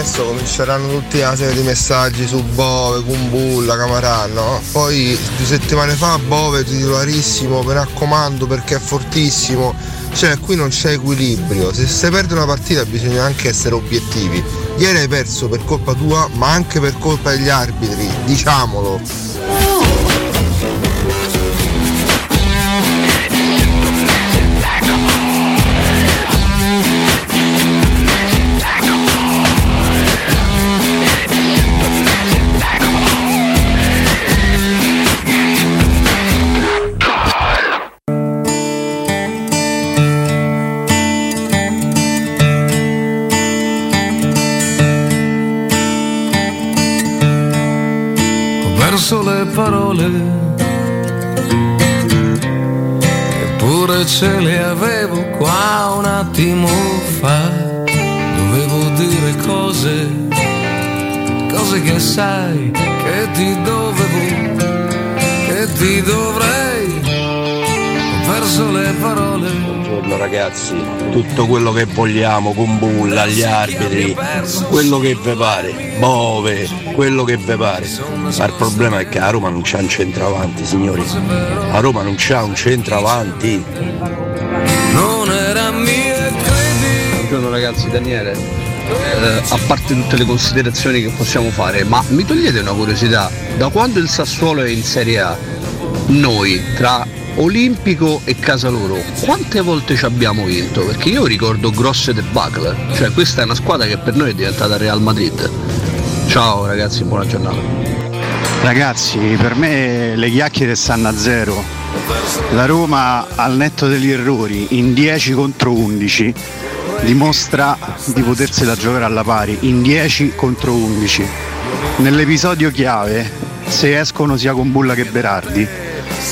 adesso cominceranno tutti una serie di messaggi su Bove, Kumbulla, Camarà, no? Poi 2 settimane fa Bove titolarissimo, mi raccomando perché è fortissimo. Cioè qui non c'è equilibrio, se perde una partita bisogna anche essere obiettivi. Ieri hai perso per colpa tua ma anche per colpa degli arbitri, diciamolo. Le parole eppure ce le avevo qua un attimo fa, dovevo dire cose che sai che ti dovevo, che ti dovrei. Ho perso le parole. Buongiorno ragazzi, tutto quello che vogliamo, Kumbulla, gli arbitri, quello che ve pare, Bove, quello che ve pare, ma il problema è che a Roma non c'è un centravanti, signori, a Roma non c'è un centravanti. Buongiorno ragazzi, Daniele, a parte tutte le considerazioni che possiamo fare, ma mi togliete una curiosità, da quando il Sassuolo è in Serie A, noi tra Olimpico e casa loro quante volte ci abbiamo vinto? Perché io ricordo grosse debacle, cioè questa è una squadra che per noi è diventata Real Madrid. Ciao ragazzi, buona giornata. Ragazzi, per me le chiacchiere stanno a zero. La Roma, al netto degli errori, in 10 contro 11 dimostra di potersela giocare alla pari, in 10 contro 11. Nell'episodio chiave, se escono sia Kumbulla che Berardi,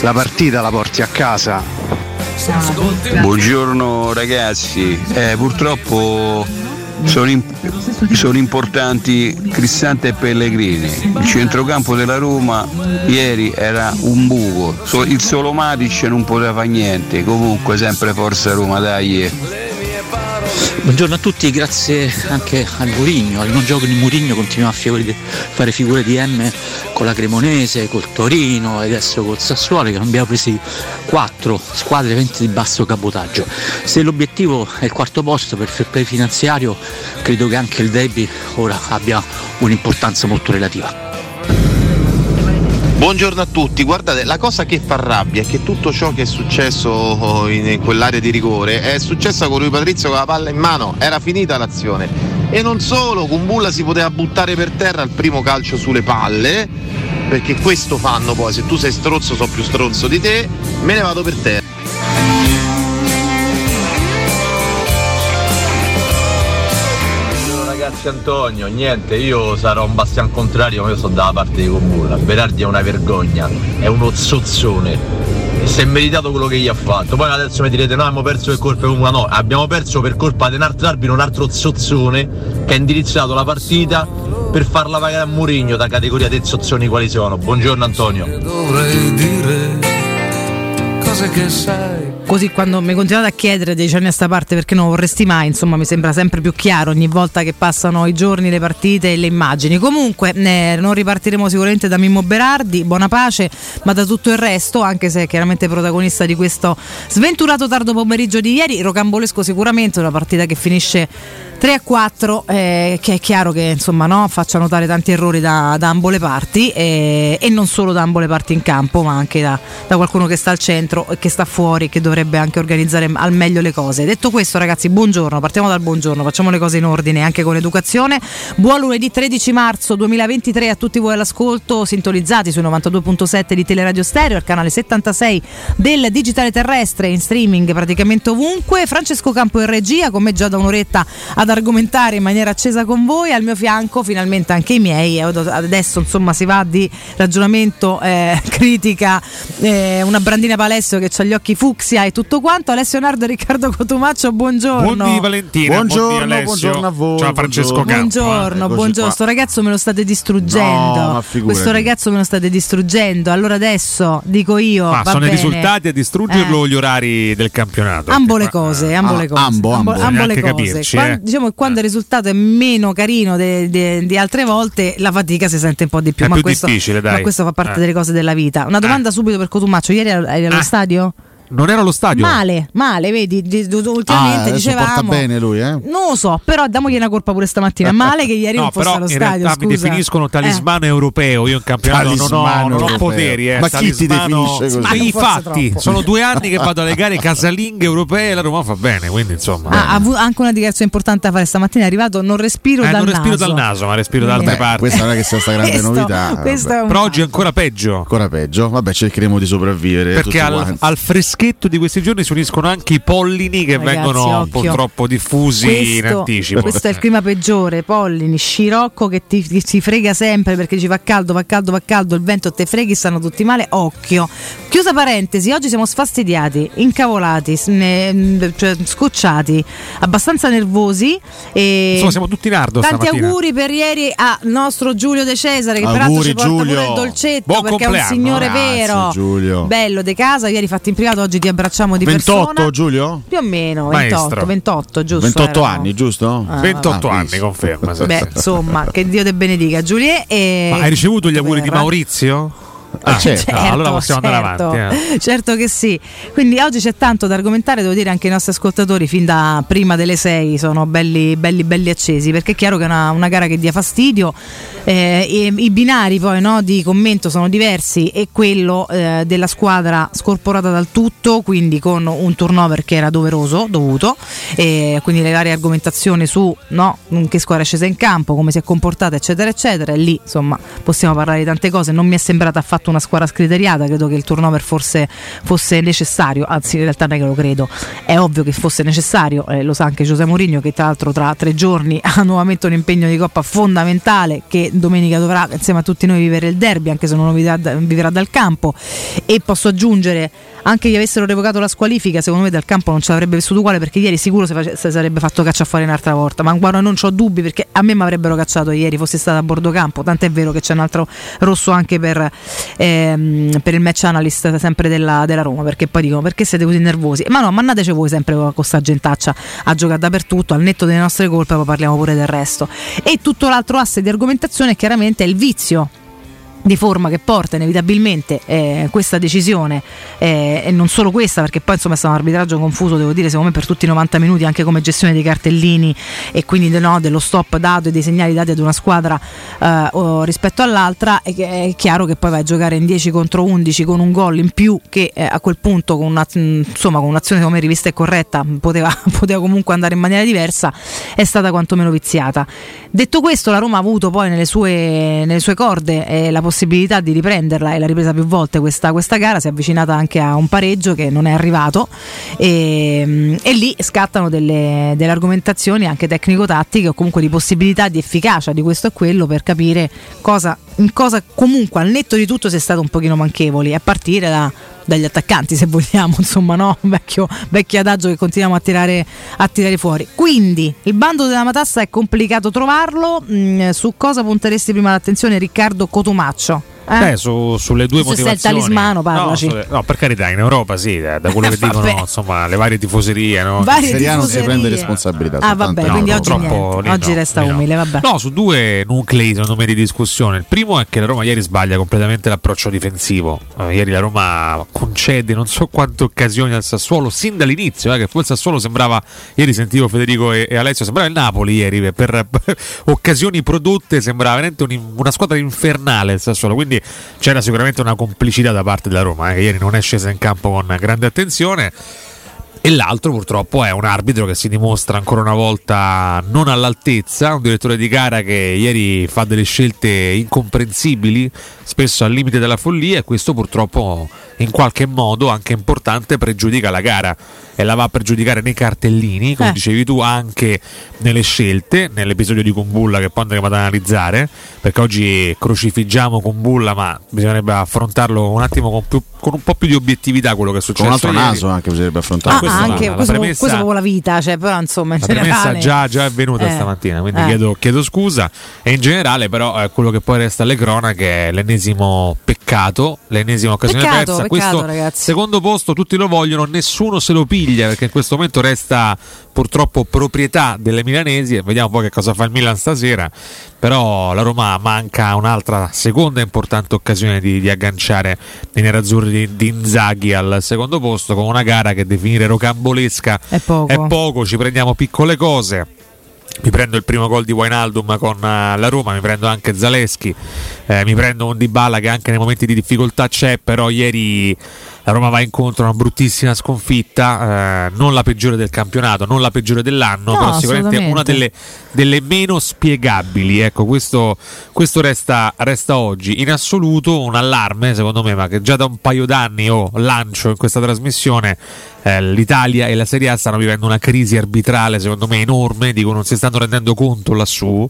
la partita la porti a casa. Buongiorno ragazzi, purtroppo sono importanti Cristante e Pellegrini. Il centrocampo della Roma ieri era un buco, il solo Matic non poteva fare niente. Comunque sempre forza Roma, dai. Buongiorno a tutti, grazie anche al Mourinho, al non gioco di Mourinho continua a fare figure di M con la Cremonese, col Torino e adesso col Sassuolo, che non abbiamo presi 4 squadre 20 di basso cabotaggio. Se l'obiettivo è il quarto posto per fair play finanziario, credo che anche il derby ora abbia un'importanza molto relativa. Buongiorno a tutti, guardate, la cosa che fa rabbia è che tutto ciò che è successo in quell'area di rigore è successo con Rui Patrizio con la palla in mano, era finita l'azione. E non solo, Kumbulla si poteva buttare per terra al primo calcio sulle palle, perché questo fanno poi, se tu sei strozzo so più stronzo di te, me ne vado per terra. Antonio, niente, io sarò un bastian contrario, ma io sono dalla parte di Kumbulla. Berardi è una vergogna, è uno zozzone e si è meritato quello che gli ha fatto. Poi adesso mi direte no, abbiamo perso per colpa di Kumbulla. No, abbiamo perso per colpa di un altro arbitro, un altro zozzone che ha indirizzato la partita per farla pagare a Mourinho, da categoria dei zozzoni quali sono. Buongiorno Antonio. Dovrei dire cose che sai. Così quando mi continuate a chiedere 10 anni a sta parte perché non vorresti mai, insomma mi sembra sempre più chiaro ogni volta che passano i giorni, le partite e le immagini. Comunque non ripartiremo sicuramente da Mimmo Berardi, buona pace, ma da tutto il resto, anche se chiaramente protagonista di questo sventurato tardo pomeriggio di ieri, rocambolesco sicuramente, una partita che finisce 3-4, che è chiaro che insomma no, faccia notare tanti errori da ambo le parti, e non solo da ambo le parti in campo, ma anche da qualcuno che sta al centro e che sta fuori, che dovrebbe anche organizzare al meglio le cose. Detto questo ragazzi, buongiorno, partiamo dal buongiorno, facciamo le cose in ordine anche con l'educazione. Buon lunedì 13 marzo 2023 a tutti voi all'ascolto, sintonizzati sui 92.7 di Teleradio Stereo, al canale 76 del digitale terrestre, in streaming praticamente ovunque. Francesco Campo in regia, con me già da un'oretta ad argomentare in maniera accesa con voi, al mio fianco finalmente anche i miei. Adesso insomma si va di ragionamento, critica, una Brandina Palessio che ha gli occhi fucsia e tutto quanto. Alessio Nardo e Riccardo Cotumaccio, buongiorno. Buondì Valentina, buongiorno, buongiorno a voi. Ciao Francesco Campo. Buongiorno, buongiorno. Questo ragazzo me lo state distruggendo. No, questo ragazzo me lo state distruggendo. Allora adesso dico io. Ma va sono bene. I risultati a distruggerlo, gli orari del campionato. Ambo le cose, ambo le cose. Ambo le cose. Capirci, quando, diciamo che quando il risultato è meno carino di altre volte, la fatica si sente un po' di più. È ma più questo, difficile, dai. Ma questo fa parte delle cose della vita. Una domanda subito per Cotumaccio. Ieri eri allo stadio? Non era allo stadio. Male, vedi, ultimamente dicevamo porta bene lui, eh? Non lo so, però damogli una colpa pure stamattina. Male che ieri non fosse allo stadio, scusa. Mi definiscono talismano europeo. Io in campionato non ho poteri, Ma talismano... chi ti definisce così? Infatti, sono 2 anni che vado alle gare casalinghe europee e la Roma fa bene, quindi insomma. Ha avuto anche una dichiarazione importante da fare stamattina, è arrivato non respiro dal naso, ma respiro da altre parti. Questa non è che sia sta grande novità. Però oggi è ancora peggio. Vabbè, cercheremo di sopravvivere perché al fresco di questi giorni si uniscono anche i pollini che vengono purtroppo diffusi in anticipo. Questo è il clima peggiore, pollini, scirocco che ti frega sempre perché ci fa caldo, il vento te freghi, stanno tutti male, occhio. Chiusa parentesi, oggi siamo sfastidiati, incavolati, scocciati, abbastanza nervosi e insomma siamo tutti in ardo tanti stamattina. Auguri per ieri a nostro Giulio De Cesare che peraltro ci porta pure il dolcetto, buon perché è un signore vero, Giulio. Bello de casa, ieri fatto in privato, oggi ti abbracciamo di 28, persona. Giulio? Più o meno 28 giusto? 28 anni, giusto? 28 anni, conferma. Beh, insomma, che Dio te benedica, Giulie. Ma hai ricevuto gli auguri di Maurizio? Certo, allora possiamo andare avanti. Certo che sì. Quindi oggi c'è tanto da argomentare, devo dire anche i nostri ascoltatori fin da prima delle 6 sono belli accesi, perché è chiaro che è una gara che dia fastidio, i binari poi di commento sono diversi e quello della squadra scorporata dal tutto, quindi con un turnover che era doveroso, dovuto, quindi le varie argomentazioni su che squadra è scesa in campo, come si è comportata eccetera, e lì insomma possiamo parlare di tante cose. Non mi è sembrata affatto una squadra scriteriata, credo che il turnover forse fosse necessario, anzi in realtà non è che lo credo, è ovvio che fosse necessario, lo sa anche José Mourinho che tra l'altro tra 3 giorni ha nuovamente un impegno di Coppa fondamentale, che domenica dovrà insieme a tutti noi vivere il derby, anche se non lo viverà dal campo. E posso aggiungere, anche gli avessero revocato la squalifica, secondo me dal campo non ce l'avrebbe vissuto uguale, perché ieri sicuro se sarebbe fatto caccia a fare un'altra volta, ma guarda non c'ho dubbi, perché a me mi avrebbero cacciato ieri fossi stata a bordo campo, tant'è vero che c'è un altro rosso anche per il match analyst sempre della Roma, perché poi dicono perché siete così nervosi, ma no, mannateci voi sempre con questa gentaccia a giocare dappertutto, al netto delle nostre colpe poi parliamo pure del resto. E tutto l'altro asse di argomentazione chiaramente è il vizio di forma che porta inevitabilmente questa decisione, e non solo questa, perché poi insomma è stato un arbitraggio confuso, devo dire, secondo me per tutti i 90 minuti, anche come gestione dei cartellini e quindi dello stop dato e dei segnali dati ad una squadra rispetto all'altra. È chiaro che poi vai a giocare in 10 contro 11 con un gol in più che a quel punto con un'azione come rivista e corretta poteva comunque andare in maniera diversa, è stata quantomeno viziata. Detto questo, la Roma ha avuto poi nelle sue corde la possibilità di riprenderla, e l'ha ripresa più volte questa gara, si è avvicinata anche a un pareggio che non è arrivato, e lì scattano delle argomentazioni anche tecnico-tattiche o comunque di possibilità di efficacia di questo e quello, per capire in cosa comunque al netto di tutto si è stato un pochino manchevoli, a partire dagli attaccanti, se vogliamo, insomma, vecchio adagio che continuiamo a tirare fuori. Quindi il bando della matassa è complicato trovarlo. Su cosa punteresti prima l'attenzione, Riccardo Cotumaccio? Sulle due motivazioni. Se il talismano, parlaci. No, per carità, in Europa sì, da quello che dicono insomma le varie tifoserie, il seriano si prende responsabilità. Quindi oggi niente. Oggi resta umile, vabbè. No, su 2 nuclei secondo me di discussione. Il primo è che la Roma ieri sbaglia completamente l'approccio difensivo. Ieri la Roma concede non so quante occasioni al Sassuolo sin dall'inizio, che poi il Sassuolo sembrava, ieri sentivo Federico e Alessio, sembrava il Napoli ieri per occasioni prodotte, sembrava veramente una squadra infernale il Sassuolo, quindi c'era sicuramente una complicità da parte della Roma, che ieri non è scesa in campo con grande attenzione. E l'altro purtroppo è un arbitro che si dimostra ancora una volta non all'altezza, un direttore di gara che ieri fa delle scelte incomprensibili, spesso al limite della follia, e questo purtroppo in qualche modo anche importante pregiudica la gara e la va a pregiudicare nei cartellini, come dicevi tu, anche nelle scelte, nell'episodio di Kumbulla che poi andremo ad analizzare, perché oggi crocifiggiamo Kumbulla ma bisognerebbe affrontarlo un attimo con più con un po' più di obiettività quello che è successo. Con un altro naso anche bisognerebbe affrontare. Questo è proprio la vita, cioè, però insomma in la generale... premessa già è venuta stamattina, quindi chiedo scusa. E in generale però quello che poi resta alle cronache è l'ennesimo peccato, l'ennesima occasione persa. Questo ragazzi. Secondo posto tutti lo vogliono, nessuno se lo piglia, perché in questo momento resta purtroppo proprietà delle milanesi e vediamo poi che cosa fa il Milan stasera. Però la Roma manca un'altra seconda importante occasione di agganciare i nerazzurri di Inzaghi al secondo posto, con una gara che definire rocambolesca è poco. Ci prendiamo piccole cose. Mi prendo il primo gol di Wijnaldum con la Roma, mi prendo anche Zalewski, mi prendo un Dybala che anche nei momenti di difficoltà c'è, però ieri la Roma va incontro a una bruttissima sconfitta, non la peggiore del campionato, non la peggiore dell'anno, no, però sicuramente una delle meno spiegabili. Ecco, questo resta oggi. In assoluto un allarme, secondo me, ma che già da un paio d'anni lancio in questa trasmissione, l'Italia e la Serie A stanno vivendo una crisi arbitrale, secondo me, enorme, dico non si stanno rendendo conto lassù,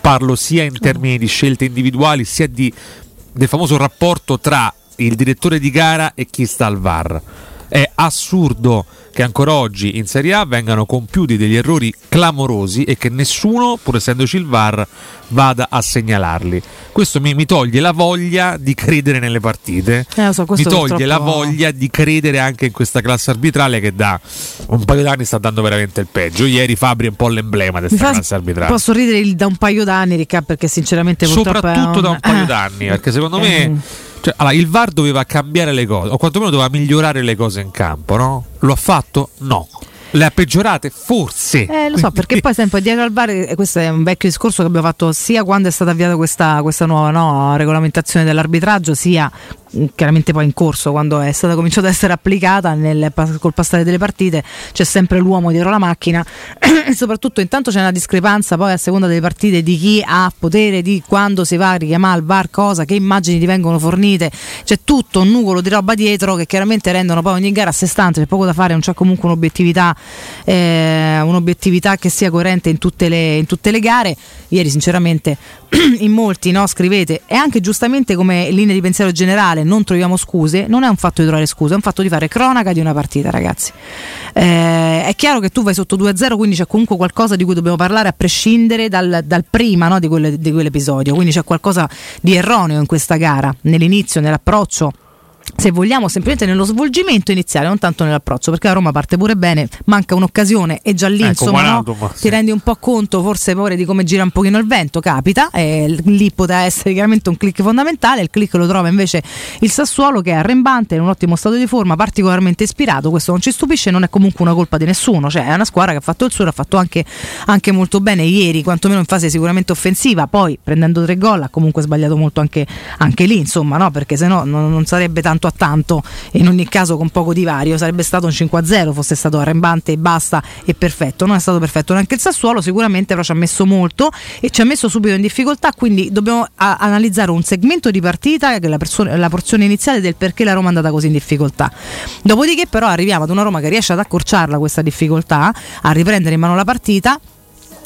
parlo sia in termini di scelte individuali sia del famoso rapporto tra il direttore di gara e chi sta al VAR. È assurdo che ancora oggi in Serie A vengano compiuti degli errori clamorosi e che nessuno, pur essendoci il VAR, vada a segnalarli. Questo mi toglie la voglia di credere nelle partite, mi toglie la voglia di credere anche in questa classe arbitrale che da un paio d'anni sta dando veramente il peggio. Ieri Fabri è un po' l'emblema di questa classe arbitrale. Posso ridere da un paio d'anni, Riccardo, perché sinceramente soprattutto da un paio d'anni, perché secondo me il VAR doveva cambiare le cose, o quantomeno doveva migliorare le cose in campo, no? Lo ha fatto? No. Le ha peggiorate? Forse. Lo so, perché poi sempre dietro al VAR, questo è un vecchio discorso che abbiamo fatto sia quando è stata avviata questa nuova regolamentazione dell'arbitraggio, sia chiaramente poi in corso quando è stata cominciata ad essere applicata col passare delle partite. C'è sempre l'uomo dietro la macchina e soprattutto intanto c'è una discrepanza poi a seconda delle partite di chi ha potere di quando si va a richiamare al VAR cosa, che immagini ti vengono fornite, c'è tutto un nugolo di roba dietro che chiaramente rendono poi ogni gara a sé stante, c'è poco da fare, non c'è comunque un'obiettività che sia coerente in tutte le gare. Ieri sinceramente in molti scrivete, e anche giustamente come linea di pensiero generale, non troviamo scuse. Non è un fatto di trovare scuse, è un fatto di fare cronaca di una partita, ragazzi. È chiaro che tu vai sotto 2-0, quindi c'è comunque qualcosa di cui dobbiamo parlare a prescindere dal prima di quell'episodio, quindi c'è qualcosa di erroneo in questa gara, nell'inizio, nell'approccio, se vogliamo, semplicemente nello svolgimento iniziale, non tanto nell'approccio, perché la Roma parte pure bene, manca un'occasione e già lì ti rendi un po' conto forse pure di come gira un pochino il vento, capita, e lì poteva essere chiaramente un click fondamentale. Il click lo trova invece il Sassuolo, che è arrembante, in un ottimo stato di forma, particolarmente ispirato. Questo non ci stupisce, non è comunque una colpa di nessuno, cioè è una squadra che ha fatto il suo, ha fatto anche molto bene ieri, quantomeno in fase sicuramente offensiva, poi prendendo 3 gol ha comunque sbagliato molto anche lì, insomma, no, perché sennò non sarebbe tanto a tanto, in ogni caso con poco divario sarebbe stato un 5-0, fosse stato arrembante e basta e perfetto. Non è stato perfetto neanche il Sassuolo sicuramente, però ci ha messo molto e ci ha messo subito in difficoltà, quindi dobbiamo analizzare un segmento di partita, che è la porzione iniziale del perché la Roma è andata così in difficoltà. Dopodiché però arriviamo ad una Roma che riesce ad accorciarla questa difficoltà, a riprendere in mano la partita,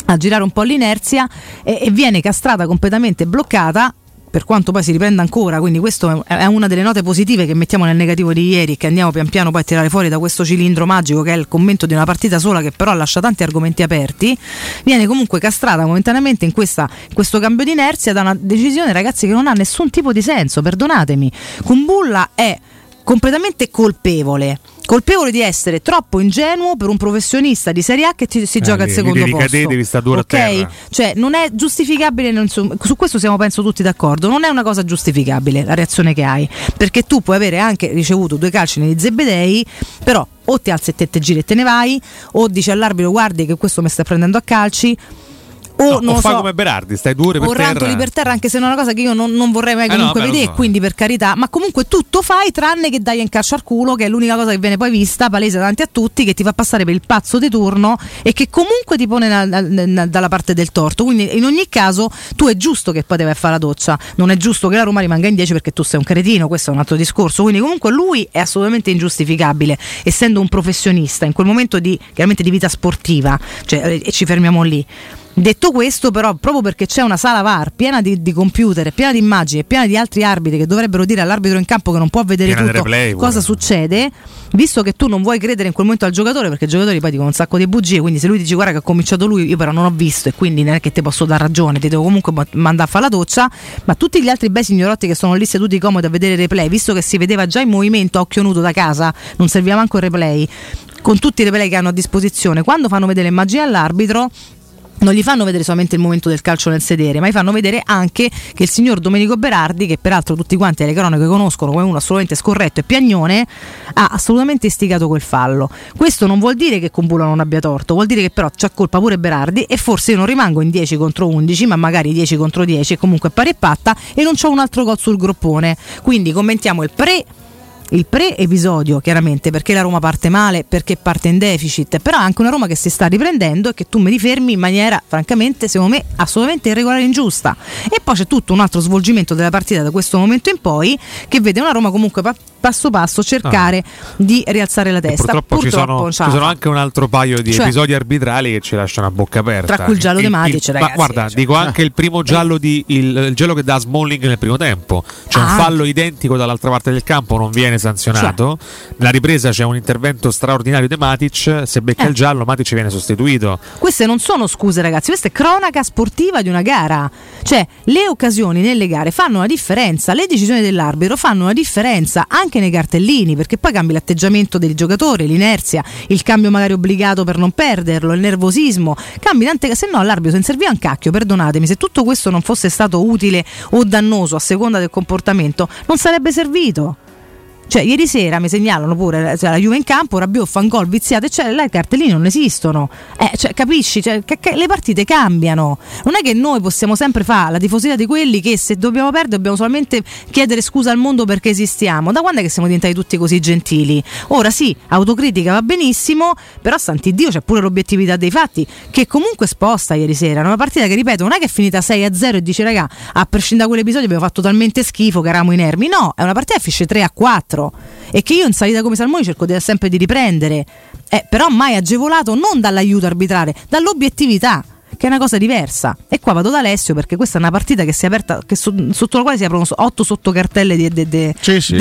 a girare un po' l'inerzia e viene castrata, completamente bloccata, per quanto poi si riprenda ancora. Quindi questo è una delle note positive che mettiamo nel negativo di ieri, che andiamo pian piano poi a tirare fuori da questo cilindro magico che è il commento di una partita sola, che però lascia tanti argomenti aperti. Viene comunque castrata momentaneamente in questo cambio di inerzia da una decisione, ragazzi, che non ha nessun tipo di senso, perdonatemi. Kumbulla è completamente colpevole di essere troppo ingenuo per un professionista di Serie A che si gioca al secondo posto, ok? Cioè non è giustificabile, su questo siamo penso tutti d'accordo, non è una cosa giustificabile la reazione che hai, perché tu puoi avere anche ricevuto 2 calci negli Zebedei, però o ti alzi e te giri e te ne vai, o dici all'arbitro guardi che questo mi sta prendendo a calci, come Berardi, stai 2 ore per terra, rantoli per terra, anche se non è una cosa che io non vorrei mai comunque vedere, quindi per carità, ma comunque tutto fai tranne che dai in calcio al culo, che è l'unica cosa che viene poi vista palese davanti a tutti, che ti fa passare per il pazzo di turno e che comunque ti pone dalla parte del torto. Quindi in ogni caso tu è giusto che poi devi fare la doccia, non è giusto che la Roma rimanga in 10 perché tu sei un cretino, questo è un altro discorso. Quindi comunque lui è assolutamente ingiustificabile, essendo un professionista in quel momento chiaramente di vita sportiva, cioè, e ci fermiamo lì. Detto questo, però, proprio perché c'è una sala VAR piena di computer, piena di immagini, piena di altri arbitri che dovrebbero dire all'arbitro in campo che non può vedere piena tutto replay, cosa succede, visto che tu non vuoi credere in quel momento al giocatore, perché i giocatori poi dicono un sacco di bugie, quindi se lui dice guarda che ha cominciato lui, io però non ho visto, e quindi non è che ti posso dar ragione, ti devo comunque mandare a fare la doccia, ma tutti gli altri bei signorotti che sono lì seduti comodi a vedere il replay, visto che si vedeva già in movimento a occhio nudo da casa, non serviva manco il replay, con tutti i replay che hanno a disposizione, quando fanno vedere immagini all'arbitro non gli fanno vedere solamente il momento del calcio nel sedere, ma gli fanno vedere anche che il signor Domenico Berardi, che peraltro tutti quanti alle cronache conoscono come uno assolutamente scorretto e piagnone, ha assolutamente istigato quel fallo. Questo non vuol dire che Kumbulla non abbia torto, vuol dire che però c'ha colpa pure Berardi, e forse io non rimango in 10 contro 11 ma magari 10 contro 10 e comunque pari e patta, e non c'ho un altro gol sul groppone. Quindi commentiamo il pre-episodio chiaramente, perché la Roma parte male, perché parte in deficit, però è anche una Roma che si sta riprendendo e che tu mi rifermi in maniera francamente, secondo me, assolutamente irregolare e ingiusta. E poi c'è tutto un altro svolgimento della partita da questo momento in poi che vede una Roma comunque passo passo cercare di rialzare la testa. Purtroppo ci sono anche un altro paio di episodi arbitrali che ci lasciano a bocca aperta, tra cui il giallo di Matic, ragazzi. Ma guarda, dico anche il primo giallo il giallo che dà Smalling nel primo tempo, c'è un fallo identico dall'altra parte del campo, non viene sanzionato, la ripresa c'è un intervento straordinario di Matic, se becca il giallo Matic viene sostituito. Queste non sono scuse, ragazzi, questa è cronaca sportiva di una gara, cioè le occasioni nelle gare fanno una differenza, le decisioni dell'arbitro fanno una differenza anche nei cartellini, perché poi cambi l'atteggiamento dei giocatori, l'inerzia, il cambio magari obbligato per non perderlo, il nervosismo, cambi tante, se no all'arbitro se ne serviva un cacchio, perdonatemi, se tutto questo non fosse stato utile o dannoso a seconda del comportamento non sarebbe servito. Cioè ieri sera mi segnalano pure, cioè, la Juve in campo, Rabiot fa un gol viziato, cioè là i cartellini non esistono, cioè, capisci, cioè, le partite cambiano, non è che noi possiamo sempre fare la tifoseria di quelli che se dobbiamo perdere dobbiamo solamente chiedere scusa al mondo perché esistiamo. Da quando è che siamo diventati tutti così gentili? Ora sì, autocritica va benissimo, però sant'Iddio c'è pure l'obiettività dei fatti che comunque sposta. Ieri sera era una partita che, ripeto, non è che è finita 6-0 e dice raga, a prescindere da quell'episodio abbiamo fatto talmente schifo che eravamo inermi, no, è una partita che finisce 3-4 e che io in salita come Salmoni cerco sempre di riprendere, però mai agevolato non dall'aiuto arbitrale, dall'obiettività, che è una cosa diversa. E qua vado da Alessio, perché questa è una partita che si è aperta, che sotto la quale si aprono 8 sottocartelle di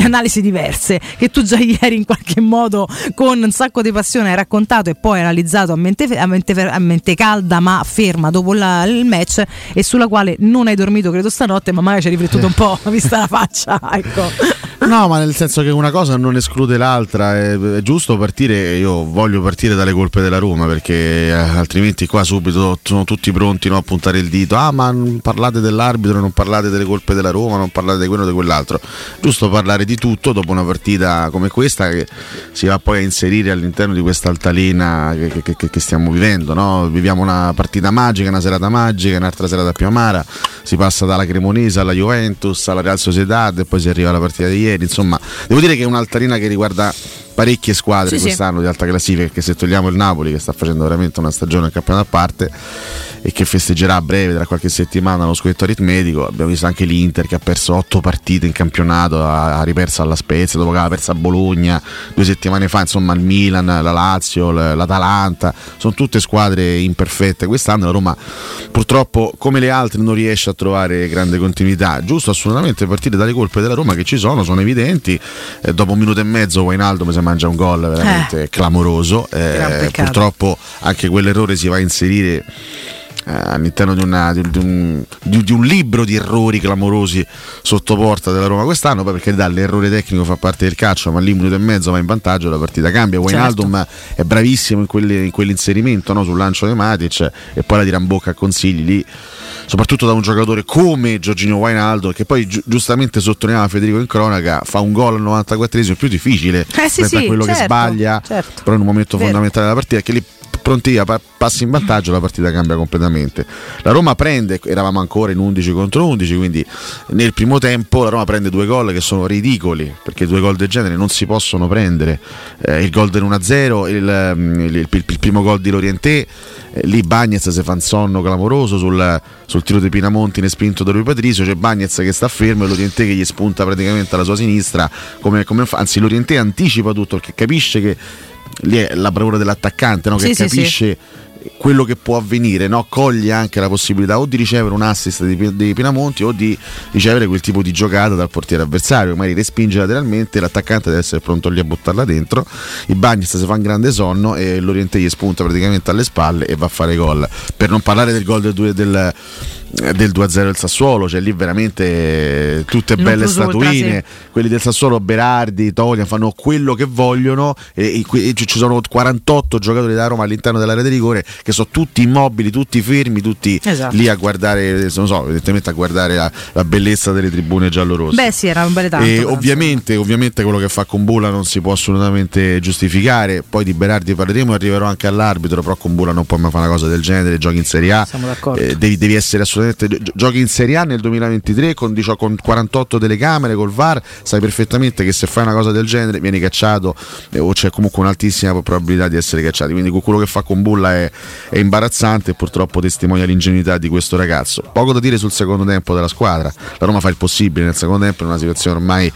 analisi diverse, che tu già ieri in qualche modo con un sacco di passione hai raccontato e poi analizzato a mente calda ma ferma dopo il match, e sulla quale non hai dormito credo stanotte, ma magari ci hai riflettuto un po' vista la faccia, ecco. No, ma nel senso che una cosa non esclude l'altra, è giusto partire, io voglio partire dalle colpe della Roma, perché altrimenti qua subito sono tutti pronti, no, a puntare il dito, ma non parlate dell'arbitro, non parlate delle colpe della Roma, non parlate di quello o di quell'altro. Giusto parlare di tutto dopo una partita come questa, che si va poi a inserire all'interno di questa altalena che stiamo vivendo, no? Viviamo una partita magica, una serata magica, un'altra serata più amara, si passa dalla Cremonese alla Juventus, alla Real Sociedad e poi si arriva alla partita di ieri. Insomma, devo dire che è un'altalena che riguarda parecchie squadre quest'anno di alta classifica, perché se togliamo il Napoli, che sta facendo veramente una stagione del campionato a parte e che festeggerà a breve, tra qualche settimana, lo scudetto aritmetico, abbiamo visto anche l'Inter che ha perso 8 partite in campionato, ha riperso alla Spezia dopo che aveva perso a Bologna 2 settimane fa, insomma il Milan, la Lazio, l'Atalanta, sono tutte squadre imperfette. Quest'anno la Roma purtroppo come le altre non riesce a trovare grande continuità. Giusto assolutamente partire dalle colpe della Roma, che ci sono evidenti, dopo un minuto e mezzo Wijnaldum si mangia un gol veramente clamoroso, purtroppo anche quell'errore si va a inserire all'interno di un libro di errori clamorosi sotto porta della Roma quest'anno, perché l'errore tecnico fa parte del calcio, ma lì un minuto e mezzo va in vantaggio, la partita cambia. Wijnaldum è bravissimo in quell'inserimento, no, sul lancio di Matic, e poi la tira in bocca a Consigli lì, soprattutto da un giocatore come Giorginio Wijnaldum, che poi giustamente sottolineava Federico in cronaca, fa un gol al 94esimo più difficile per quello che sbaglia, però in un momento fondamentale della partita, che lì pronti via, passi in vantaggio, la partita cambia completamente. La Roma prende, eravamo ancora in 11 contro 11, quindi nel primo tempo la Roma prende 2 gol che sono ridicoli, perché 2 gol del genere non si possono prendere, il gol del 1-0, il primo gol di Lorienté, lì Bagnez si fa un sonno clamoroso sul tiro di Pinamonti, ne spinto da lui Patrizio, c'è Bagnez che sta fermo e Lorienté che gli spunta praticamente alla sua sinistra, anzi Lorienté anticipa tutto, perché capisce che lì è la bravura dell'attaccante, no? Che capisce quello che può avvenire, no? Coglie anche la possibilità o di ricevere un assist di Pinamonti o di ricevere quel tipo di giocata dal portiere avversario, magari respinge lateralmente, l'attaccante deve essere pronto lì a buttarla dentro, il Bagnis si fa un grande sonno e l'Oriente gli spunta praticamente alle spalle e va a fare gol. Per non parlare del gol del 2-0 del Sassuolo, cioè lì veramente tutte belle statuine, sì. Quelli del Sassuolo, Berardi, Toglian, fanno quello che vogliono e ci sono 48 giocatori da Roma all'interno dell'area di rigore che sono tutti immobili, tutti fermi, tutti esatto. Lì a guardare, non so, evidentemente a guardare la bellezza delle tribune giallorosse. Beh sì, era un bel tanto. E ovviamente quello che fa Kumbulla non si può assolutamente giustificare, poi di Berardi parleremo, arriverò anche all'arbitro, però Kumbulla non può mai fare una cosa del genere, giochi in Serie A, devi essere assolutamente, giochi in Serie A nel 2023 con 48 telecamere col VAR, sai perfettamente che se fai una cosa del genere vieni cacciato o c'è comunque un'altissima probabilità di essere cacciati, quindi quello che fa Kumbulla è imbarazzante e purtroppo testimonia l'ingenuità di questo ragazzo. Poco da dire sul secondo tempo della squadra, la Roma fa il possibile nel secondo tempo in una situazione ormai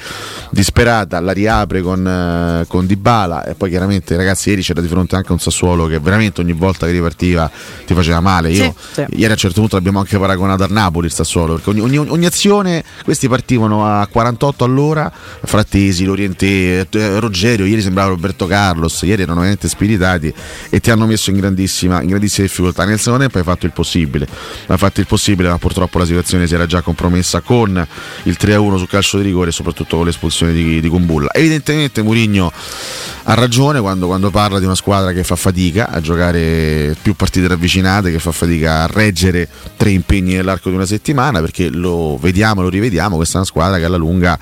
disperata, la riapre con Dybala e poi chiaramente ragazzi ieri c'era di fronte anche un Sassuolo che veramente ogni volta che ripartiva ti faceva male, Ieri a un certo punto l'abbiamo anche paragonato a Napoli il Sassuolo, perché ogni azione, questi partivano a 48 all'ora, Frattesi, Lorienté, Rogerio, ieri sembrava Roberto Carlos, ieri erano veramente spiritati e ti hanno messo in grandissima difficoltà. Nel secondo tempo hai fatto il possibile, ma purtroppo la situazione si era già compromessa con il 3-1 sul calcio di rigore e soprattutto con l'espulsione di Kumbulla. Evidentemente Mourinho ha ragione quando parla di una squadra che fa fatica a giocare più partite ravvicinate, che fa fatica a reggere tre impegni nell'arco di una settimana, perché lo vediamo e lo rivediamo, questa è una squadra che alla lunga,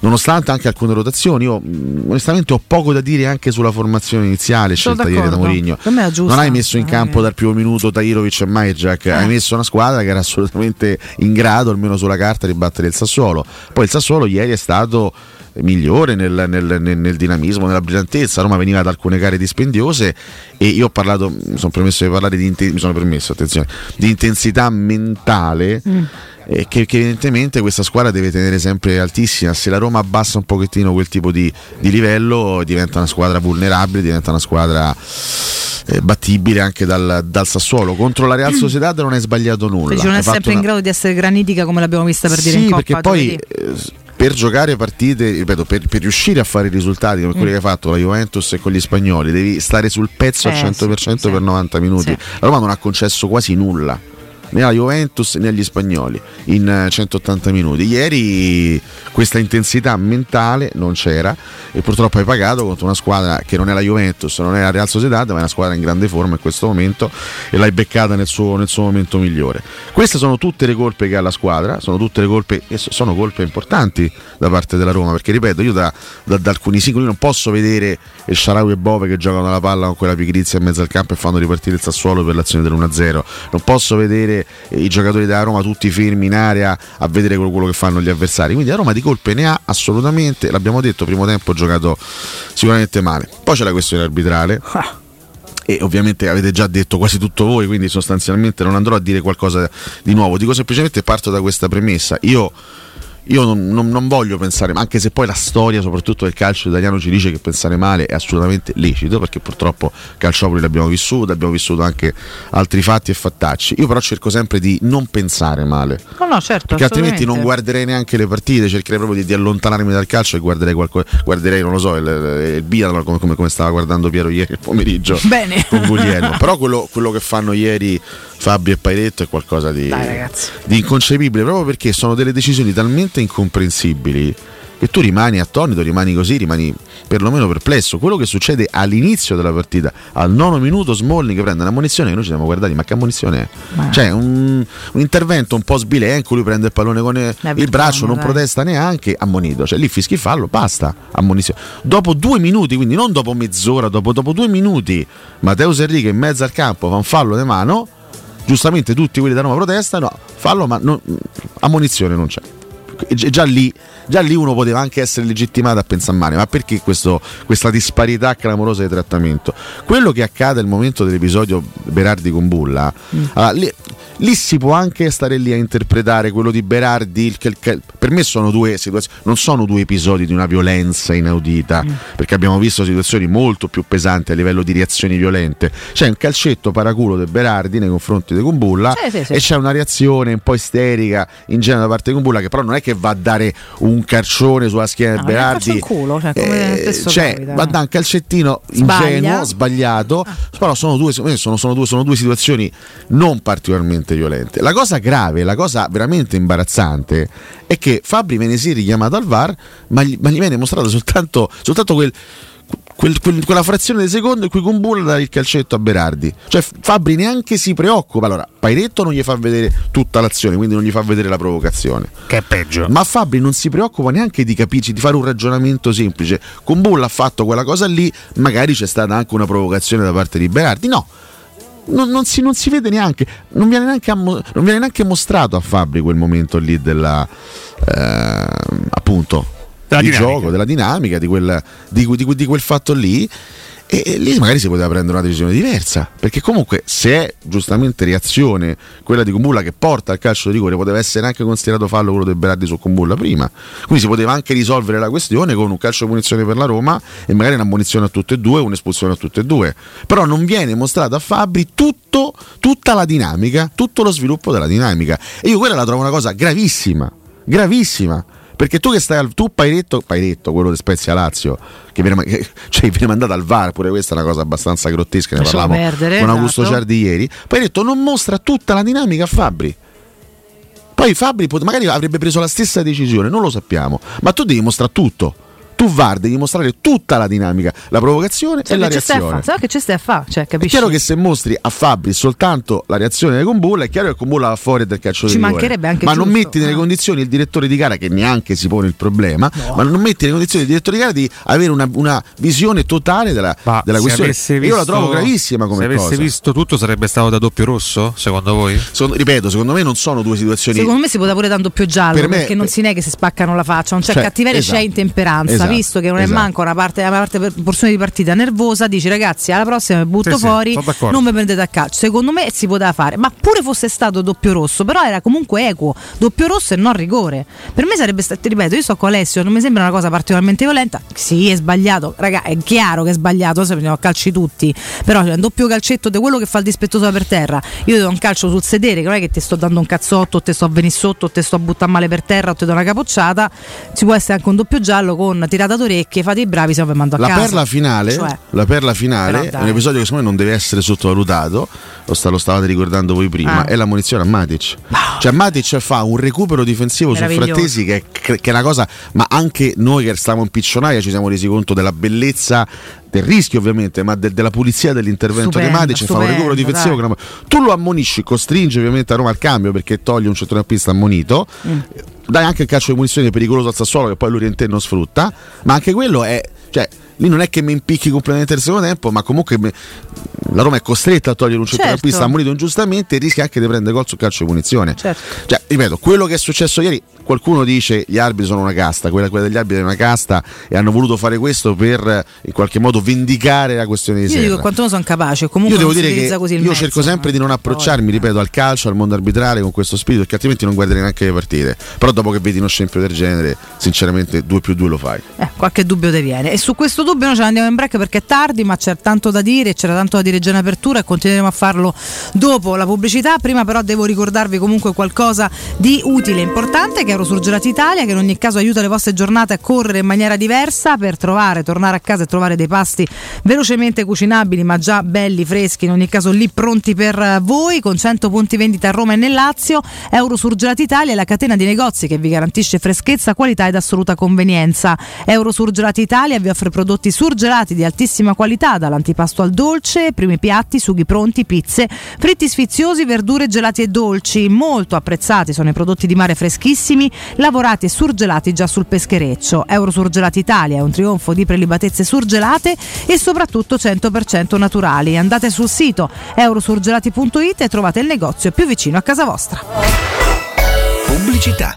nonostante anche alcune rotazioni, io onestamente ho poco da dire anche sulla formazione iniziale scelta ieri da Mourinho. Non hai messo in campo dal primo minuto Tahirovic e Majčak, hai messo una squadra che era assolutamente in grado, almeno sulla carta, di battere il Sassuolo. Poi il Sassuolo ieri è stato migliore nel dinamismo, nella brillantezza. Roma veniva da alcune gare dispendiose e io ho parlato, mi sono permesso di intensità mentale che evidentemente questa squadra deve tenere sempre altissima. Se la Roma abbassa un pochettino quel tipo di livello diventa una squadra vulnerabile, diventa una squadra battibile anche dal Sassuolo. Contro la Real Sociedad non hai sbagliato nulla, perché non è sempre in grado di essere granitica come l'abbiamo vista per dire in Coppa, perché poi per giocare partite, ripeto, per riuscire a fare i risultati come quelli che ha fatto la Juventus e con gli spagnoli devi stare sul pezzo al 100% per 90 minuti. La Roma non ha concesso quasi nulla, né alla Juventus né agli spagnoli in 180 minuti. Ieri questa intensità mentale non c'era e purtroppo hai pagato contro una squadra che non è la Juventus, non è la Real Sociedad, ma è una squadra in grande forma in questo momento e l'hai beccata nel suo momento migliore. Queste sono tutte le colpe che ha la squadra, sono tutte le colpe e sono colpe importanti da parte della Roma, perché ripeto, io da alcuni singoli non posso vedere il Sharawi e Bove che giocano la palla con quella pigrizia in mezzo al campo e fanno ripartire il Sassuolo per l'azione dell'1-0, non posso vedere i giocatori della Roma tutti fermi in area a vedere quello che fanno gli avversari. Quindi la Roma di colpe ne ha assolutamente, l'abbiamo detto, primo tempo ho giocato sicuramente male. Poi c'è la questione arbitrale e ovviamente avete già detto quasi tutto voi, quindi sostanzialmente non andrò a dire qualcosa di nuovo, dico semplicemente, parto da questa premessa. Io non voglio pensare, anche se poi la storia soprattutto del calcio italiano ci dice che pensare male è assolutamente lecito, perché purtroppo Calciopoli abbiamo vissuto anche altri fatti e fattacci. Io però cerco sempre di non pensare male, no, certo, perché altrimenti non guarderei neanche le partite, cercherei proprio di allontanarmi dal calcio e guarderei non lo so, il Bielma come stava guardando Piero ieri pomeriggio bene con Guglielmo. Però quello che fanno ieri Fabio e Pairetto è qualcosa di inconcepibile, proprio perché sono delle decisioni talmente incomprensibili che tu rimani attonito, rimani perlomeno perplesso. Quello che succede all'inizio della partita, al 9° minuto, Smalling che prende un'ammonizione, che noi ci siamo guardati, ma che ammonizione è? Cioè un intervento un po' sbilenco, lui prende il pallone con il braccio, non protesta neanche, ammonito, cioè lì fischi fallo, basta, ammonizione. Dopo 2 minuti, quindi non dopo mezz'ora, dopo 2 minuti, Mateus Henrique in mezzo al campo fa un fallo di mano. Giustamente tutti quelli da Roma protestano, fallo, ma ammonizione non c'è. Già lì uno poteva anche essere legittimato a pensare male, ma perché questa disparità clamorosa di trattamento? Quello che accade al momento dell'episodio Berardi-Kumbulla, allora, lì si può anche stare lì a interpretare quello di Berardi, per me sono due situazioni, non sono due episodi di una violenza inaudita, perché abbiamo visto situazioni molto più pesanti a livello di reazioni violente. C'è un calcetto paraculo di Berardi nei confronti di Kumbulla, sì. E c'è una reazione un po' isterica in genere da parte di Kumbulla, che però non è che va a dare un carcione sulla schiena di Berardi, un culo, va a dare un calcettino ingenuo, sbagliato, però sono due situazioni non particolarmente violente. La cosa grave, la cosa veramente imbarazzante è che Fabbri viene sì richiamato al VAR, ma gli viene mostrato soltanto quella frazione di secondo in cui Kumbulla dà il calcetto a Berardi. Cioè Fabbri neanche si preoccupa. Allora Pairetto non gli fa vedere tutta l'azione, quindi non gli fa vedere la provocazione, che è peggio, ma Fabbri non si preoccupa neanche di capirci, di fare un ragionamento semplice. Kumbulla ha fatto quella cosa lì, magari c'è stata anche una provocazione da parte di Berardi. No, non si vede neanche, non viene neanche mostrato a Fabbri quel momento lì della appunto di gioco, della dinamica di quel fatto lì, e lì magari si poteva prendere una decisione diversa, perché comunque se è giustamente reazione quella di Kumbulla che porta al calcio di rigore, poteva essere anche considerato fallo quello di Berardi su Kumbulla prima, quindi si poteva anche risolvere la questione con un calcio di punizione per la Roma e magari un'ammonizione a tutte e due, un'espulsione a tutte e due. Però non viene mostrata a Fabbri tutta la dinamica, tutto lo sviluppo della dinamica, e io quella la trovo una cosa gravissima. Perché tu che stai Pairetto, quello di Spezia Lazio, che viene mandato al VAR, pure questa è una cosa abbastanza grottesca, ne parlavamo con Augusto Ciardi ieri. Pairetto non mostra tutta la dinamica a Fabbri. Poi Fabbri magari avrebbe preso la stessa decisione, non lo sappiamo, ma tu devi mostrare tutto. Tu VAR devi mostrare tutta la dinamica, la provocazione e la reazione. Sai che c'è stai a fa', capisci? È chiaro che se mostri a Fabbri soltanto la reazione di Kumbulla, è chiaro che Kumbulla va fuori del calcio di rigore. Ma giusto, non metti nelle condizioni il direttore di gara, che neanche si pone il problema, no. Ma non metti nelle condizioni il direttore di gara di avere una visione totale della questione. Io la trovo gravissima come cosa. Se avesse visto tutto sarebbe stato da doppio rosso, secondo voi? Secondo me non sono due situazioni. Secondo me si poteva pure da un doppio giallo, perché non si nega che si spaccano la faccia, non c'è cattiveria, esatto, c'è intemperanza. Esatto. Visto che non è manco una porzione di partita nervosa, dici ragazzi alla prossima mi butto fuori, non mi prendete a calcio. Secondo me si poteva fare, ma pure fosse stato doppio rosso, però era comunque equo, doppio rosso e non rigore. Per me sarebbe stato, ripeto, io sto con Alessio, non mi sembra una cosa particolarmente violenta. Sì, è sbagliato, raga, è chiaro che è sbagliato, se prendiamo a calci tutti, però c'è un doppio calcetto di quello che fa il dispettoso per terra, io do un calcio sul sedere, che non è che ti sto dando un cazzotto o te sto a venire sotto o te sto a buttare male per terra o te do una capocciata. Ci può essere anche un doppio giallo con tirata d'orecchie, fate i bravi, se no vi mando a casa. La perla finale è un episodio che secondo me non deve essere sottovalutato, lo stavate ricordando voi prima, è l'ammonizione a Matic. Cioè Matic fa un recupero difensivo su Frattesi che è una cosa, ma anche noi che stavamo in piccionaia ci siamo resi conto della bellezza, del rischio ovviamente, ma della pulizia dell'intervento di Matic. Fa un recupero difensivo che tu lo ammonisci, costringe ovviamente a Roma al cambio perché toglie un centrocampista ammonito, dai anche il calcio di punizione pericoloso al Sassuolo che poi lui non sfrutta, ma anche quello è, cioè lì non è che mi impicchi completamente il secondo tempo, ma comunque la Roma è costretta a togliere un centrocampista ammonito ingiustamente e rischia anche di prendere gol sul calcio di punizione. Cioè, ripeto, quello che è successo ieri, qualcuno dice gli arbitri sono una casta, quella degli arbitri è una casta e hanno voluto fare questo per in qualche modo vendicare la questione di Serra. Io dico quantomeno sono capace, comunque io devo dire che io cerco sempre di non approcciarmi, ripeto, al calcio, al mondo arbitrale con questo spirito, perché altrimenti non guarderei neanche le partite. Però dopo che vedi uno scempio del genere, sinceramente 2+2 lo fai. Qualche dubbio ti viene, e su questo dubbio noi ce ne andiamo in break perché è tardi, ma c'è tanto da dire, c'era tanto da dire già in apertura e continueremo a farlo dopo la pubblicità. Prima però devo ricordarvi comunque qualcosa di utile e importante, che è Eurosurgelati Italia, che in ogni caso aiuta le vostre giornate a correre in maniera diversa, per tornare a casa e trovare dei pasti velocemente cucinabili ma già belli, freschi, in ogni caso lì pronti per voi, con 100 punti vendita a Roma e nel Lazio. Eurosurgelati Italia è la catena di negozi che vi garantisce freschezza, qualità ed assoluta convenienza. Eurosurgelati Italia vi offre prodotti surgelati di altissima qualità, dall'antipasto al dolce, primi piatti, sughi pronti, pizze, fritti sfiziosi, verdure, gelati e dolci. Molto apprezzati sono i prodotti di mare freschissimi, lavorati e surgelati già sul peschereccio. Eurosurgelati Italia è un trionfo di prelibatezze surgelate e soprattutto 100% naturali. Andate sul sito eurosurgelati.it e trovate il negozio più vicino a casa vostra. Pubblicità.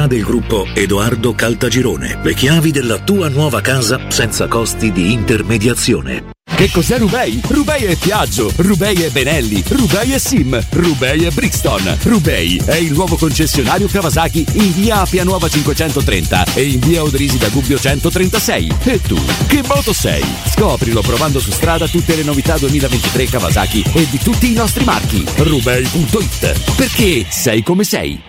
del gruppo Edoardo Caltagirone. Le chiavi della tua nuova casa senza costi di intermediazione. Che cos'è Roubaix? Roubaix è Piaggio, Roubaix è Benelli, Roubaix è Sim, Roubaix è Brixton. Roubaix è il nuovo concessionario Kawasaki in via Appia Nuova 530 e in via Odrisi da Gubbio 136. E tu, che moto sei? Scoprilo provando su strada tutte le novità 2023 Kawasaki e di tutti i nostri marchi. Roubaix.it, perché sei come sei.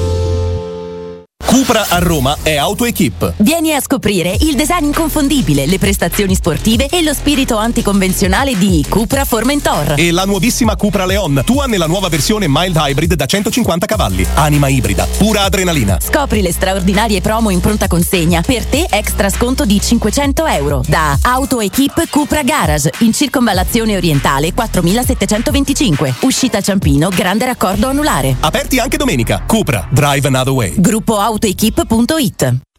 Cupra a Roma è AutoEquip. Vieni a scoprire il design inconfondibile, le prestazioni sportive e lo spirito anticonvenzionale di Cupra Formentor. E la nuovissima Cupra Leon, tua nella nuova versione mild hybrid da 150 cavalli. Anima ibrida, pura adrenalina. Scopri le straordinarie promo in pronta consegna. Per te extra sconto di 500 euro. Da AutoEquip Cupra Garage, in circonvallazione orientale 4725. Uscita Ciampino, grande raccordo anulare. Aperti anche domenica. Cupra, drive another way. Gruppo AutoEquip.it.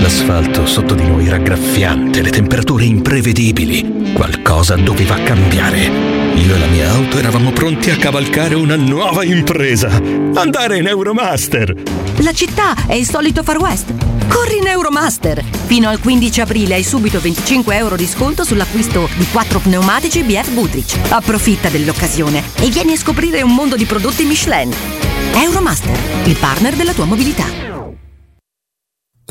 L'asfalto sotto di noi era graffiante, le temperature imprevedibili. Qualcosa doveva cambiare. Io e la mia auto eravamo pronti a cavalcare una nuova impresa. Andare in Euromaster. La città è il solito Far West. Corri in Euromaster. Fino al 15 aprile hai subito 25 euro di sconto sull'acquisto di 4 pneumatici BF Goodrich. Approfitta dell'occasione e vieni a scoprire un mondo di prodotti Michelin. Euromaster, il partner della tua mobilità.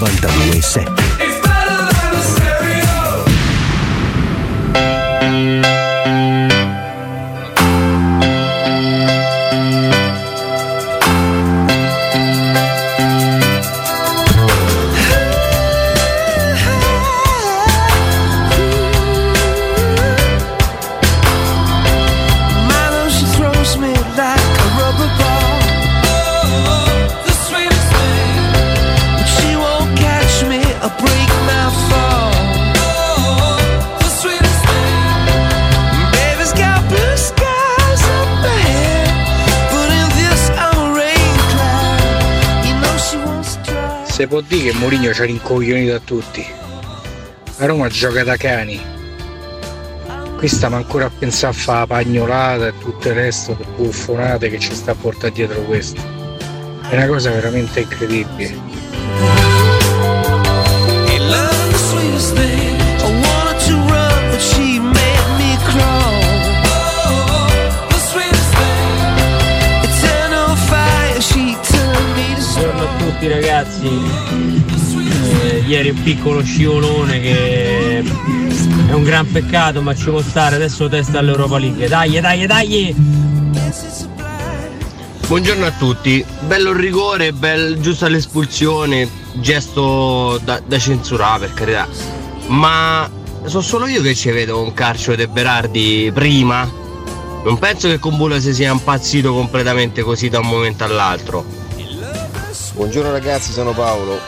92.7. Se può dire che Mourinho c'ha rincoglioni da tutti. La Roma gioca da cani. Qui stiamo ancora a pensare a fare la pagnolata e tutto il resto di buffonate che ci sta a portare dietro questo. È una cosa veramente incredibile. Tutti ragazzi, ieri un piccolo scivolone che è un gran peccato, ma ci può stare. Adesso testa all'Europa League, dai. Buongiorno a tutti, bello il rigore, giusta l'espulsione, gesto da censurare per carità, ma so solo io che ci vedo un calcio di Berardi prima. Non penso che Kumbulla si sia impazzito completamente così da un momento all'altro. Buongiorno ragazzi, sono Paolo.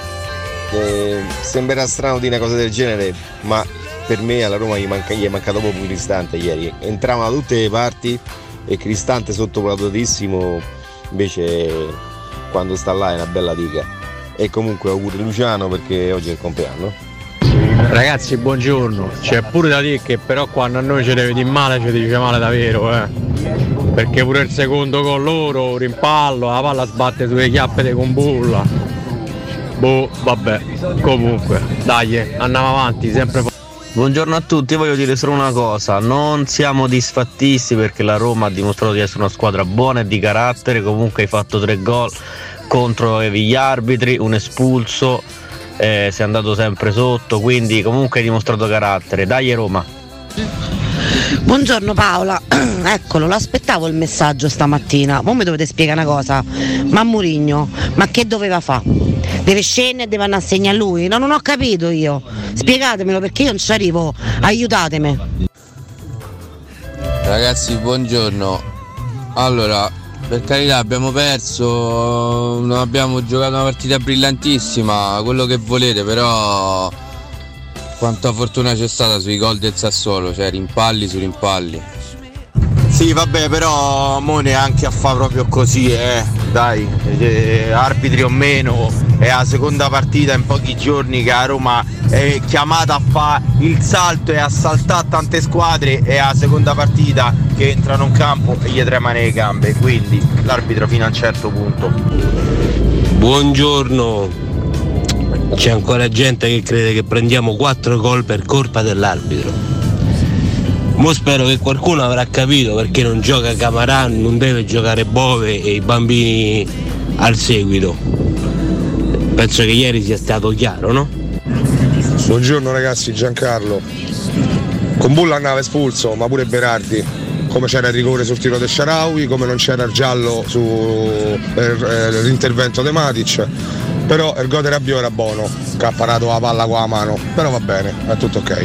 Sembrerà strano dire una cosa del genere, ma per me alla Roma gli è mancato proprio Cristante ieri. Entravano da tutte le parti e Cristante sottovalutatissimo, invece quando sta là è una bella diga. E comunque auguri Luciano perché oggi è il compleanno. Ragazzi buongiorno, c'è pure da dire che però quando a noi ci deve dire male ci dice male davvero, perché pure il secondo con loro, rimpallo, la palla sbatte sulle chiappe di Kumbulla. Boh, vabbè, comunque, dai, andiamo avanti, sempre. Buongiorno a tutti, voglio dire solo una cosa, non siamo disfattisti perché la Roma ha dimostrato di essere una squadra buona e di carattere, comunque hai fatto 3 gol contro gli arbitri, un espulso, sei andato sempre sotto, quindi comunque hai dimostrato carattere, dai Roma. Buongiorno Paola, eccolo, l'aspettavo il messaggio stamattina, voi mi dovete spiegare una cosa, ma Mourinho, ma che doveva fare? Deve scendere e deve andare a segnare lui? No, non ho capito io, spiegatemelo perché io non ci arrivo, aiutatemi. Ragazzi buongiorno, allora per carità abbiamo perso, non abbiamo giocato una partita brillantissima, quello che volete, però quanta fortuna c'è stata sui gol del Sassuolo, cioè rimpalli su rimpalli. Sì vabbè, però Mone anche a fa proprio così, dai, arbitri o meno, è la seconda partita in pochi giorni che a Roma è chiamata a fare il salto e a saltare tante squadre, è la seconda partita che entrano in campo e gli tremano le gambe, quindi l'arbitro fino a un certo punto. Buongiorno. C'è ancora gente che crede che prendiamo 4 gol per colpa dell'arbitro. Mo spero che qualcuno avrà capito perché non gioca Camarà, non deve giocare Bove e i bambini al seguito. Penso che ieri sia stato chiaro, no? Buongiorno ragazzi, Giancarlo. Kumbulla andava espulso, ma pure Berardi. Come c'era il rigore sul tiro di Shaarawy, come non c'era il giallo sull'intervento di Matic. Però il gol di Rabiot era buono, che ha parato la palla con la mano, però va bene, è tutto ok.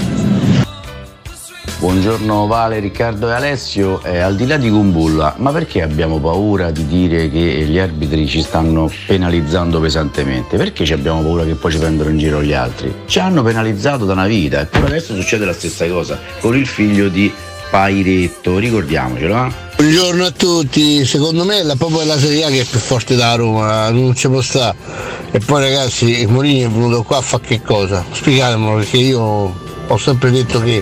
Buongiorno Vale, Riccardo e Alessio, al di là di Kumbulla, ma perché abbiamo paura di dire che gli arbitri ci stanno penalizzando pesantemente? Perché ci abbiamo paura che poi ci prendano in giro gli altri? Ci hanno penalizzato da una vita, eppure adesso succede la stessa cosa, con il figlio di Pairetto, ricordiamocelo, eh? Buongiorno a tutti, secondo me è proprio la Serie A che è più forte della Roma, non ci può stare. E poi ragazzi, Mourinho è venuto qua a fare che cosa? Spiegatemelo, perché io ho sempre detto che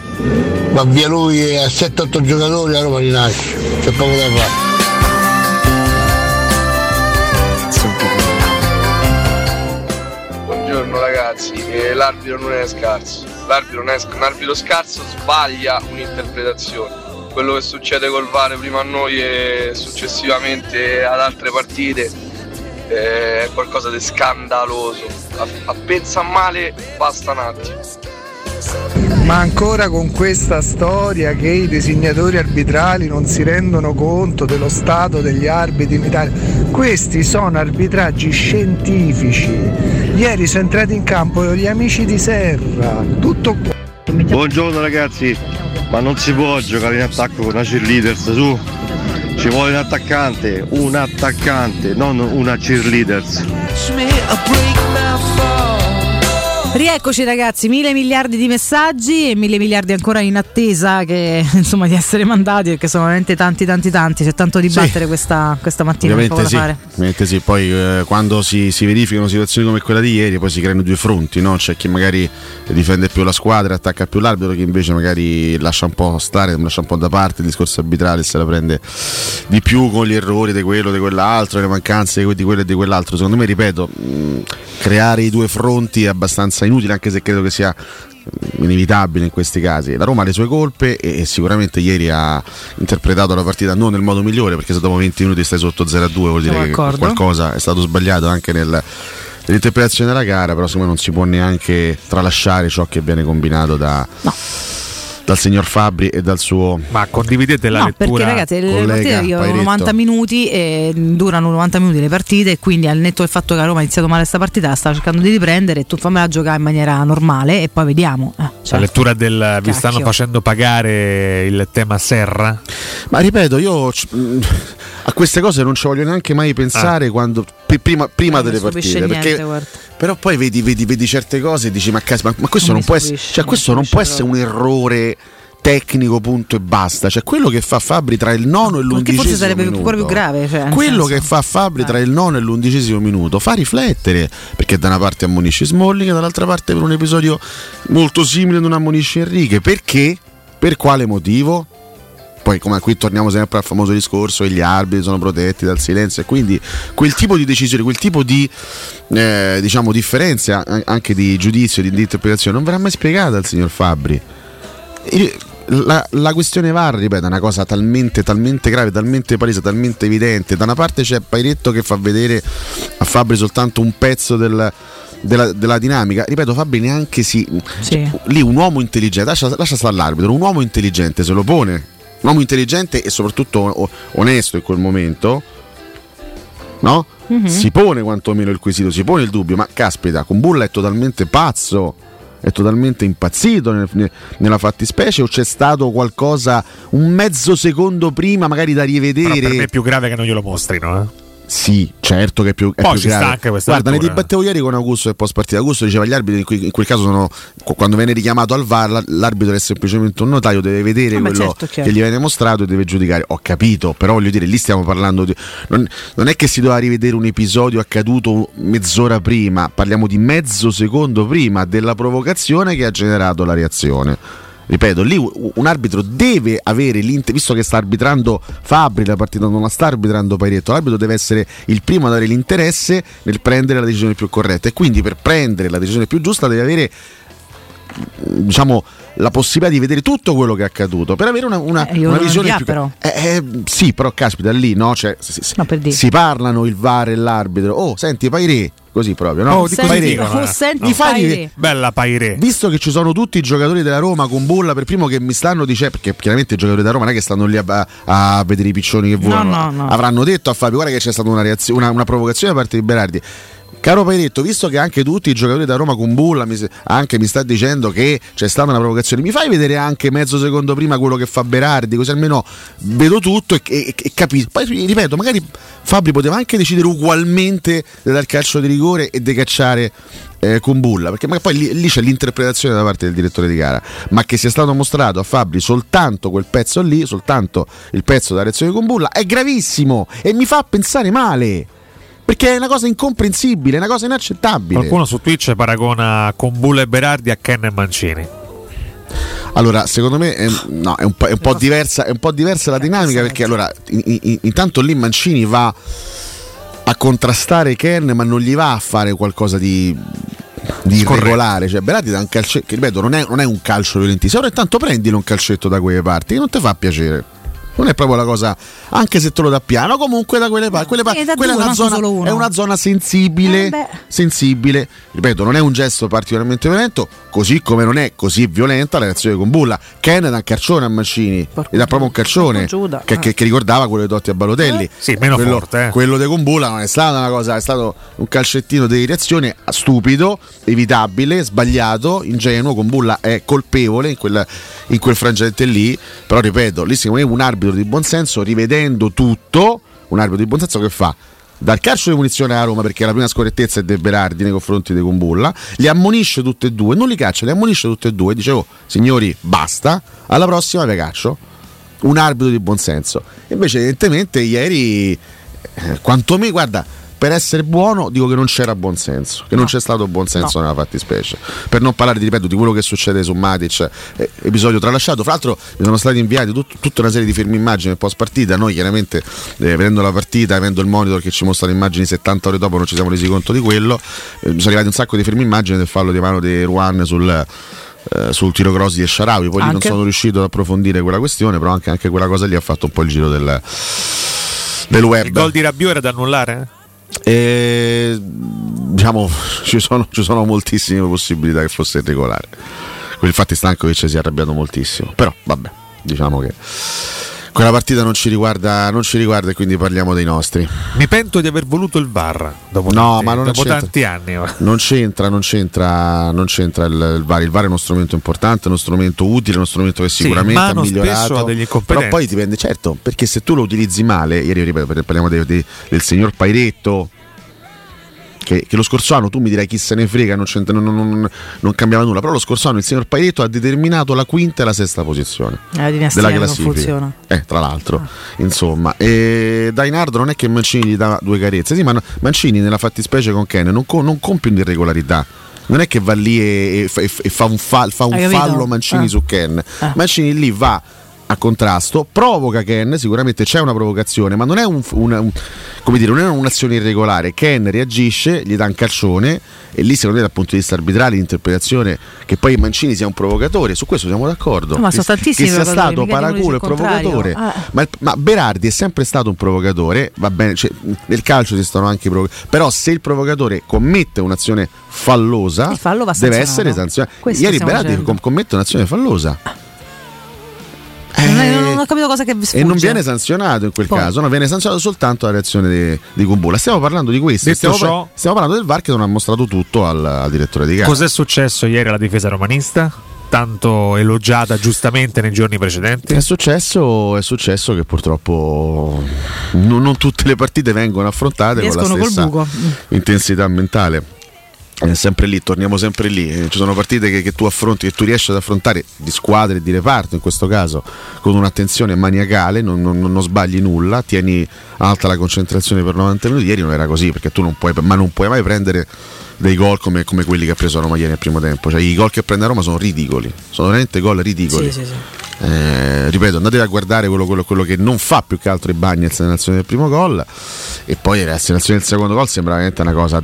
va via lui e a 7-8 giocatori la Roma rinasce, c'è poco da fare. Buongiorno ragazzi, l'arbitro non è scarso, un arbitro scarso sbaglia un'interpretazione. Quello che succede col VAR prima a noi e successivamente ad altre partite è qualcosa di scandaloso. A pensare male basta un attimo. Ma ancora con questa storia che i designatori arbitrali non si rendono conto dello stato degli arbitri in Italia, questi sono arbitraggi scientifici. Ieri sono entrati in campo gli amici di Serra, tutto qua. Buongiorno ragazzi, ma non si può giocare in attacco con una cheerleader, su, ci vuole un attaccante, non una cheerleader. Rieccoci ragazzi, 1000 miliardi di messaggi e 1000 miliardi ancora in attesa che, insomma, di essere mandati, perché sono veramente tanti, c'è tanto dibattere questa mattina. Ovviamente sì, poi quando si verificano situazioni come quella di ieri poi si creano due fronti, no? C'è chi magari difende più la squadra, attacca più l'arbitro, chi invece magari lascia un po' stare, lascia un po' da parte il discorso arbitrale, se la prende di più con gli errori di quello, di quell'altro, le mancanze di quello e di quell'altro. Secondo me, ripeto, creare i due fronti è abbastanza inutile, anche se credo che sia inevitabile in questi casi. La Roma ha le sue colpe e sicuramente ieri ha interpretato la partita non nel modo migliore, perché se dopo 20 minuti stai sotto 0-2 vuol dire che qualcosa è stato sbagliato anche nell'interpretazione della gara, però secondo me non si può neanche tralasciare ciò che viene combinato dal signor Fabbri e dal suo... Ma condividete la lettura, perché ragazzi le partite durano 90 minuti le partite, e quindi al netto del fatto che la Roma ha iniziato male questa partita la sta cercando di riprendere, e tu fammela giocare in maniera normale e poi vediamo. La lettura del vi stanno facendo pagare il tema Serra? Ma ripeto, io a queste cose non ci voglio neanche mai pensare quando prima delle partite, perché niente, però poi vedi certe cose e dici ma questo non può essere, cioè questo non può essere un errore tecnico, punto e basta. Cioè quello che fa Fabbri tra il nono e l'11esimo forse sarebbe minuto, ancora più grave, cioè, quello che fa Fabbri tra il nono e l'11esimo minuto fa riflettere, perché da una parte ammonisce Smalling e dall'altra parte per un episodio molto simile non ammonisce Enrique. Perché? Per quale motivo? Poi come qui torniamo sempre al famoso discorso e gli arbitri sono protetti dal silenzio, e quindi quel tipo di decisione, quel tipo di differenza anche di giudizio, di interpretazione non verrà mai spiegata al signor Fabbri. La questione VAR, ripeto, è una cosa talmente grave, talmente palese, talmente evidente. Da una parte c'è Pairetto che fa vedere a Fabbri soltanto un pezzo della dinamica. Ripeto, Fabbri neanche lì un uomo intelligente, lascia stare l'arbitro, un uomo intelligente se lo pone. Un uomo intelligente e soprattutto onesto in quel momento, no? Mm-hmm. Si pone quantomeno il quesito, si pone il dubbio, ma caspita, Kumbulla è totalmente pazzo, è totalmente impazzito nella fattispecie, o c'è stato qualcosa un mezzo secondo prima magari da rivedere? Però per me è più grave che non glielo mostrino, Sì, certo che è più grave. Sta anche questa ne dibattevo ieri con Augusto e post partita. Augusto diceva gli arbitri in quel caso sono, quando viene richiamato al VAR l'arbitro è semplicemente un notaio, deve vedere quello che gli viene mostrato e deve giudicare. Ho capito, però voglio dire, lì stiamo parlando di non è che si doveva rivedere un episodio accaduto mezz'ora prima, parliamo di mezzo secondo prima della provocazione che ha generato la reazione. Ripeto, lì un arbitro deve avere visto che sta arbitrando Fabbri la partita, non la sta arbitrando Pairetto, l'arbitro deve essere il primo ad avere l'interesse nel prendere la decisione più corretta, e quindi per prendere la decisione più giusta deve avere la possibilità di vedere tutto quello che è accaduto per avere una visione più però. Sì, però caspita lì, no? Cioè, si parlano il VAR e l'arbitro. Oh, senti Pairé, così proprio, no? Pairé. Bella Pairé. Visto che ci sono tutti i giocatori della Roma, Kumbulla per primo, che mi stanno dicendo, perché chiaramente i giocatori della Roma non è che stanno lì a vedere i piccioni che volano. No. Avranno detto a Fabio, guarda che c'è stata una reazione, una provocazione da parte di Berardi. Caro Pairetto, visto che anche tutti i giocatori da Roma, Kumbulla anche mi sta dicendo che c'è stata una provocazione, mi fai vedere anche mezzo secondo prima quello che fa Berardi, così almeno vedo tutto e capisco. Poi ripeto, magari Fabbri poteva anche decidere ugualmente del calcio di rigore e decacciare Kumbulla, perché poi lì c'è l'interpretazione da parte del direttore di gara, ma che sia stato mostrato a Fabbri soltanto quel pezzo lì, soltanto il pezzo della reazione di Kumbulla, è gravissimo e mi fa pensare male. Perché è una cosa incomprensibile, è una cosa inaccettabile. Qualcuno su Twitch paragona Kumbulla e Berardi a Ken e Mancini. Allora, secondo me è un po' diversa la dinamica, perché allora intanto lì Mancini va a contrastare Ken, ma non gli va a fare qualcosa di irregolare. Cioè Berardi dà un calcetto, che ripeto non è un calcio violentissimo, però intanto prendilo un calcetto da quelle parti che non ti fa piacere. non è proprio la cosa, anche se te lo dà piano, comunque da quelle parti, quella è una zona, sensibile, sensibile, ripeto, non è un gesto particolarmente violento, così come non è così violenta la reazione con Bulla. Ken dà un calcione a Mancini, ed ha proprio un calcione che ricordava quello di Totti a Balotelli, sì, meno quello, forte, quello di con Bulla non è stata una cosa, è stato un calcettino di reazione stupido, evitabile, sbagliato, ingenuo. Con Bulla è colpevole in quel frangente lì, però ripeto, lì secondo me un arbitro di buonsenso, rivedendo tutto, un arbitro di buonsenso che fa dal calcio di punizione a Roma, perché la prima scorrettezza è De Berardi nei confronti di Con Bulla, li ammonisce tutti e due, non li caccia, li ammonisce tutti e due, dicevo, oh, signori, basta, alla prossima vi caccio. Un arbitro di buonsenso. Invece evidentemente ieri, quanto mi guarda, per essere buono dico che non c'era buonsenso, che non c'è stato buonsenso nella fattispecie, per non parlare, di ripeto, di quello che succede su Matic, episodio tralasciato. Fra l'altro mi sono stati inviati tutta una serie di fermi immagini post partita. Noi chiaramente vedendo la partita, avendo il monitor che ci mostra le immagini 70 ore dopo, non ci siamo resi conto di quello. Mi sono arrivati un sacco di fermi immagini del fallo di mano di Ruan sul tiro cross di Esharawi, poi lì non sono riuscito ad approfondire quella questione, però anche quella cosa lì ha fatto un po' il giro del web. Il gol di Rabiot era da annullare? Diciamo ci sono moltissime possibilità che fosse regolare. Infatti è stanco che ci si è arrabbiato moltissimo, però vabbè, diciamo che quella partita non ci riguarda e quindi parliamo dei nostri. Mi pento di aver voluto il VAR dopo tanti anni. Non c'entra il VAR. Il VAR è uno strumento importante, uno strumento utile, uno strumento che sicuramente ha migliorato. Però poi dipende, certo, perché se tu lo utilizzi male, ieri ripeto, parliamo del signor Pairetto, che lo scorso anno tu mi dirai chi se ne frega, non cambiava nulla, però lo scorso anno il signor Pairetto ha determinato la quinta e la sesta posizione della classifica, tra l'altro, insomma. E Dainardo non è che Mancini gli dà due carezze, sì, ma Mancini nella fattispecie con Ken non compie un'irregolarità, non è che va lì e fa un fallo Mancini su Ken. Mancini lì va a contrasto, provoca Ken, sicuramente c'è una provocazione, ma non è un'azione irregolare. Ken reagisce, gli dà un calcione e lì secondo me dal punto di vista arbitrale l'interpretazione che poi Mancini sia un provocatore, su questo siamo d'accordo, ma sono tantissimi, che sia stato paraculo e provocatore, ma Berardi è sempre stato un provocatore, va bene, cioè, nel calcio ci stanno anche i provocatori, però se il provocatore commette un'azione fallosa deve essere sanzionato. Ieri Berardi commette un'azione fallosa. Non ho capito cosa che vi sfugge. E non viene sanzionato in quel caso, no, viene sanzionato soltanto la reazione di Con Bulla. Stiamo parlando di questo. Stiamo parlando del VAR che non ha mostrato tutto al direttore di gara. Cos'è successo ieri alla difesa romanista? Tanto elogiata giustamente nei giorni precedenti. È successo che purtroppo non tutte le partite vengono affrontate con la stessa intensità mentale. Sempre lì, torniamo sempre lì. Ci sono partite che tu affronti, che tu riesci ad affrontare, di squadre e di reparto in questo caso, con un'attenzione maniacale, non sbagli nulla, tieni alta la concentrazione per 90 minuti. Ieri non era così, perché tu non puoi mai prendere dei gol come quelli che ha preso Roma ieri nel primo tempo. Cioè, i gol che prende Roma sono ridicoli, sono veramente gol ridicoli. Sì. Ripeto, andate a guardare quello che non fa più che altro i Bagnets nell'azione del primo gol, e poi l'azione del secondo gol sembra veramente una cosa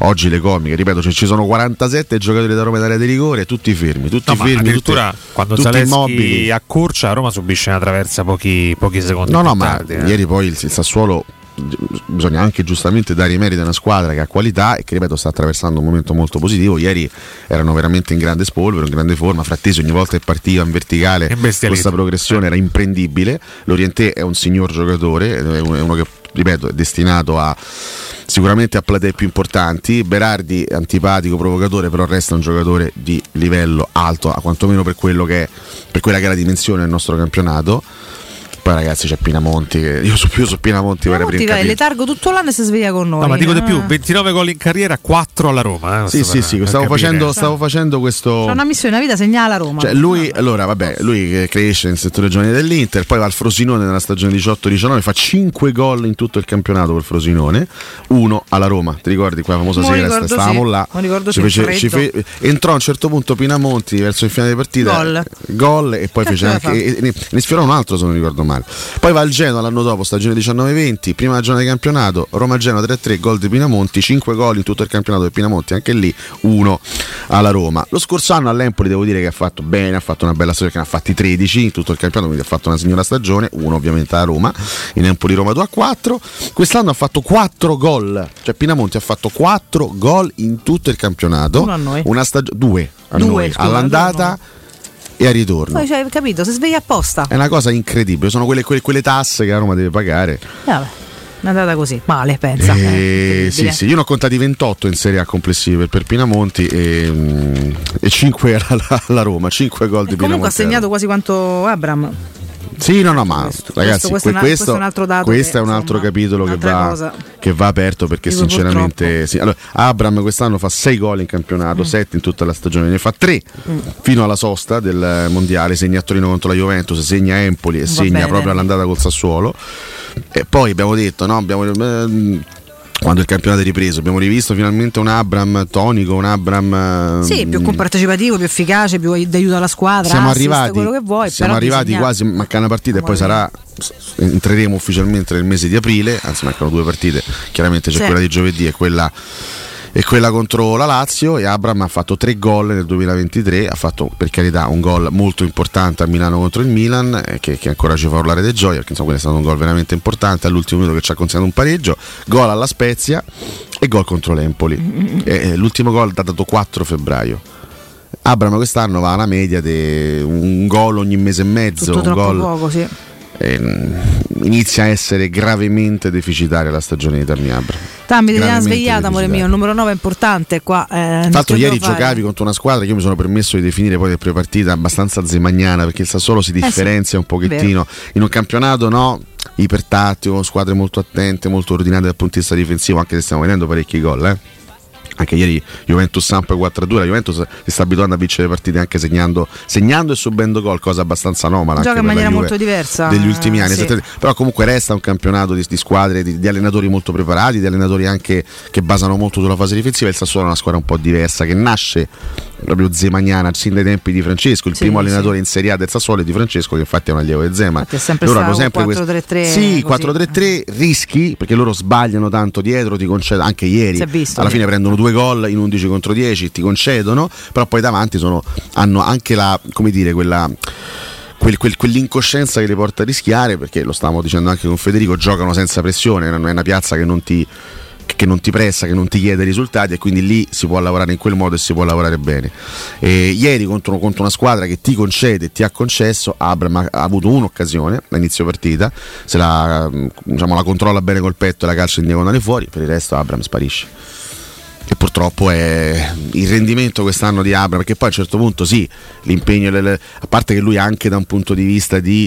oggi le comiche. Ripeto, cioè, ci sono 47 giocatori da Roma in area di rigore, tutti fermi, addirittura quando Zaleschi accorcia, Roma subisce una traversa pochi secondi più tardi. Ieri poi il Sassuolo, bisogna anche giustamente dare i meriti a una squadra che ha qualità e che, ripeto, sta attraversando un momento molto positivo. Ieri erano veramente in grande spolvero, in grande forma. Frattesi ogni volta che partiva in verticale, questa progressione era imprendibile. Lorienté è un signor giocatore, è uno che, ripeto, è destinato sicuramente a platee più importanti. Berardi antipatico, provocatore, però resta un giocatore di livello alto, a quantomeno per quello che è, per quella che è la dimensione del nostro campionato. Poi ragazzi, c'è Pinamonti, io su Pinamonti vorrei aprire il capitolo. Letargo tutto l'anno e si sveglia con noi. No, ma dico di più, 29 gol in carriera, 4 alla Roma. Stavo facendo questo. C'è una missione, una vita, segnala Roma. Cioè, lui cresce nel settore giovanile dell'Inter, poi va al Frosinone nella stagione 18-19, fa 5 gol in tutto il campionato col Frosinone, 1 alla Roma. Ti ricordi quella famosa sera? Stavamo là. Entrò a un certo punto Pinamonti verso il finale di partita, gol e poi fece anche, ne sfiorò un altro, se non ricordo male. male. Poi va al Genoa l'anno dopo, stagione 19-20, prima stagione di campionato, Roma-Genoa 3-3, gol di Pinamonti, 5 gol in tutto il campionato di Pinamonti, anche lì 1 alla Roma. Lo scorso anno all'Empoli devo dire che ha fatto bene, ha fatto una bella stagione, che ne ha fatti 13 in tutto il campionato, quindi ha fatto una signora stagione, 1 ovviamente alla Roma, in Empoli-Roma 2-4. Quest'anno ha fatto 4 gol, cioè Pinamonti ha fatto 4 gol in tutto il campionato, una stagione, 2 a noi, all'andata e a ritorno. Poi cioè, capito, si sveglia apposta. È una cosa incredibile, sono quelle tasse che la Roma deve pagare. È andata così, male, pensa. Sì, io ne ho contati 28 in Serie A complessive per Pinamonti e 5 alla Roma, 5 gol di Pinamonti. Comunque ha segnato quasi quanto Abraham. Sì, no, ma ragazzi, questo è un altro dato. Questo è un altro capitolo che va aperto, perché dico, sinceramente sì. Allora, Abraham quest'anno fa 6 gol in campionato, 7 in tutta la stagione, ne fa 3 fino alla sosta del mondiale, segna a Torino contro la Juventus, segna a Empoli e segna proprio all'andata col Sassuolo. E poi abbiamo detto, quando il campionato è ripreso, abbiamo rivisto finalmente un Abraham tonico, un Abraham più compartecipativo, più efficace, più d'aiuto alla squadra. Siamo arrivati, quello che vuoi, siamo però arrivati quasi, manca una partita e poi sarà, entreremo ufficialmente nel mese di aprile, anzi mancano 2 partite, chiaramente c'è quella di giovedì e quella contro la Lazio, e Abraham ha fatto 3 gol nel 2023, ha fatto per carità un gol molto importante a Milano contro il Milan, che ancora ci fa urlare di gioia, perché insomma quello è stato un gol veramente importante, all'ultimo minuto che ci ha consegnato un pareggio, gol alla Spezia e gol contro l'Empoli, e l'ultimo gol datato 4 febbraio. Abraham quest'anno va alla media di un gol ogni mese e mezzo, tutto un gol poco, sì. Inizia a essere gravemente deficitaria la stagione di Tammy Abraham. Tammy, ti viene svegliata, amore mio, il numero 9 è importante qua. Tra l'altro ieri giocavi contro una squadra che io mi sono permesso di definire poi del prepartita abbastanza zemagnana, perché il Sassuolo si differenzia un pochettino in un campionato ipertattico, squadre molto attente, molto ordinate dal punto di vista difensivo, anche se stiamo vedendo parecchi gol, Anche ieri Juventus-Samp 4-2, la Juventus si sta abituando a vincere le partite anche segnando e subendo gol, cosa abbastanza anomala. Gioca in maniera molto diversa degli ultimi anni, però comunque resta un campionato di squadre, di allenatori molto preparati, di allenatori anche che basano molto sulla fase difensiva. Il Sassuolo è una squadra un po' diversa, che nasce proprio zemaniana sin dai tempi di Francesco, il primo allenatore in Serie A del Sassuolo è di Francesco, che infatti è un allievo di Zeman. Loro hanno sempre 4-3-3, sì, 4-3-3, rischi, perché loro sbagliano tanto dietro, ti concedono anche ieri, alla fine prendono 2 gol in 11 contro 10, ti concedono, però poi davanti hanno anche la, come dire, quell'incoscienza che li porta a rischiare, perché lo stavamo dicendo anche con Federico, giocano senza pressione, è una piazza che non ti pressa, che non ti chiede risultati, e quindi lì si può lavorare in quel modo e si può lavorare bene. E ieri contro una squadra che ti concede, ti ha concesso, Abraham ha avuto un'occasione all'inizio partita, se la controlla bene col petto e la calcia in diagonale fuori, per il resto Abraham sparisce. Che purtroppo è il rendimento quest'anno di Abraham, perché poi a un certo punto l'impegno, a parte che lui anche da un punto di vista di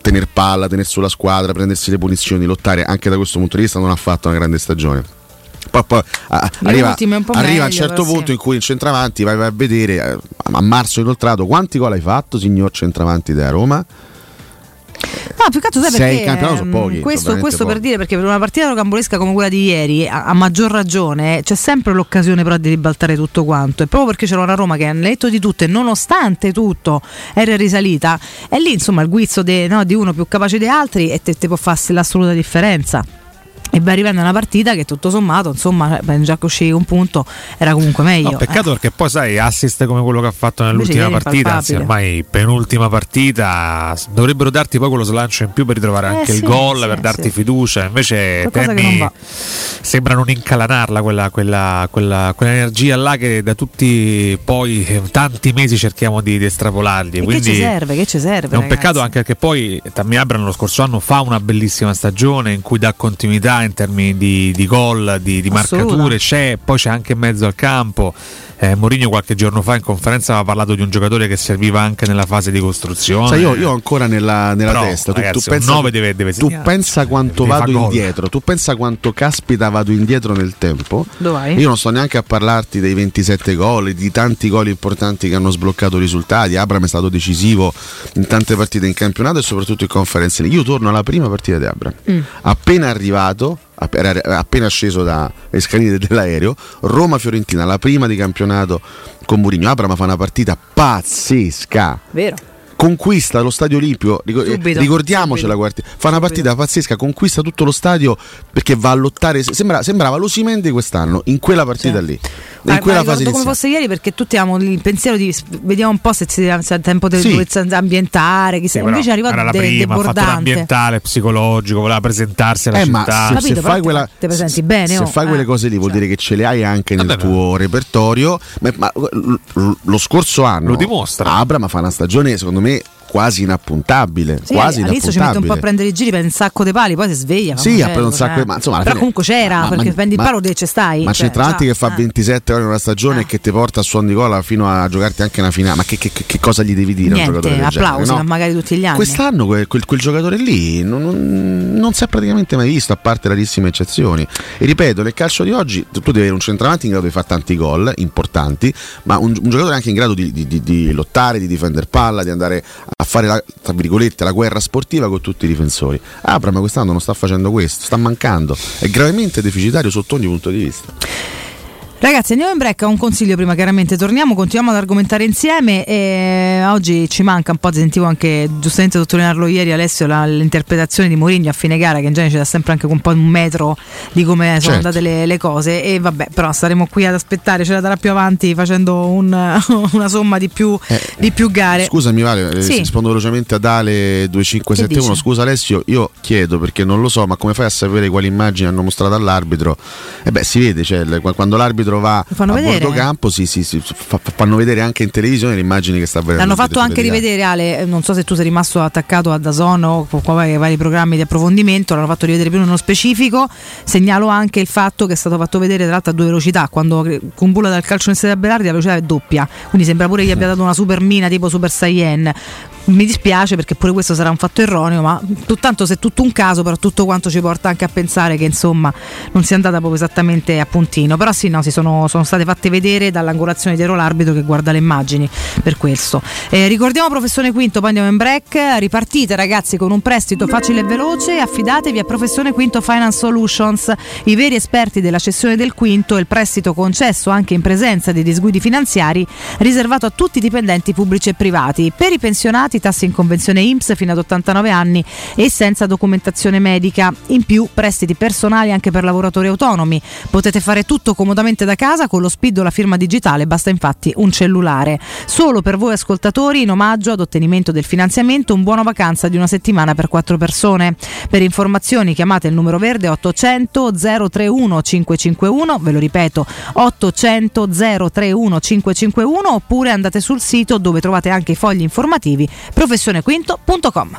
tener palla, tener sulla squadra, prendersi le punizioni, lottare, anche da questo punto di vista non ha fatto una grande stagione. Poi arriva a un certo punto in cui il centravanti vai a vedere, a marzo inoltrato, quanti gol hai fatto, signor centravanti della Roma? No, più che altro perché pochi, questo per dire, perché per una partita rocambolesca come quella di ieri, a maggior ragione, c'è sempre l'occasione però di ribaltare tutto quanto, e proprio perché c'era una Roma che, al netto di tutto e nonostante tutto, era risalita, e lì insomma il guizzo di uno più capace di altri e te può farsi l'assoluta differenza. E va arrivando una partita che tutto sommato, insomma, già che uscivi un punto era comunque meglio. Peccato perché poi sai, assist come quello che ha fatto nell'ultima partita, anzi ormai penultima partita, dovrebbero darti poi quello slancio in più per ritrovare anche il gol, per darti fiducia. Invece temi, sembra non incalanarla quell'energia là che da tutti poi tanti mesi cerchiamo di estrapolargli. Quindi che ci serve? È un peccato, anche perché poi Tammy Abraham lo scorso anno fa una bellissima stagione in cui dà continuità in termini di gol, di marcature, poi c'è anche in mezzo al campo. Mourinho qualche giorno fa in conferenza aveva parlato di un giocatore che serviva anche nella fase di costruzione. Sai, io ancora nella però, testa, ragazzi, tu pensa, 9 deve segnare, tu pensa quanto vado indietro, tu pensa quanto caspita vado indietro nel tempo. Dov'hai? Io non sto neanche a parlarti dei 27 gol, di tanti gol importanti che hanno sbloccato risultati. Abraham è stato decisivo in tante partite in campionato e soprattutto in Conference League. Io torno alla prima partita di Abraham, appena arrivato, appena sceso dai scalini dell'aereo, Roma-Fiorentina, la prima di campionato con Mourinho. Abraham fa una partita pazzesca, vero? conquista lo stadio Olimpico, ricordiamocela, fa una partita pazzesca, conquista tutto lo stadio perché va a lottare, sembrava l'Osimhen quest'anno in quella partita lì, in quella fase come fosse ieri, perché tutti avevamo il pensiero di vediamo un po' se si ha tempo di ambientare, chissà, invece è arrivato debordante, ambientale, psicologico, voleva presentarsi alla città, ma se fai quella te presenti bene, se fai quelle cose lì vuol dire che ce le hai anche nel tuo repertorio, ma lo scorso anno lo dimostra. Abraham fa una stagione secondo me quasi inappuntabile, sì, quasi all'inizio ci mette un po' a prendere i giri, per un sacco di pali, poi si sveglia, sì, ha preso un sacco di, ma insomma, però fine, comunque c'era, perché prendi il palo e ci stai, ma cioè, Centravanti che fa 27 ore in una stagione e che ti porta a suon di gola fino a giocarti anche una finale, ma che cosa gli devi dire? Niente, un giocatore del applausi, genere, no? Magari tutti gli anni quest'anno quel giocatore lì non si è praticamente mai visto, a parte rarissime eccezioni, e ripeto, nel calcio di oggi tu devi avere un centravanti in grado di fare tanti gol importanti, ma un giocatore anche in grado di lottare, di difendere palla, di andare a fare tra virgolette la guerra sportiva con tutti i difensori. Abraham quest'anno non sta facendo questo, sta mancando, è gravemente deficitario sotto ogni punto di vista. Ragazzi, andiamo in break, ho un consiglio prima, chiaramente torniamo, continuiamo ad argomentare insieme, e oggi ci manca un po', sentivo anche giustamente sottolinearlo ieri Alessio, l'interpretazione di Mourinho a fine gara, che in genere ci dà sempre anche un po' un metro di come sono andate le cose, e vabbè, però saremo qui ad aspettare, ce la darà più avanti facendo una somma di più gare. Scusami Vale, rispondo velocemente ad Ale 2571, scusa Alessio, io chiedo perché non lo so, ma come fai a sapere quali immagini hanno mostrato all'arbitro? Si vede, quando l'arbitro va a bordo campo fanno vedere anche in televisione le immagini che sta vedendo. L'hanno fatto anche rivedere, Ale, non so se tu sei rimasto attaccato a DAZN o ai vari programmi di approfondimento, l'hanno fatto rivedere più nello specifico. Segnalo anche il fatto che è stato fatto vedere tra l'altro a due velocità, quando Kumbulla dal calcio in serie a Berardi la velocità è doppia, quindi sembra pure che gli abbia dato una super mina tipo Super Saiyan. Mi dispiace perché pure questo sarà un fatto erroneo, ma tanto se è tutto un caso, però tutto quanto ci porta anche a pensare che insomma non sia andata proprio esattamente a puntino, però sì, no, si sono state fatte vedere dall'angolazione dietro l'arbitro che guarda le immagini, per questo ricordiamo Professione Quinto, poi andiamo in break. Ripartite ragazzi con un prestito facile e veloce, affidatevi a Professione Quinto Finance Solutions, i veri esperti della cessione del quinto e il prestito concesso anche in presenza dei disguidi finanziari, riservato a tutti i dipendenti pubblici e privati, per i pensionati tassi in convenzione INPS fino ad 89 anni e senza documentazione medica, in più prestiti personali anche per lavoratori autonomi. Potete fare tutto comodamente da casa con lo SPID o la firma digitale, basta infatti un cellulare. Solo per voi ascoltatori, in omaggio ad ottenimento del finanziamento, un buono vacanza di una settimana per 4 persone. Per informazioni chiamate il numero verde 800 031 551, ve lo ripeto 800 031 551, oppure andate sul sito dove trovate anche i fogli informativi professionequinto.com.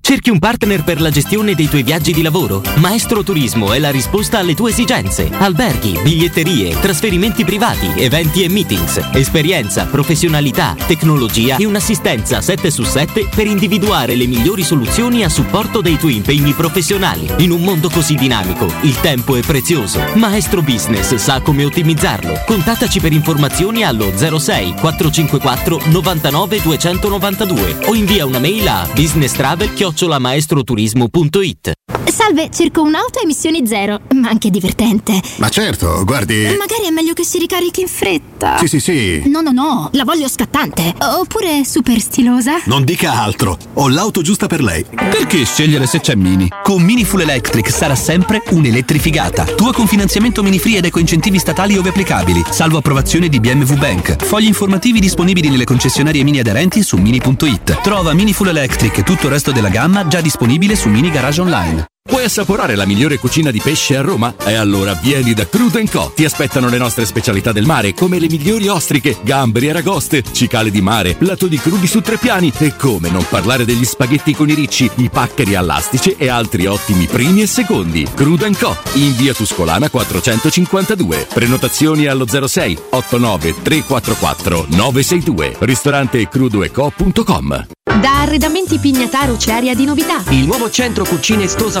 Cerchi un partner per la gestione dei tuoi viaggi di lavoro? Maestro Turismo è la risposta alle tue esigenze. Alberghi, biglietterie, trasferimenti privati, eventi e meetings. Esperienza, professionalità, tecnologia e un'assistenza 7/7 per individuare le migliori soluzioni a supporto dei tuoi impegni professionali. In un mondo così dinamico, il tempo è prezioso. Maestro Business sa come ottimizzarlo. Contattaci per informazioni allo 06 454 99 292 o invia una mail a businesstravel@maestroturismo.it. Salve, cerco un'auto a emissioni zero, ma anche divertente. Ma certo, guardi. Magari è meglio che si ricarichi in fretta. Sì. No, la voglio scattante. Oppure super stilosa. Non dica altro, ho l'auto giusta per lei. Perché scegliere se c'è Mini? Con Mini Full Electric sarà sempre un'elettrificata. Tua con finanziamento Mini Free ed ecoincentivi statali ove applicabili, salvo approvazione di BMW Bank. Fogli informativi disponibili nelle concessionarie Mini aderenti su mini.it. Trova Mini Full Electric e tutto il resto della gamma già disponibile su Mini Garage Online. Vuoi assaporare la migliore cucina di pesce a Roma? E allora vieni da Crudo & Co. Ti aspettano le nostre specialità del mare, come le migliori ostriche, gamberi e aragoste, cicale di mare, piatto di crudi su 3 piani e come non parlare degli spaghetti con i ricci, i paccheri all'astice e altri ottimi primi e secondi. Crudo & Co. in via Tuscolana 452. Prenotazioni allo 06 89 344 962. Ristorante crudoeco.com. Da Arredamenti Pignataro c'è aria di novità. Il nuovo centro cucine Stosa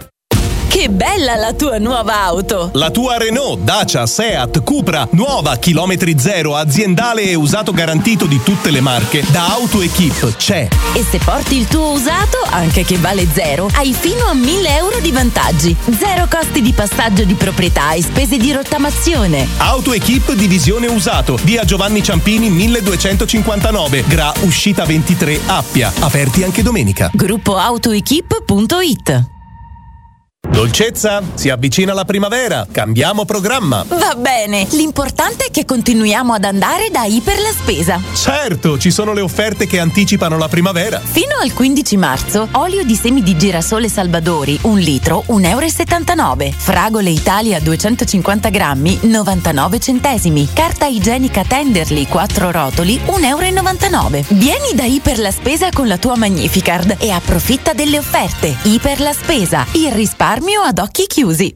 Che bella la tua nuova auto! La tua Renault, Dacia, Seat, Cupra, nuova, chilometri zero, aziendale e usato garantito di tutte le marche, da AutoEquip c'è. E se porti il tuo usato, anche che vale zero, hai fino a 1.000 euro di vantaggi. Zero costi di passaggio di proprietà e spese di rottamazione. AutoEquip divisione usato, via Giovanni Ciampini 1259, Gra uscita 23 Appia, aperti anche domenica. Gruppo AutoEquip.it. Dolcezza, si avvicina la primavera, cambiamo programma. Va bene, l'importante è che continuiamo ad andare da Iper la Spesa. Certo, ci sono le offerte che anticipano la primavera. Fino al 15 marzo, olio di semi di girasole Salvadori, 1 litro, 1,79 €. Fragole Italia 250 grammi, 99 centesimi. Carta igienica Tenderly, 4 rotoli, 1,99 €. Vieni da Iper la Spesa con la tua Magnificard e approfitta delle offerte. Iper la Spesa, il risparmio ad occhi chiusi.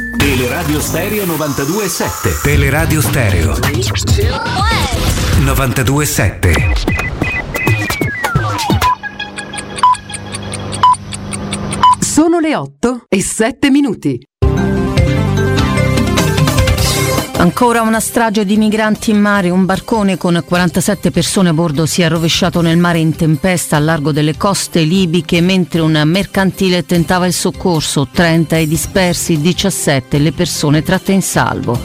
Teleradio Stereo 92.7. Teleradio Stereo 92.7. Sono le 8:07. Ancora una strage di migranti in mare, un barcone con 47 persone a bordo si è rovesciato nel mare in tempesta al largo delle coste libiche mentre un mercantile tentava il soccorso, 30 i dispersi, 17 le persone tratte in salvo.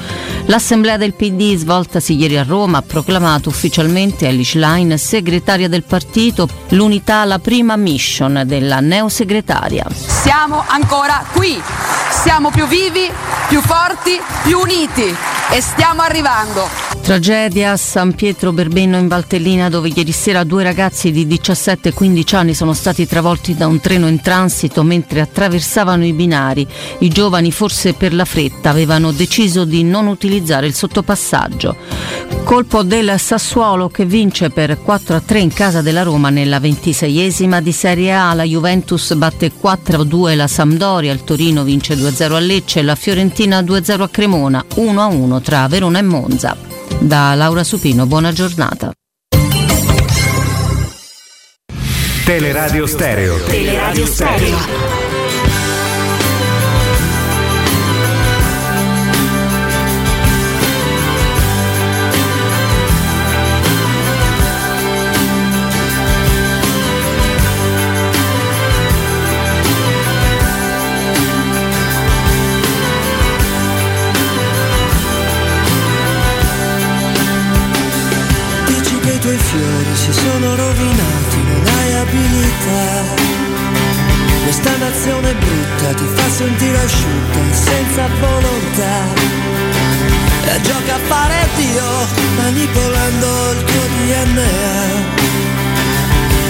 L'assemblea del PD svoltasi ieri a Roma ha proclamato ufficialmente Elly Schlein segretaria del partito, l'unità la prima mission della neosegretaria. Siamo ancora qui, siamo più vivi, più forti, più uniti. E stiamo arrivando. Tragedia a San Pietro Berbenno in Valtellina, dove ieri sera 2 ragazzi di 17 e 15 anni sono stati travolti da un treno in transito mentre attraversavano i binari. I giovani, forse per la fretta, avevano deciso di non utilizzare il sottopassaggio. Colpo del Sassuolo che vince per 4-3 in casa della Roma nella 26esima di Serie A. La Juventus batte 4-2 la Sampdoria, il Torino vince 2-0 a Lecce, la Fiorentina 2-0 a Cremona, 1-1 tra Verona e Monza. Da Laura Supino, buona giornata. Teleradio Stereo. Teleradio Stereo. I fiori si sono rovinati, non hai abilità. Questa nazione brutta ti fa sentire asciutta e senza volontà. E gioca a fare Dio manipolando il tuo DNA.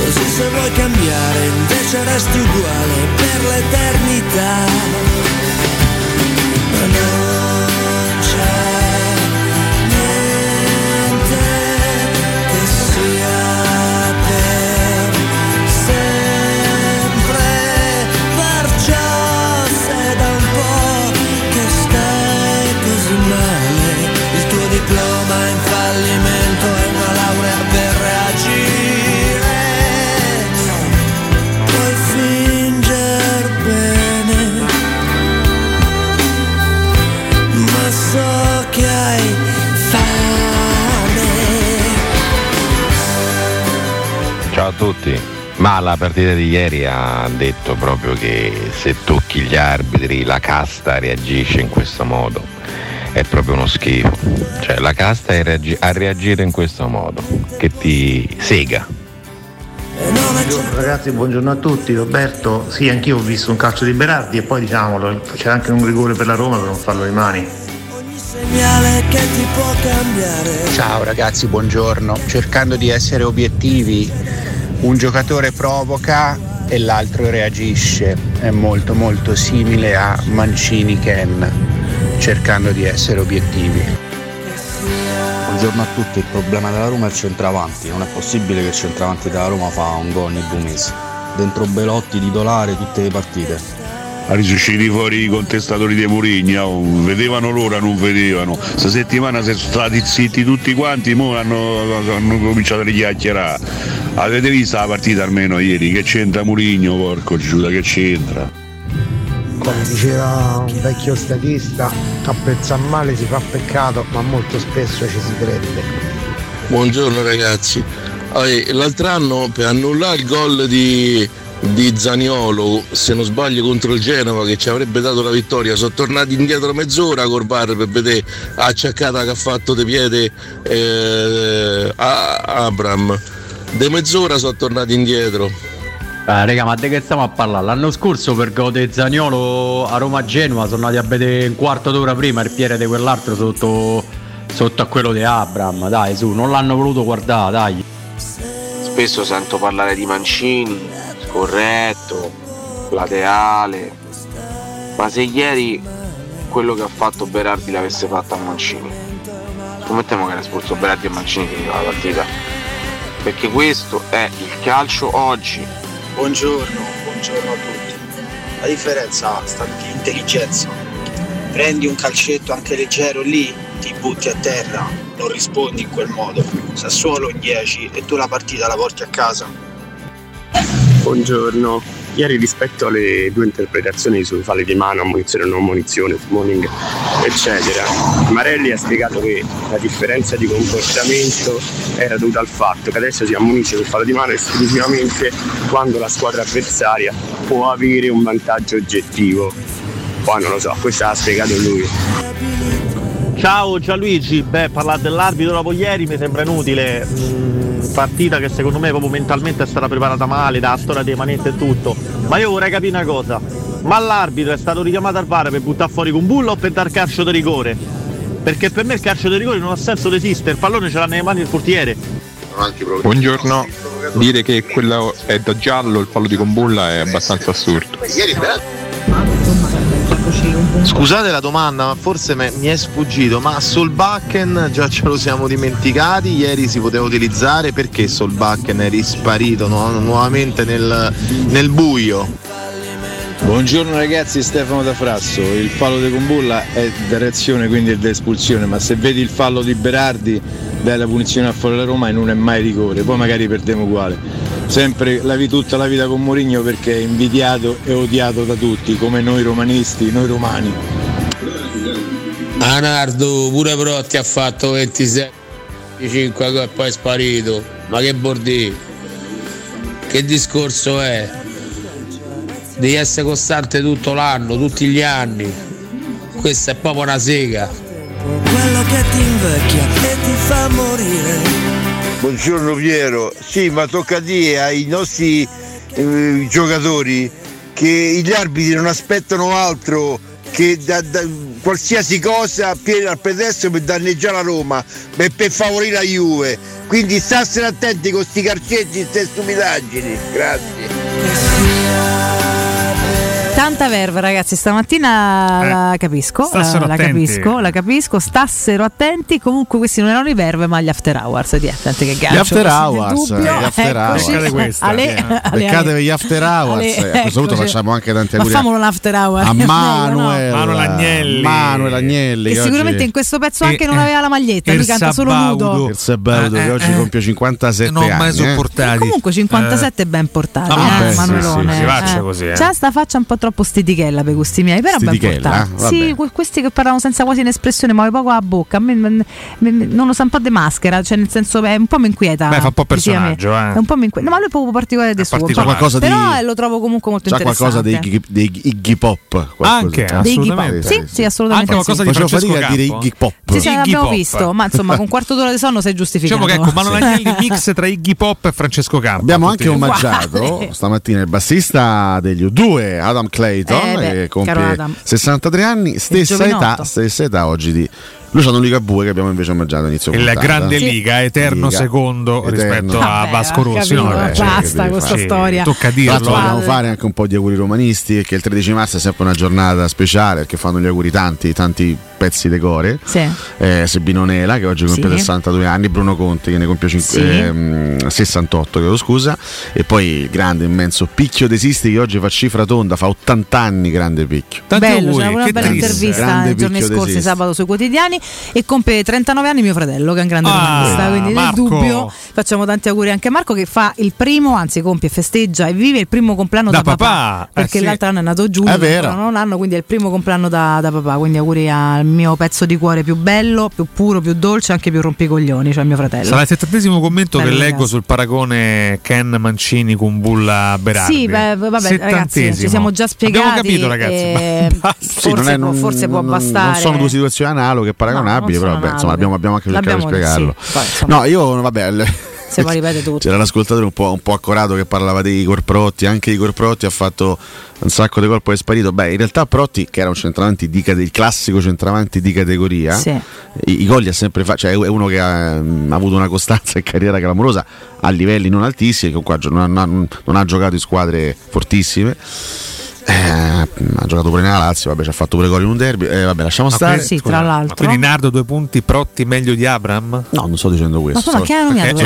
Così se vuoi cambiare invece resti uguale per l'eternità. Ma non c'è diploma in fallimento e una laurea per reagire. Puoi finger bene, ma so che hai fame. Ciao a tutti, ma la partita di ieri ha detto proprio che se tocchi gli arbitri la casta reagisce in questo modo. È proprio uno schifo, cioè la casta è a reagire in questo modo, che ti sega. Buongiorno ragazzi, buongiorno a tutti. Roberto, sì, anch'io ho visto un calcio di Berardi e poi diciamolo, c'era anche un rigore per la Roma per non farlo ai mani. Ciao ragazzi, buongiorno. Cercando di essere obiettivi, un giocatore provoca e l'altro reagisce, è molto molto simile a Mancini Ken. Cercando di essere obiettivi. Buongiorno a tutti. Il problema della Roma è il centravanti. Non è possibile che il centravanti della Roma fa un gol ogni 2 mesi. Dentro Belotti titolare tutte le partite. Ha risusciti fuori i contestatori di Mourinho. Vedevano loro, non vedevano. Sta settimana si sono stati zitti tutti quanti. Mo hanno cominciato a chiacchierare. Avete visto la partita almeno ieri? Che c'entra Mourinho, porco Giuda, che c'entra? Come diceva un vecchio statista, a pensar male si fa peccato, ma molto spesso ci si crede. Buongiorno ragazzi. L'altro anno per annullare il gol di Zaniolo, se non sbaglio contro il Genova, che ci avrebbe dato la vittoria, sono tornati indietro mezz'ora col VAR per vedere acciaccata che ha fatto di piede a Abram. De mezz'ora sono tornati indietro. Raga, ma di che stiamo a parlare? L'anno scorso per gode Zaniolo a Roma-Genova sono andati a vedere un quarto d'ora prima il piede di quell'altro sotto a quello di Abraham. Dai, su, non l'hanno voluto guardare, dai. Spesso sento parlare di Mancini, scorretto, plateale, ma se ieri quello che ha fatto Berardi l'avesse fatto a Mancini, scommettiamo che era espulso Berardi e Mancini che la partita, perché questo è il calcio oggi. Buongiorno a tutti. La differenza sta nell'intelligenza. Prendi un calcetto anche leggero lì, ti butti a terra, non rispondi in quel modo. Sassuolo in 10 e tu la partita la porti a casa. Buongiorno. Ieri rispetto alle due interpretazioni sui falli di mano, ammonizione o non ammonizione, smalling, eccetera, Marelli ha spiegato che la differenza di comportamento era dovuta al fatto che adesso si ammonisce sul fallo di mano esclusivamente quando la squadra avversaria può avere un vantaggio oggettivo. Poi non lo so, questo l'ha spiegato lui. Ciao Gianluigi, parlare dell'arbitro dopo ieri mi sembra inutile. Partita che secondo me proprio mentalmente è stata preparata male, dalla storia dei manetti e tutto, ma io vorrei capire una cosa: ma l'arbitro è stato richiamato al VAR per buttare fuori Kumbulla o per dar calcio di rigore? perché per me il calcio di rigore non ha senso di esistere, il pallone ce l'ha nelle mani del portiere. Buongiorno, dire che quello è da giallo il fallo di Combulla è abbastanza assurdo. Scusate la domanda, ma forse mi è sfuggito, ma Solbakken già ce lo siamo dimenticati, ieri si poteva utilizzare, perché Solbakken è risparito nuovamente nel buio? Buongiorno ragazzi, Stefano da Frasso. Il fallo di Combulla è direzione, quindi è da espulsione, ma se vedi il fallo di Berardi dai la punizione a fuori la Roma e non è mai rigore, poi magari perdiamo uguale. Sempre lavi tutta la vita con Mourinho perché è invidiato e odiato da tutti, come noi romanisti, noi romani. Anardo, pure Protti ha fatto 27, 5 e poi è sparito. Ma che bordi? Che discorso è? Devi essere costante tutto l'anno, tutti gli anni. Questa è proprio una sega. Quello che ti invecchia e ti fa morire. Buongiorno Piero. Sì, ma tocca a dire ai nostri giocatori che gli arbitri non aspettano altro che da qualsiasi cosa al pretesto per danneggiare la Roma e per favorire la Juve. Quindi stassero attenti con sti calcetti e queste stupidaggini. Grazie. Tanta verve ragazzi stamattina, la capisco, stassero attenti. Comunque questi non erano i verve ma gli after hours di Atlantic e Gancio. Gli after hours. Beccatevi gli after hours. A questo punto facciamo anche tanti auguri. Facciamo un after hour a Manuel Agnelli, che sicuramente in questo pezzo anche non aveva la maglietta, lui canta solo nudo. Il Sabaudo che oggi compie 57 anni. Non mai sopportati. Comunque 57 è ben portato. Si faccia così. C'è sta faccia un po' troppo stitichella per gusti miei, però ben portata. Sì, questi che parlano senza quasi un'espressione, ma poco a bocca, a me, non lo sa, un po' di maschera, cioè nel senso è un po' mi inquieta. Beh, fa un po' personaggio, È un po' no, ma lui è proprio particolare di suo. Però lo trovo comunque molto interessante. C'ha qualcosa di Iggy Pop, anche assolutamente. Sì, assolutamente. Anche qualcosa di Francesco Campo. Dire Iggy Pop. Sì, l'abbiamo visto, ma insomma, con un quarto d'ora di sonno sei giustificato. Diciamo che ecco, Manuel Agnelli mix tra Iggy Pop e Francesco Campo. Abbiamo anche omaggiato stamattina il bassista degli U2, Adam Clayton, che compie 63 anni, stessa età oggi di Luciano Ligabue, che abbiamo invece omaggiato inizio puntata. Il grande Liga, eterno secondo rispetto a Vasco Rossi. Basta questa storia. Tocca dirlo. Dobbiamo fare anche un po' di auguri romanisti, che il 13 marzo è sempre una giornata speciale, perché fanno gli auguri tanti pezzi di core. Sì. Sebino Nela, che oggi compie 62 anni, Bruno Conti, che ne compie 68, e poi il grande, immenso Picchio De Sisti, che oggi fa cifra tonda, fa 80 anni, grande Picchio. Tanti bello, auguri, c'è una bella intervista i giorni scorsi, sabato, sui quotidiani. E compie 39 anni mio fratello, che è un grande romanista, quindi Marco. Nel dubbio facciamo tanti auguri anche a Marco, che fa il primo, anzi compie, festeggia e vive il primo compleanno da papà, perché l'altro anno è nato giù, non l'anno, quindi è il primo compleanno da papà, quindi auguri al mio pezzo di cuore più bello, più puro, più dolce, anche più rompicoglioni, cioè mio fratello. Sarà il 70° commento bello che leggo sul paragone Ken Mancini con Bulla Berardi. Sì, vabbè ragazzi, ci siamo già spiegati. Abbiamo capito ragazzi, forse può bastare. Non sono due situazioni analoghe, paragonabile, però vabbè, insomma, abbiamo anche cercato di spiegarlo. Sì, poi, se poi ripete tutto. C'era l'ascoltatore un po' accorato che parlava di Igor Protti, anche Igor Protti ha fatto un sacco di gol, poi è sparito. Beh, in realtà Protti, che era un centravanti il classico centravanti di categoria, i gol li ha sempre fatti, cioè è uno che ha avuto una costanza e carriera clamorosa a livelli non altissimi, che qua non ha giocato in squadre fortissime. Ha giocato pure nella Lazio, ci ha fatto pure gol in un derby, lasciamo stare. Sì, tra l'altro. Quindi Nardo 2 punti, Protti meglio di Abraham? No, non sto dicendo questo. Ma che hanno nominato?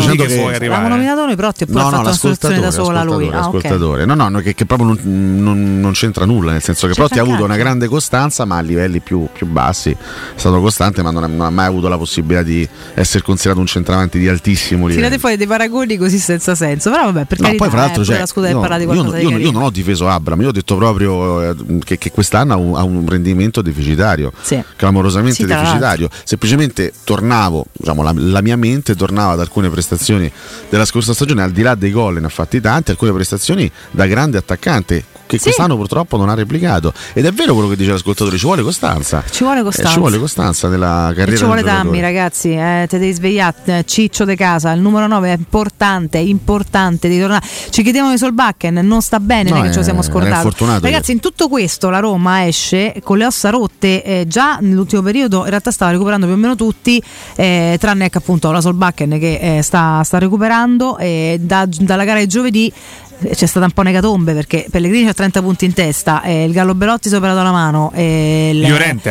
L'hanno nominato noi Protti e poi ha fatto una soluzione da sola lui. Ascoltatore. Okay. No, che proprio non c'entra nulla, nel senso che Protti ha avuto una grande costanza, ma a livelli più bassi è stato costante, ma non ha mai avuto la possibilità di essere considerato un centravanti di altissimo livello. Tirate fuori dei paragoni così senza senso, però vabbè, perché poi fra l'altro io non ho difeso Abraham, io ho detto proprio che quest'anno ha un rendimento deficitario, clamorosamente deficitario. Semplicemente tornavo, diciamo, la mia mente tornava ad alcune prestazioni della scorsa stagione, al di là dei gol, ne ha fatti tanti, alcune prestazioni da grande attaccante, che sì, quest'anno purtroppo non ha replicato. Ed è vero quello che dice l'ascoltatore, ci vuole costanza. Ci vuole costanza, ci vuole costanza nella carriera. E ci vuole Tammy, ragazzi, te devi svegliare, Ciccio de casa, il numero 9 è importante, importante di tornare. Ci chiediamo di Solbakken, non sta bene, no, che ce lo siamo scordati. Ragazzi, in tutto questo la Roma esce con le ossa rotte, già nell'ultimo periodo in realtà stava recuperando più o meno tutti, tranne che appunto la Solbakken che sta recuperando, dalla gara di giovedì c'è stata un po' negatombe perché Pellegrini ha 30 punti in testa, il Gallo Belotti si è operato la mano, Llorente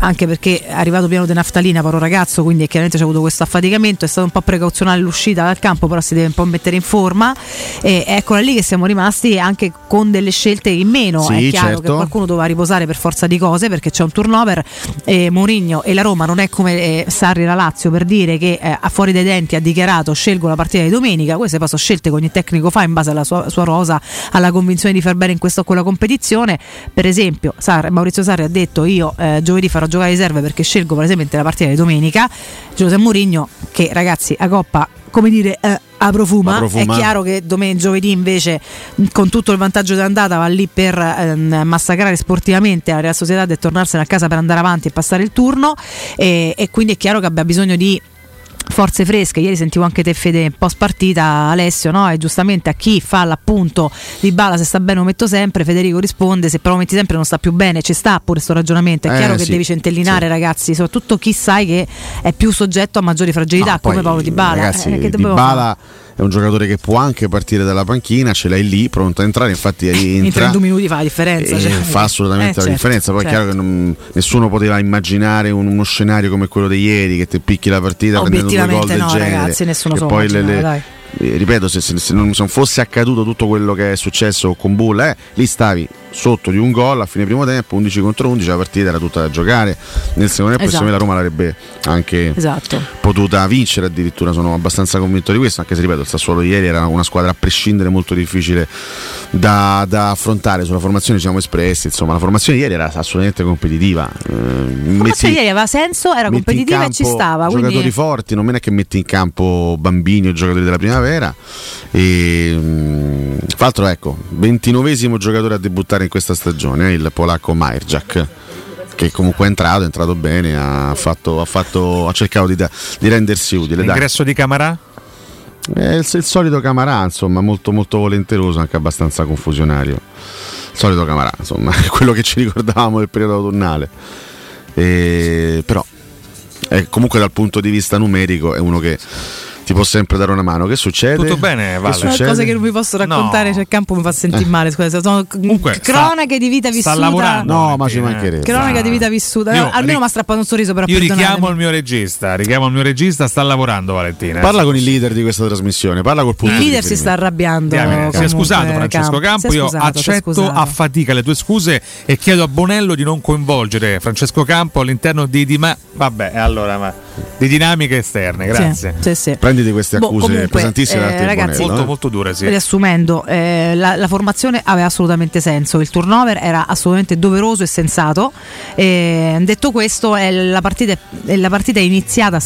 anche perché è arrivato pieno di naftalina per un ragazzo, quindi chiaramente c'è avuto questo affaticamento, è stato un po' precauzionale l'uscita dal campo, però si deve un po' mettere in forma, e eccola lì che siamo rimasti anche con delle scelte in meno, sì, è chiaro, certo, che qualcuno doveva riposare per forza di cose perché c'è un turnover, Mourinho e la Roma non è come Sarri e la Lazio, per dire che a fuori dai denti ha dichiarato scelgo la partita di domenica, queste poi sono scelte che ogni tecnico fa in base alla sua rosa, alla convinzione di far bene in questa o quella competizione. Per esempio Maurizio Sarri ha detto io giovedì farò giocare riserve perché scelgo palesemente la partita di domenica. José Mourinho, che ragazzi a Coppa, come dire, a profuma. È chiaro che giovedì invece con tutto il vantaggio dell'andata va lì per massacrare sportivamente la Real Sociedad e tornarsene a casa per andare avanti e passare il turno, e quindi è chiaro che abbia bisogno di forze fresche. Ieri sentivo anche te, Fede, post partita, Alessio, no? E giustamente a chi fa l'appunto di Dybala, se sta bene lo metto sempre, Federico risponde se però lo metti sempre non sta più bene, ci sta pure sto ragionamento, è chiaro, sì, che devi centellinare, sì, ragazzi, soprattutto chi sai che è più soggetto a maggiori fragilità, no, come Paolo Dybala, ragazzi, che Dybala è un giocatore che può anche partire dalla panchina, ce l'hai lì pronto a entrare, infatti entra, in 32 minuti fa la differenza, cioè, fa assolutamente la differenza, poi certo, è chiaro che nessuno poteva immaginare uno scenario come quello di ieri, che te picchi la partita prendendo due gol del genere, ragazzi, nessuno che poi dai, ripeto, se non fosse accaduto tutto quello che è successo con Bulla, lì stavi sotto di un gol a fine primo tempo, 11 contro 11, la partita era tutta da giocare nel secondo tempo, esatto, la Roma l'avrebbe anche potuta vincere addirittura, sono abbastanza convinto di questo, anche se ripeto il Sassuolo ieri era una squadra a prescindere molto difficile da affrontare. Sulla formazione ci siamo espressi, insomma la formazione ieri era assolutamente competitiva, ieri aveva senso, era competitiva e ci stava, giocatori quindi forti, non meno che metti in campo bambini o giocatori della primavera, e tra l'altro ecco 29esimo giocatore a debuttare in questa stagione, il polacco Majrczak, che comunque è entrato bene, ha cercato di rendersi utile. L'ingresso di Camarà? Il solito Camarà, insomma, molto molto volenteroso, anche abbastanza confusionario. Il solito Camarà, insomma, quello che ci ricordavamo del periodo autunnale. Però comunque dal punto di vista numerico è uno che ti può sempre dare una mano. Che succede? Tutto bene, Vale. C'è cose che non vi posso raccontare, no, cioè il campo mi fa sentire male, scusa. Sono comunque, cronache di vita vissuta. Sta lavorando. No, ma ci mancherebbe. Cronache di vita vissuta. Io, almeno mi ha strappato un sorriso, però io richiamo il mio regista, sta lavorando Valentina. Parla con il leader di questa trasmissione, parla col punto. Il leader si sta arrabbiando. Si è scusato Francesco Campo, io accetto a fatica le tue scuse e chiedo a Bonello di non coinvolgere Francesco Campo all'interno di dinamiche esterne, grazie. Sì. Di queste accuse comunque, pesantissime, ragazzi, molto dure, sì. Riassumendo, la formazione aveva assolutamente senso, il turnover era assolutamente doveroso e sensato, detto questo la partita è iniziata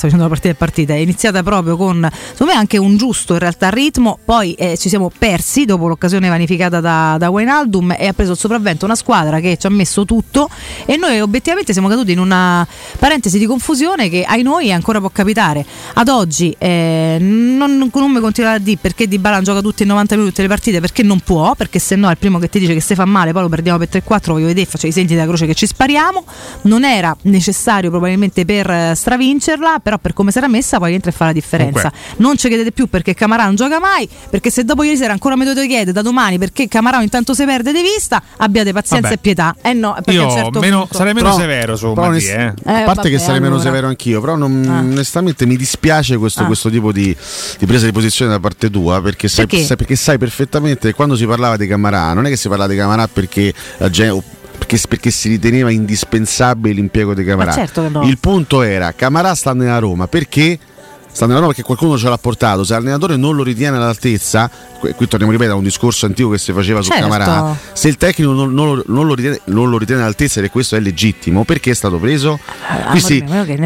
proprio con, secondo me, anche un giusto in realtà ritmo, poi ci siamo persi dopo l'occasione vanificata da Wijnaldum e ha preso il sopravvento una squadra che ci ha messo tutto e noi obiettivamente siamo caduti in una parentesi di confusione che ai noi ancora può capitare ad oggi. Non mi continuare a dire perché Dybala gioca tutti i 90 minuti tutte le partite, perché non può, perché se no è il primo che ti dice che se fa male poi lo perdiamo per 3-4, voglio vedere, faccio i senti della croce che ci spariamo, non era necessario probabilmente per stravincerla, però per come si era messa poi entra e fa la differenza. Dunque, non ci chiedete più perché Camarà non gioca mai, perché se dopo ieri sera ancora mi dovete chiedere da domani perché Camarà intanto si perde di vista, abbiate pazienza e pietà. No, io sarei meno severo su Mattia, a parte che sarei meno severo anch'io, però onestamente mi dispiace questo tipo di presa di posizione da parte tua, perché sai perfettamente che quando si parlava di Camarà non è che si parlava di Camarà perché perché si riteneva indispensabile l'impiego di Camarà, certo no. Il punto era Camarà sta nella Roma perché qualcuno ce l'ha portato, se l'allenatore non lo ritiene all'altezza, qui torniamo, ripeto, a un discorso antico che si faceva, certo, su Camarà, se il tecnico non lo ritiene all'altezza, e questo è legittimo, perché è stato preso?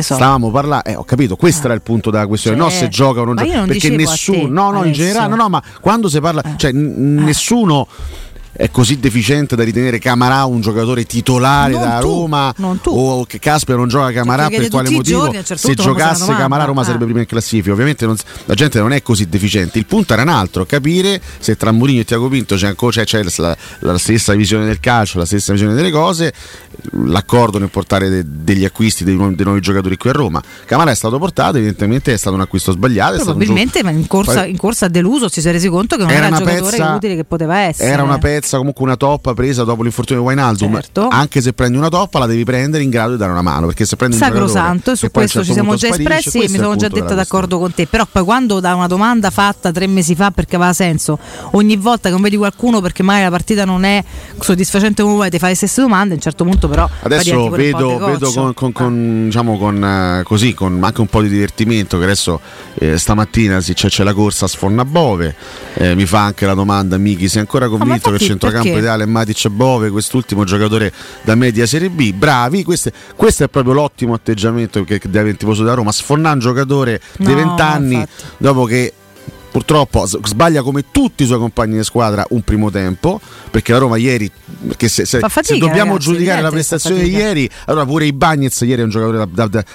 Stavamo parlando, ho capito, questo era il punto della questione, no se gioca o non gioca, perché nessuno, in generale, ma quando si parla, nessuno è così deficiente da ritenere Camarà un giocatore titolare non da Roma, tu, o che Casper non gioca Camarà per quale motivo? Se giocasse Camarà Roma sarebbe prima in classifica. Ovviamente la gente non è così deficiente, il punto era un altro, capire se tra Mourinho e Tiago Pinto c'è la stessa visione del calcio, la stessa visione delle cose, l'accordo nel portare degli acquisti dei nuovi giocatori qui a Roma. Camarà è stato portato, evidentemente è stato un acquisto sbagliato, probabilmente, ma in corsa a deluso si è resi conto che non era il giocatore utile che poteva essere. Era una pezza, comunque una toppa presa dopo l'infortunio di Wijnaldum, certo. Anche se prendi una toppa la devi prendere in grado di dare una mano, perché se prendi sacrosanto, e su questo ci siamo già espressi e mi sono già detta d'accordo con te. Però poi quando da una domanda fatta 3 mesi fa, perché aveva senso, ogni volta che non vedi qualcuno perché magari la partita non è soddisfacente come vuoi, ti fai le stesse domande, a un certo punto però adesso vedo con diciamo così, con anche un po' di divertimento, che adesso stamattina c'è la corsa a Sfornabove, mi fa anche la domanda Michi se è ancora convinto che il centrocampo ideale è Matic e Bove, quest'ultimo giocatore da media Serie B. Bravi, questo è proprio l'ottimo atteggiamento che deve il tifoso da Roma, sfornare un giocatore dei 20 anni dopo che purtroppo sbaglia come tutti i suoi compagni di squadra un primo tempo, perché la Roma ieri, perché se dobbiamo giudicare la prestazione di ieri, allora pure i Bagnez ieri è un giocatore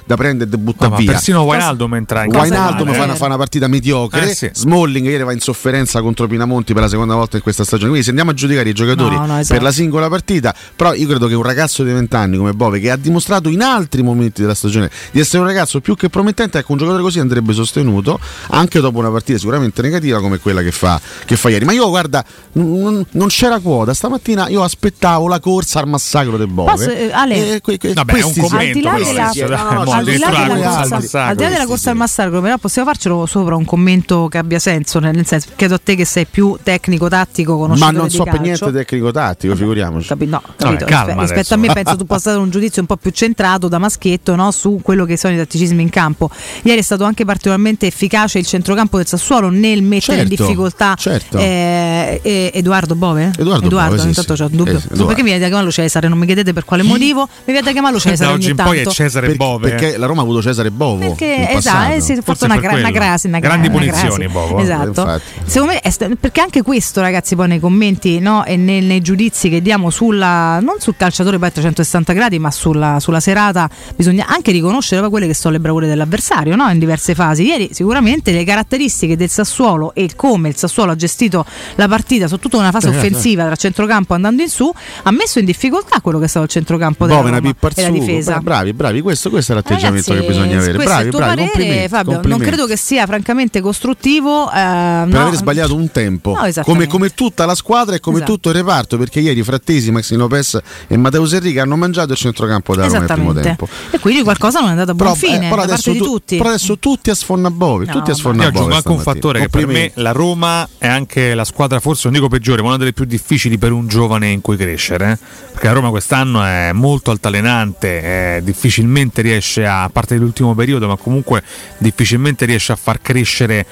da prendere e buttare via. Persino Wijnaldum entra in fa una partita mediocre, sì. Smalling ieri va in sofferenza contro Pinamonti per la seconda volta in questa stagione, quindi se andiamo a giudicare i giocatori esatto. per la singola partita, però io credo che un ragazzo di 20 anni come Bove, che ha dimostrato in altri momenti della stagione di essere un ragazzo più che promettente, ecco, un giocatore così andrebbe sostenuto anche dopo una partita sicuramente negativa come quella che fa ieri. Ma io guarda, non c'era quota stamattina, io aspettavo la corsa al massacro del Bove. Posso, Ale, vabbè, è un commento, al di là della corsa al massacro, però possiamo farcelo sopra un commento che abbia senso, nel senso, chiedo a te che sei più tecnico-tattico, conoscitore di calcio. Ma non so per niente tecnico-tattico, figuriamoci. Rispetto a me penso tu possa dare un giudizio un po' più centrato da maschietto, no, su quello che sono i tatticismi in campo. Ieri è stato anche particolarmente efficace il centrocampo del Sassuolo nel mettere in difficoltà Edoardo Bove? Edoardo Bove, intanto sì. C'è un dubbio. Edoardo. Perché mi viene da chiamarlo Cesare? Non mi chiedete per quale motivo. Mi viene da chiamarlo Cesare ogni tanto. Poi è Cesare Bove. Perché la Roma ha avuto Cesare Bovo. Perché si è fatto una grandi punizioni Bovo. Esatto. Secondo me perché anche questo, ragazzi, poi nei commenti, no, e nei giudizi che diamo non sul calciatore poi a 360 gradi, ma sulla serata, bisogna anche riconoscere quelle che sono le bravure dell'avversario, no, in diverse fasi. Ieri sicuramente le caratteristiche del Sassuolo e come il Sassuolo ha gestito la partita, soprattutto una fase offensiva tra centrocampo andando in su, ha messo in difficoltà quello che è stato il centrocampo della Roma e la difesa. Bravi, questo è l'atteggiamento, ragazzi, che bisogna avere. Bravi, il tuo parere, Fabio, non credo che sia francamente costruttivo aver sbagliato un tempo, come tutta la squadra e come tutto il reparto, perché ieri Frattesi, Maxi Lopez e Matteo Zerrica hanno mangiato il centrocampo della Roma nel primo tempo e quindi qualcosa non è andato a buon fine da parte di tutti. Però adesso tutti a Sfornabove, io aggiungo anche un fattore che per me la Roma è anche la squadra, forse non dico peggiore, ma una delle più difficili per un giovane in cui crescere, perché la Roma quest'anno è molto altalenante, difficilmente riesce a parte dell'ultimo periodo, ma comunque difficilmente riesce a far crescere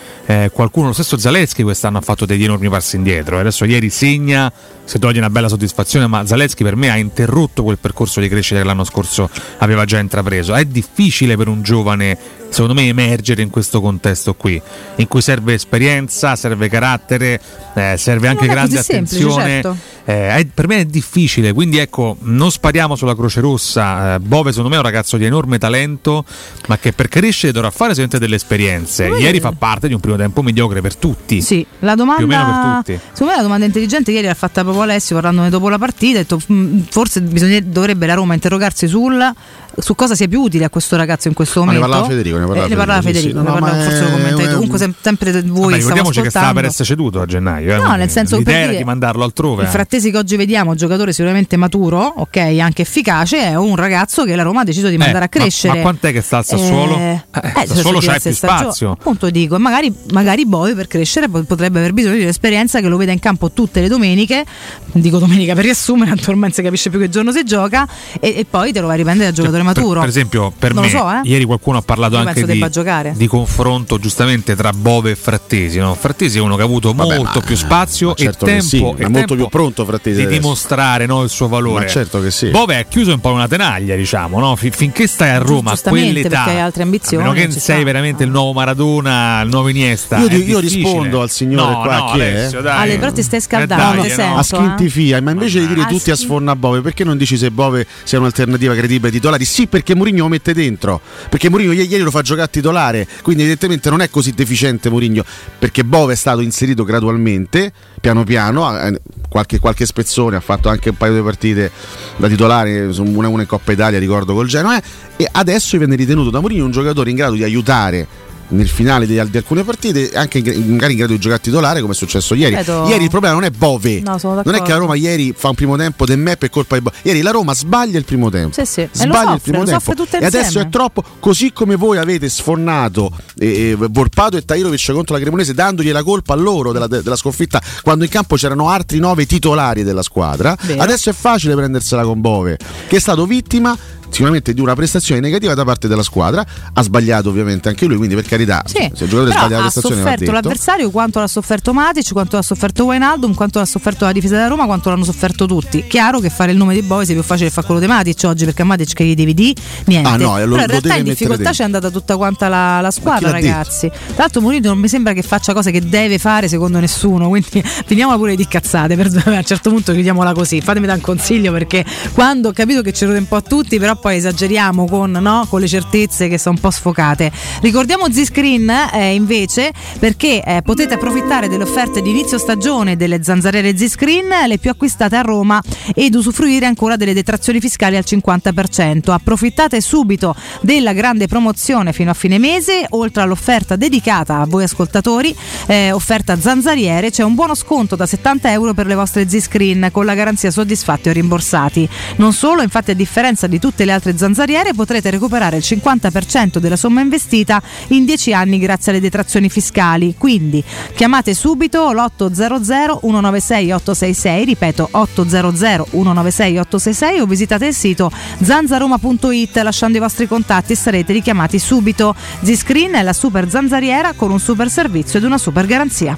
qualcuno. Lo stesso Zalewski quest'anno ha fatto degli enormi passi indietro, adesso ieri segna, se toglie una bella soddisfazione, ma Zalewski per me ha interrotto quel percorso di crescita che l'anno scorso aveva già intrapreso. È difficile per un giovane, secondo me, emergere in questo contesto qui, in cui serve esperienza, serve carattere, serve anche grande attenzione, certo. Per me è difficile, quindi ecco, non spariamo sulla Croce Rossa. Bove secondo me è un ragazzo di enorme talento, ma che per crescere dovrà fare sicuramente delle esperienze. Ieri fa parte di un primo tempo mediocre per tutti, sì, la domanda, più o meno per tutti. Secondo me la domanda intelligente ieri l'ha fatta proprio Alessio parlandone dopo la partita, ha detto forse dovrebbe la Roma interrogarsi su cosa sia più utile a questo ragazzo in questo momento. Ma ne parlava Federico, forse lo commentate comunque sempre voi. Vabbè, ricordiamoci che stava per essere ceduto a gennaio, no, nel senso, l'idea era di mandarlo altrove. Il Frattesi che oggi vediamo, giocatore sicuramente maturo, ok, anche efficace, è un ragazzo che la Roma ha deciso di mandare a crescere. Ma quant'è che sta al Sassuolo? Sassuolo c'è più spazio, appunto, dico, magari Bove per crescere potrebbe aver bisogno di un'esperienza che lo veda in campo tutte le domeniche, dico domenica per riassumere, non si capisce più che giorno si gioca, e poi te lo vai a riprendere da giocatore maturo. Per esempio, per me, ieri qualcuno ha parlato anche di confronto giustamente tra Bove e Frattesi, no? Frattesi è uno che ha avuto molto più spazio e tempo più pronto Frattesi di adesso dimostrare, no, il suo valore. Ma certo che sì. Bove è chiuso un po' in una tenaglia, diciamo, no? Finché stai a Roma a quell'età, perché hai altre ambizioni, a meno che sei veramente il nuovo Maradona, il nuovo Iniesta. Io rispondo al signore però ti stai scaldando, a scintifia, ma invece di dire tutti a sforna Bove, perché non dici se Bove sia un'alternativa credibile titolare? Sì, perché Mourinho mette dentro, perché Mourinho ieri lo fa giocare titolare, quindi evidentemente non è così deficiente Mourinho, perché Bove è stato inserito gradualmente, piano piano, qualche spezzone, ha fatto anche un paio di partite da titolare, 1-1 in Coppa Italia, ricordo, col Genoa, e adesso viene ritenuto da Mourinho un giocatore in grado di aiutare nel finale di alcune partite, anche magari in grado di giocare titolare, come è successo ieri. Ieri il problema non è Bove, no, non è che la Roma ieri fa un primo tempo del MEP per colpa di Bove. Ieri la Roma sbaglia il primo tempo, e adesso è troppo, così come voi avete sfornato Volpato e Tahirovic contro la Cremonese, dandogli la colpa a loro della sconfitta, quando in campo c'erano altri 9 titolari della squadra. Vero. Adesso è facile prendersela con Bove, che è stato vittima sicuramente di una prestazione negativa da parte della squadra, ha sbagliato ovviamente anche lui, quindi per carità, sì, se il giocatore sbaglia la prestazione, ha sofferto l'avversario quanto l'ha sofferto Matic, quanto l'ha sofferto Wijnaldum, quanto l'ha sofferto la difesa della Roma, quanto l'hanno sofferto tutti. Chiaro che fare il nome di Bove sia più facile fare quello di Matic oggi, perché a Matic che gli devi di niente, però in realtà in difficoltà c'è andata tutta quanta la squadra, ragazzi. Tra l'altro Mourinho non mi sembra che faccia cose che deve fare secondo nessuno, quindi finiamola pure di cazzate, a un certo punto chiudiamola così. Fatemi da un consiglio, perché quando ho capito che c'erano un po' a tutti, però poi esageriamo con le certezze che sono un po' sfocate. Ricordiamo Z-Screen invece, perché potete approfittare delle offerte di inizio stagione delle zanzariere Z-Screen, le più acquistate a Roma, ed usufruire ancora delle detrazioni fiscali al 50%. Approfittate subito della grande promozione fino a fine mese. Oltre all'offerta dedicata a voi ascoltatori, offerta zanzariere, c'è un buono sconto da €70 per le vostre Z-Screen con la garanzia soddisfatti o rimborsati. Non solo, infatti, a differenza di tutte le altre zanzariere potrete recuperare il 50% della somma investita in 10 anni grazie alle detrazioni fiscali. Quindi chiamate subito l'800 196 866, ripeto 800 196 866, o visitate il sito zanzaroma.it lasciando i vostri contatti e sarete richiamati subito. Z-Screen è la super zanzariera con un super servizio ed una super garanzia.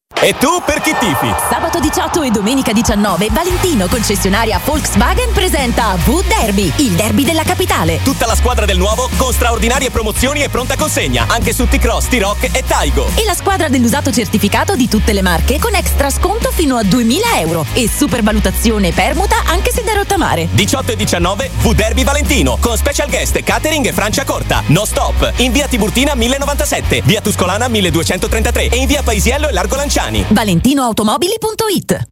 E tu per chi tifi? Sabato 18 e domenica 19 Valentino concessionaria Volkswagen presenta V-Derby, il derby della capitale. Tutta la squadra del nuovo con straordinarie promozioni e pronta consegna anche su T-Cross, T-Rock e Taigo. E la squadra dell'usato certificato di tutte le marche con extra sconto fino a €2000 e supervalutazione e permuta anche se da rottamare. 18 e 19 V-Derby Valentino con special guest catering e Francia Corta. No stop in via Tiburtina 1097, via Tuscolana 1233 e in via Paisiello e Largo Lanciani. ValentinoAutomobili.it.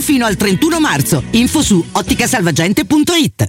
fino al 31 marzo. Info su otticasalvagente.it.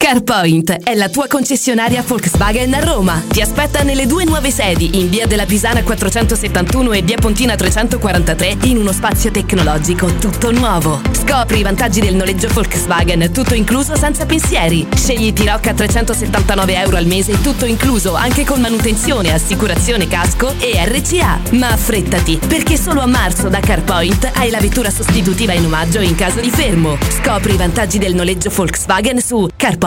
CarPoint è la tua concessionaria Volkswagen a Roma. Ti aspetta nelle due nuove sedi in via della Pisana 471 e via Pontina 343 in uno spazio tecnologico tutto nuovo. Scopri i vantaggi del noleggio Volkswagen, tutto incluso senza pensieri. Scegli T-Roc a €379 al mese, tutto incluso anche con manutenzione, assicurazione casco e RCA. Ma affrettati, perché solo a marzo da CarPoint hai la vettura sostitutiva in omaggio in caso di fermo. Scopri i vantaggi del noleggio Volkswagen su CarPoint.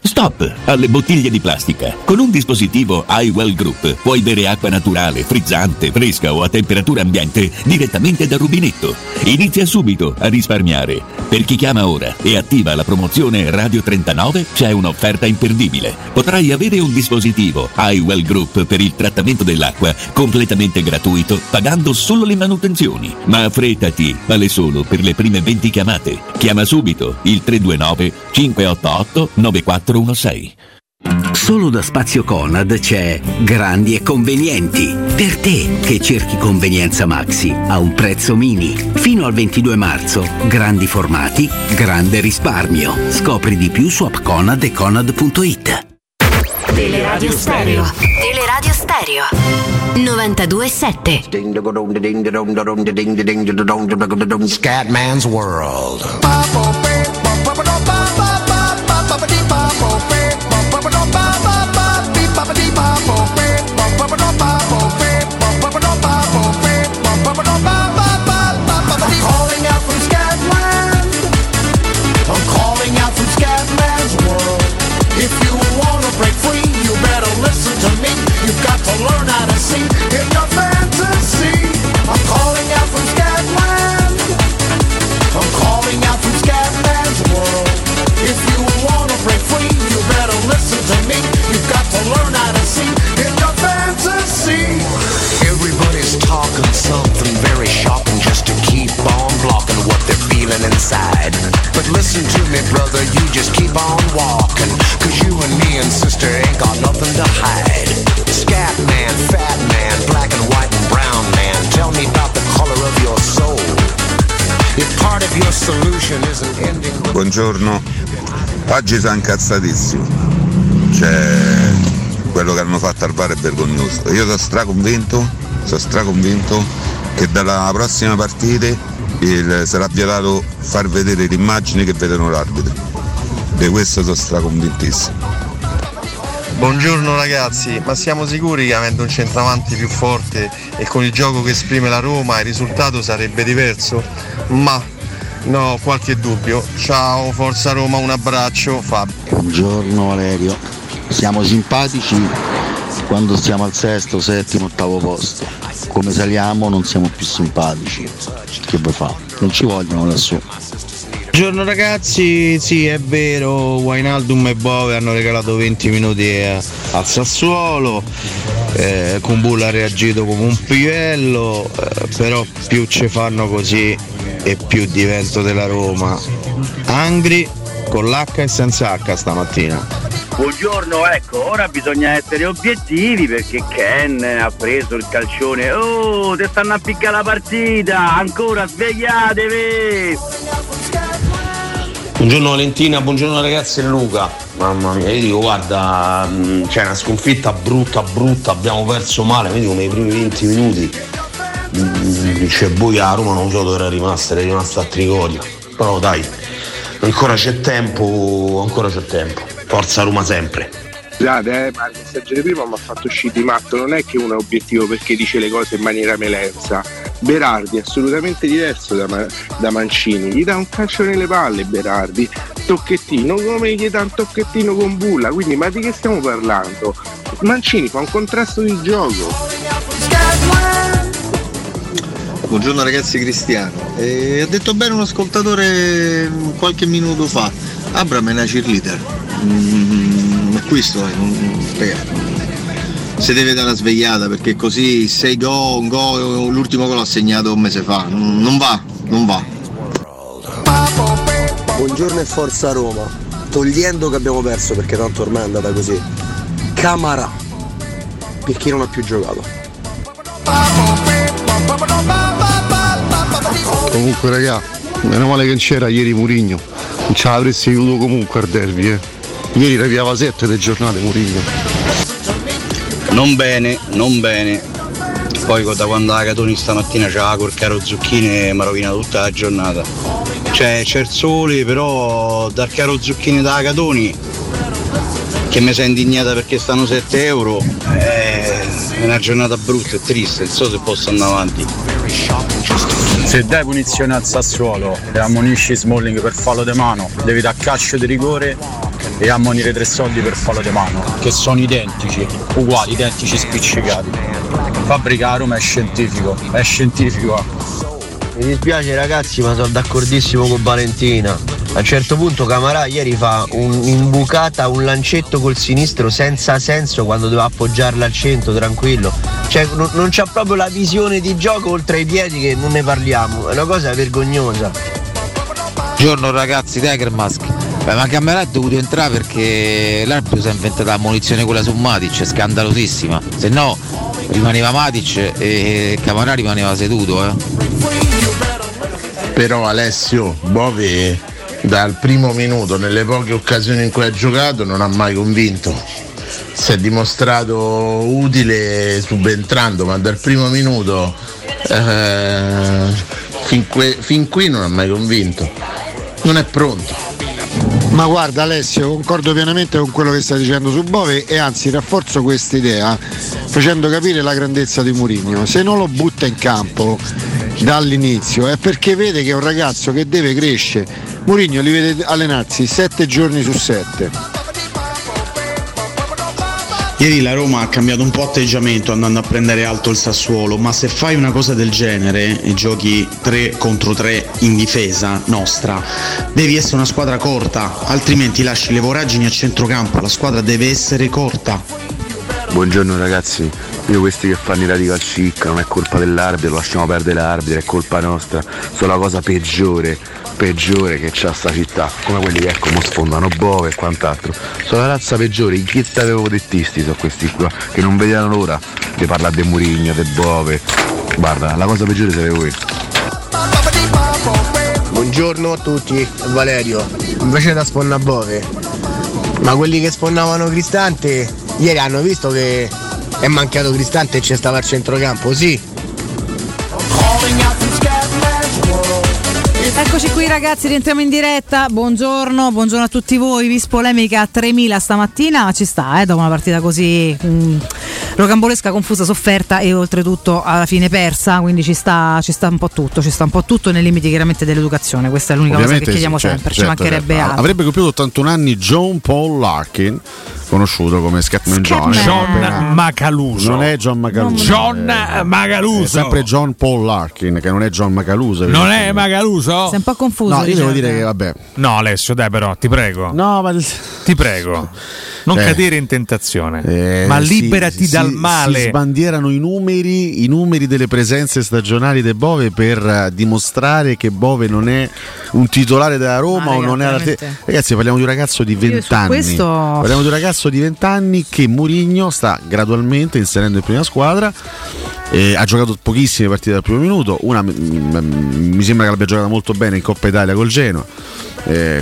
Stop alle bottiglie di plastica. Con un dispositivo iWell Group puoi bere acqua naturale, frizzante, fresca o a temperatura ambiente direttamente dal rubinetto. Inizia subito a risparmiare. Per chi chiama ora e attiva la promozione Radio 39 c'è un'offerta imperdibile. Potrai avere un dispositivo iWell Group per il trattamento dell'acqua completamente gratuito, pagando solo le manutenzioni. Ma affrettati, vale solo per le prime 20 chiamate. Chiama subito il 329 588 94 416. Solo da Spazio Conad c'è Grandi e Convenienti, per te che cerchi convenienza maxi a un prezzo mini. Fino al 22 marzo, grandi formati, grande risparmio. Scopri di più su app Conad e Conad.it. Teleradio Stereo. Teleradio Stereo 92.7. Scatman's World. Inside. But listen to me, brother, you just keep on walking, cause you and me and sister ain't got nothing to hide. Scat man, fat man, black and white and brown man, tell me about the color of your soul. If part of your solution isn't ending with... Buongiorno, oggi sono incazzatissimo, cioè quello che hanno fatto al VAR è vergognoso. Io sono straconvinto che dalla prossima partita sarà vietato far vedere l'immagine che vedono l'arbitro. Di questo sono straconvintissimo. Buongiorno ragazzi, ma siamo sicuri che avendo un centravanti più forte e con il gioco che esprime la Roma il risultato sarebbe diverso? Ma no, ho qualche dubbio. Ciao, forza Roma, un abbraccio, Fabio. Buongiorno Valerio, siamo simpatici quando stiamo al sesto, settimo, ottavo posto. Come saliamo non siamo più simpatici, che vuoi fare? Non ci vogliono lassù. Buongiorno ragazzi, sì è vero, Wijnaldum e Bove hanno regalato 20 minuti al Sassuolo, Kumbulla ha reagito come un pivello, però più ci fanno così e più divento della Roma. Angri con l'H e senza H stamattina. Buongiorno, ecco, ora bisogna essere obiettivi perché Ken ha preso il calcione. Oh, te stanno a picca la partita, ancora svegliatevi! Buongiorno Valentina, buongiorno ragazzi e Luca. Mamma mia, io dico guarda, c'è una sconfitta brutta, abbiamo perso male, vedi come i primi 20 minuti c'è buia, a Roma non so dove era rimasta a Trigoria. Però dai, ancora c'è tempo. Forza Roma sempre. Scusate, ma il messaggio di prima mi ha fatto uscire di matto, non è che uno è obiettivo perché dice le cose in maniera melenza. Berardi è assolutamente diverso da Mancini, gli dà un calcio nelle palle Berardi, tocchettino come gli dà un tocchettino con Bulla, quindi ma di che stiamo parlando? Mancini fa un contrasto di gioco. Buongiorno ragazzi, Cristiano, ha detto bene un ascoltatore qualche minuto fa, Abraham è una cheerleader, questo è un se deve dare una svegliata perché così 6 gol, un gol, l'ultimo gol ha segnato un mese fa, non va. Buongiorno e forza Roma, togliendo che abbiamo perso perché tanto ormai è andata così, Camara, perché non ha più giocato. Comunque raga, meno male che non c'era ieri Mourinho, non ce l'avresti aiuto comunque a derby, Ieri arrivava 7 giornate Mourinho. Non bene, poi da quando la Catoni stamattina c'ha Corcaro Zucchine mi ha rovinato tutta la giornata. Cioè c'è il sole, però dal Caro Zucchine da Catoni che mi sei indignata perché stanno 7 euro, è una giornata brutta e triste, non so se posso andare avanti. Se dai punizione al Sassuolo e ammonisci Smalling per fallo di mano, devi dar calcio di rigore e ammonire 3 soldi per fallo di mano, che sono uguali, identici, spiccicati. Fabbrica Roma è scientifico. Mi dispiace ragazzi, ma sono d'accordissimo con Valentina. A un certo punto Camarà ieri fa un'imbucata, un lancetto col sinistro senza senso quando doveva appoggiarla al centro tranquillo, cioè non c'ha proprio la visione di gioco oltre ai piedi, che non ne parliamo, è una cosa vergognosa. Buongiorno ragazzi, Tigermask. Beh, ma Camera è dovuto entrare perché l'arbitro si è inventata la munizione quella su Matic, scandalosissima, se no rimaneva Matic e Camara rimaneva seduto. Però Alessio, Bove dal primo minuto, nelle poche occasioni in cui ha giocato, non ha mai convinto, si è dimostrato utile subentrando, ma dal primo minuto fin qui non ha mai convinto, non è pronto. Ma guarda Alessio, concordo pienamente con quello che stai dicendo su Bove e anzi rafforzo questa idea facendo capire la grandezza di Mourinho. Se non lo butta in campo dall'inizio è perché vede che è un ragazzo che deve crescere. Mourinho li vede allenarsi 7 giorni su 7. Ieri la Roma ha cambiato un po' atteggiamento andando a prendere alto il Sassuolo, ma se fai una cosa del genere e giochi 3 contro 3 in difesa nostra, devi essere una squadra corta, altrimenti lasci le voragini a centrocampo, la squadra deve essere corta. Buongiorno ragazzi, io questi che fanno i radical chic, non è colpa dell'arbitro, lasciamo perdere l'arbitro, è colpa nostra, sono la cosa peggiore che c'ha sta città, come quelli che ecco mo sfondano Bove e quant'altro, sono la razza peggiore, i chietta avevo dettisti sono questi qua, che non vedevano l'ora di parlare de Mourinho, de Bove, guarda, la cosa peggiore sarebbe questa. Buongiorno a tutti, Valerio, invece da sfondare Bove, ma quelli che sfondavano Cristante, ieri hanno visto che è mancato Cristante e c'è stava al centrocampo, sì. Eccoci qui ragazzi, rientriamo in diretta. Buongiorno a tutti voi. Vis polemica a 3.000 stamattina, ci sta, dopo una partita così rocambolesca, confusa, sofferta e oltretutto alla fine persa, quindi ci sta un po' tutto nei limiti chiaramente dell'educazione. Questa è l'unica ovviamente cosa che chiediamo, sì, sempre, certo, ci mancherebbe altro. Avrebbe compiuto 81 anni John Paul Larkin, conosciuto come Scatman John Macaluso. Non è John Macaluso. John Macaluso. È sempre John Paul Larkin, che non è John Macaluso. Non è Macaluso? Sei un po' confuso. No, io devo dire che vabbè. No, Alessio, dai però, ti prego. No, ma ti prego. Non cadere in tentazione. Ma liberati dal male. Si sbandierano i numeri delle presenze stagionali di Bove per dimostrare che Bove non è un titolare della Roma, o non è alla Ragazzi, parliamo di un ragazzo di 20 anni. Questo... Parliamo di un ragazzo di 20 anni che Mourinho sta gradualmente inserendo in prima squadra. Ha giocato pochissime partite dal primo minuto. Una mi sembra che l'abbia giocata molto bene in Coppa Italia col Genoa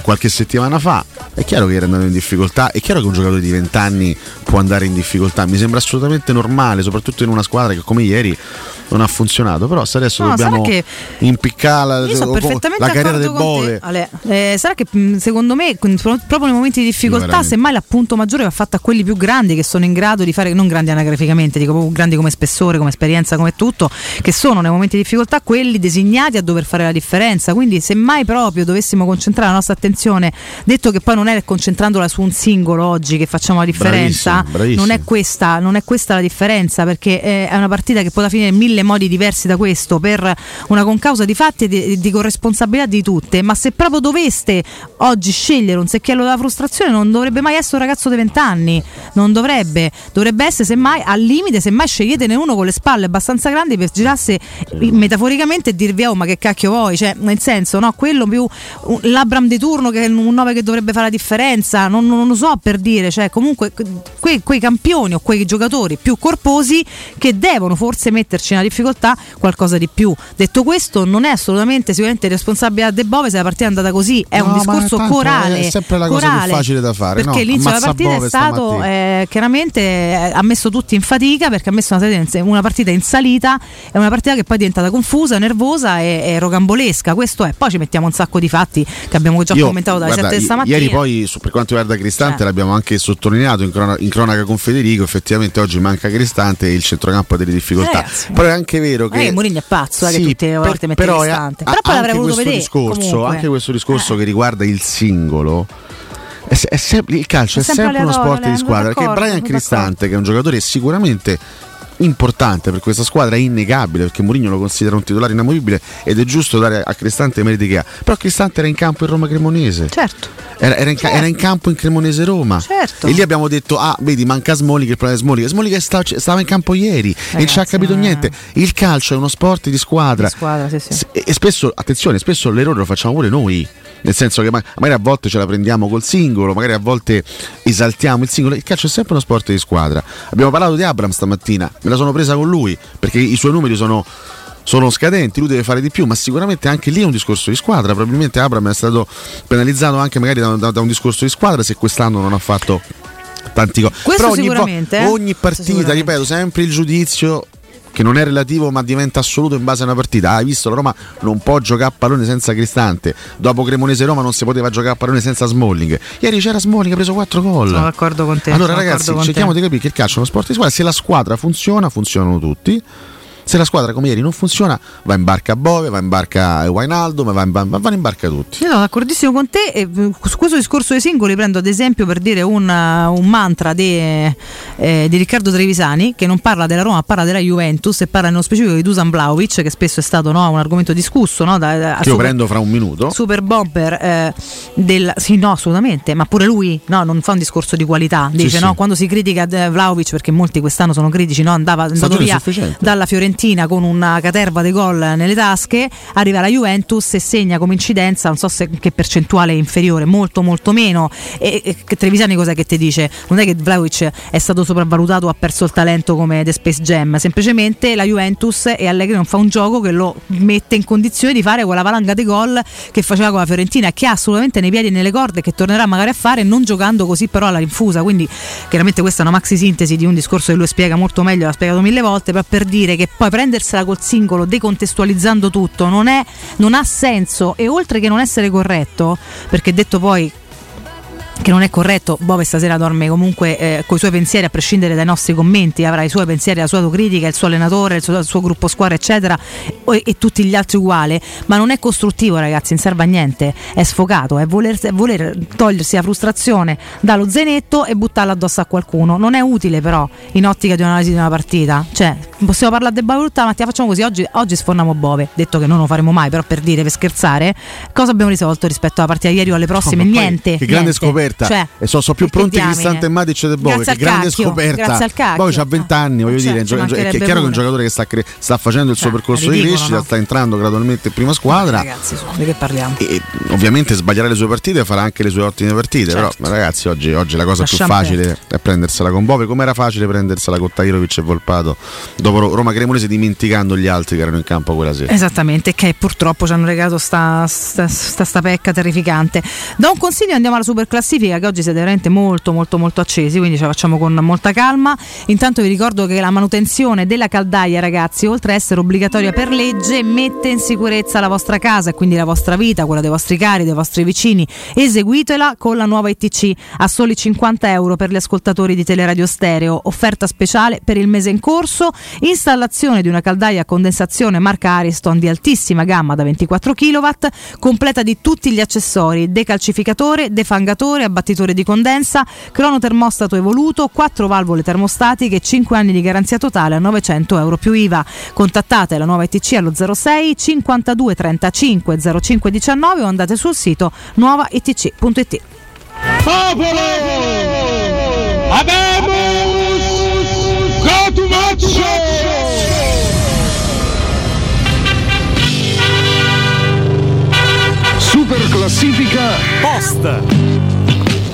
qualche settimana fa. È chiaro che era andato in difficoltà, è chiaro che un giocatore di 20 anni può andare in difficoltà, mi sembra assolutamente normale, soprattutto in una squadra che come ieri non ha funzionato. Però se adesso dobbiamo impiccare la carriera del Bove, sarà che secondo me proprio nei momenti di difficoltà semmai l'appunto maggiore va fatto a quelli più grandi, che sono in grado di fare, non grandi anagraficamente, dico proprio grandi come spessore, come esperienza, come tutto, che sono nei momenti di difficoltà quelli designati a dover fare la differenza. Quindi semmai proprio dovessimo concentrare la nostra attenzione, detto che poi non è concentrandola su un singolo oggi che facciamo la differenza, bravissimo. Non è questa la differenza, perché è una partita che può finire in mille modi diversi da questo, per una concausa di fatti e di corresponsabilità di tutte. Ma se proprio doveste oggi scegliere un secchiello della frustrazione, non dovrebbe mai essere un ragazzo di 20 anni, dovrebbe essere semmai al limite, semmai sceglietene uno con le spalle abbastanza grandi per girarsi metaforicamente e dirvi ma che cacchio vuoi, cioè nel senso, no, quello più l'Abram di turno che è un 9 che dovrebbe fare la differenza, non lo so, per dire, cioè comunque quei campioni o quei giocatori più corposi che devono forse metterci in difficoltà qualcosa di più. Detto questo, non è assolutamente sicuramente responsabilità De Bove se la partita è andata così, è un discorso corale, è sempre la cosa più facile da fare, perché l'inizio della partita Bove è stato chiaramente ha messo tutti in fatica, perché ha messo una partita in salita, è una partita che poi è diventata confusa, nervosa e rocambolesca. Questo è, poi ci mettiamo un sacco di fatti che abbiamo già commentato dalle 7 stamattina. Ieri poi per quanto riguarda Cristante l'abbiamo anche sottolineato in cronaca con Federico, effettivamente oggi manca Cristante e il centrocampo ha delle difficoltà. Però è anche vero che Mourinho è pazzo, sì, che tutte le volte mette Cristante. Però poi l'avrei voluto vedere anche questo discorso che riguarda il singolo. Il calcio è sempre uno sport di squadra, perché Bryan Cristante, che è un giocatore sicuramente importante per questa squadra, è innegabile, perché Mourinho lo considera un titolare inamovibile ed è giusto dare a Cristante i meriti che ha. Però Cristante era in campo in Roma Cremonese, certo, era in campo in Cremonese Roma, certo, e lì abbiamo detto vedi, manca Smolica, il problema è Smolica stava in campo ieri, ragazzi, e non ci ha capito niente. Il calcio è uno sport di squadra, sì. E spesso, attenzione, spesso l'errore lo facciamo pure noi, nel senso che magari a volte ce la prendiamo col singolo, magari a volte esaltiamo il singolo. Il calcio è sempre uno sport di squadra. Abbiamo parlato di Abraham stamattina, me la sono presa con lui perché i suoi numeri sono scadenti, lui deve fare di più, ma sicuramente anche lì è un discorso di squadra. Probabilmente Abraham è stato penalizzato anche magari da un discorso di squadra, se quest'anno non ha fatto tanti gol. Però ogni partita, ripeto, sempre il giudizio che non è relativo ma diventa assoluto in base a una partita. Hai visto, la Roma non può giocare a pallone senza Cristante, dopo Cremonese Roma non si poteva giocare a pallone senza Smalling, ieri c'era Smalling, ha preso 4 gol. Sono d'accordo con te. Allora ragazzi, cerchiamo di capire che il calcio è uno sport di squadra. Se la squadra funziona, funzionano tutti. Se la squadra come ieri non funziona, va in barca Bove, va in barca Wijnaldum, vanno in barca tutti. Io sono d'accordissimo con te, e su questo discorso dei singoli prendo ad esempio, per dire, un mantra di Riccardo Trevisani, che non parla della Roma, parla della Juventus e parla nello specifico di Dusan Vlahović, che spesso è stato un argomento discusso, che io prendo fra un minuto. Super bomber sì, no, assolutamente, ma pure lui non fa un discorso di qualità, dice sì, no, sì. Quando si critica Vlahović, perché molti quest'anno sono critici, andato via dalla Fiorentina con una caterva di gol nelle tasche, arriva la Juventus e segna come incidenza non so che percentuale inferiore, molto molto meno. E Trevisani cos'è che ti dice? Non è che Vlahović è stato sopravvalutato o ha perso il talento come The Space Jam, semplicemente la Juventus e Allegri non fa un gioco che lo mette in condizione di fare quella valanga di gol che faceva con la Fiorentina, che ha assolutamente nei piedi e nelle corde, che tornerà magari a fare, non giocando così però alla rinfusa. Quindi chiaramente questa è una maxi sintesi di un discorso che lui spiega molto meglio, l'ha spiegato 1000 volte, però per dire che poi poi prendersela col singolo decontestualizzando tutto non ha senso, e oltre che non essere corretto, perché detto poi che non è corretto, Bove stasera dorme comunque coi suoi pensieri, a prescindere dai nostri commenti, avrà i suoi pensieri, la sua autocritica, il suo allenatore, il suo gruppo squadra eccetera, e tutti gli altri uguale, ma non è costruttivo ragazzi, non serve a niente, è sfocato, è voler togliersi la frustrazione dallo zainetto e buttarla addosso a qualcuno, non è utile però in ottica di un'analisi di una partita, cioè possiamo parlare di brutta, ma ti facciamo così, oggi sforniamo Bove, detto che non lo faremo mai, però per dire, per scherzare, cosa abbiamo risolto rispetto alla partita ieri o alle prossime? Niente. Che grande scoperta. Cioè, e sono più pronti Cristante e Matic e De Bove, che grande scoperta. Poi c'ha 20 anni, voglio dire, è chiaro che è un giocatore che sta facendo il suo percorso di crescita, no? Sta entrando gradualmente in prima squadra. Ragazzi, di che parliamo? E ovviamente sbaglierà le sue partite, farà anche le sue ottime partite, certo. Però ragazzi, oggi la cosa più facile è prendersela con Bove, come era facile prendersela con Tahirovic e Volpato dopo Roma Cremonese, dimenticando gli altri che erano in campo quella sera. Esattamente, che purtroppo ci hanno regalato sta pecca terrificante. Da un consiglio andiamo alla Superclassifica, che oggi siete veramente molto molto molto accesi, quindi ce la facciamo con molta calma. Intanto vi ricordo che la manutenzione della caldaia, ragazzi, oltre a essere obbligatoria per legge, mette in sicurezza la vostra casa e quindi la vostra vita, quella dei vostri cari, dei vostri vicini. Eseguitela con la nuova ITC a soli 50 euro per gli ascoltatori di Teleradio Stereo, offerta speciale per il mese in corso. Installazione di una caldaia a condensazione marca Ariston di altissima gamma da 24 kW, completa di tutti gli accessori: decalcificatore, defangatore, abbattitore di condensa, cronotermostato evoluto, 4 valvole termostatiche e 5 anni di garanzia totale a 900 euro più IVA. Contattate la nuova ITC allo 06 52 35 05 19 o andate sul sito nuovaitc.it. Popolo! Abemus! Cotumaccio! Superclassifica Post.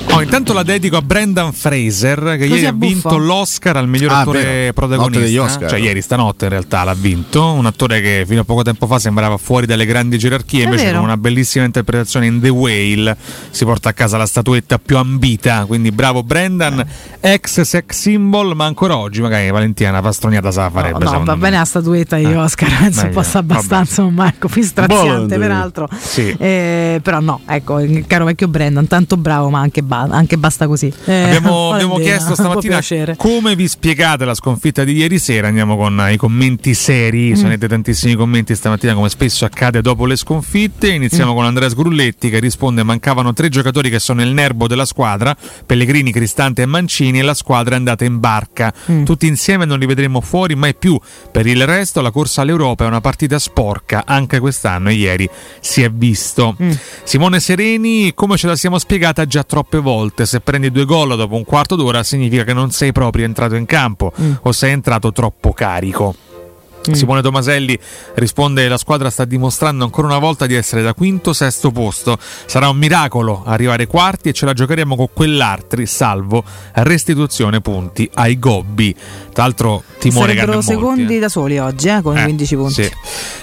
Oh, intanto la dedico a Brendan Fraser, che così ieri ha vinto l'Oscar al miglior attore protagonista. Notte degli Oscar, cioè ieri, stanotte in realtà l'ha vinto. Un attore che fino a poco tempo fa sembrava fuori dalle grandi gerarchie, invece con una bellissima interpretazione in The Whale si porta a casa la statuetta più ambita. Quindi bravo Brendan, ex sex symbol, ma ancora oggi magari Valentina Pastroniata se la farebbe. No, va bene la statuetta di Oscar, penso possa abbastanza un marco più straziante peraltro. Sì. Però no, ecco, il caro vecchio Brendan, tanto bravo, ma anche basta. Anche basta così. Abbiamo chiesto stamattina come vi spiegate la sconfitta di ieri sera. Andiamo con i commenti seri. Sono tantissimi commenti stamattina, come spesso accade dopo le sconfitte. Iniziamo con Andrea Sgrulletti, che risponde: mancavano 3 giocatori che sono il nerbo della squadra, Pellegrini, Cristante e Mancini, e la squadra è andata in barca. Tutti insieme non li vedremo fuori mai più. Per il resto la corsa all'Europa è una partita sporca anche quest'anno, e ieri si è visto. Simone Sereni: come ce la siamo spiegata già troppe volte. Se prendi 2 gol dopo un quarto d'ora significa che non sei proprio entrato in campo o sei entrato troppo carico. Simone Tomaselli risponde: la squadra sta dimostrando ancora una volta di essere da quinto, sesto posto, sarà un miracolo arrivare quarti e ce la giocheremo con quell'altri, salvo restituzione punti ai gobbi. Tra l'altro timore che hanno molti, secondi da soli oggi con 15 punti. Sì.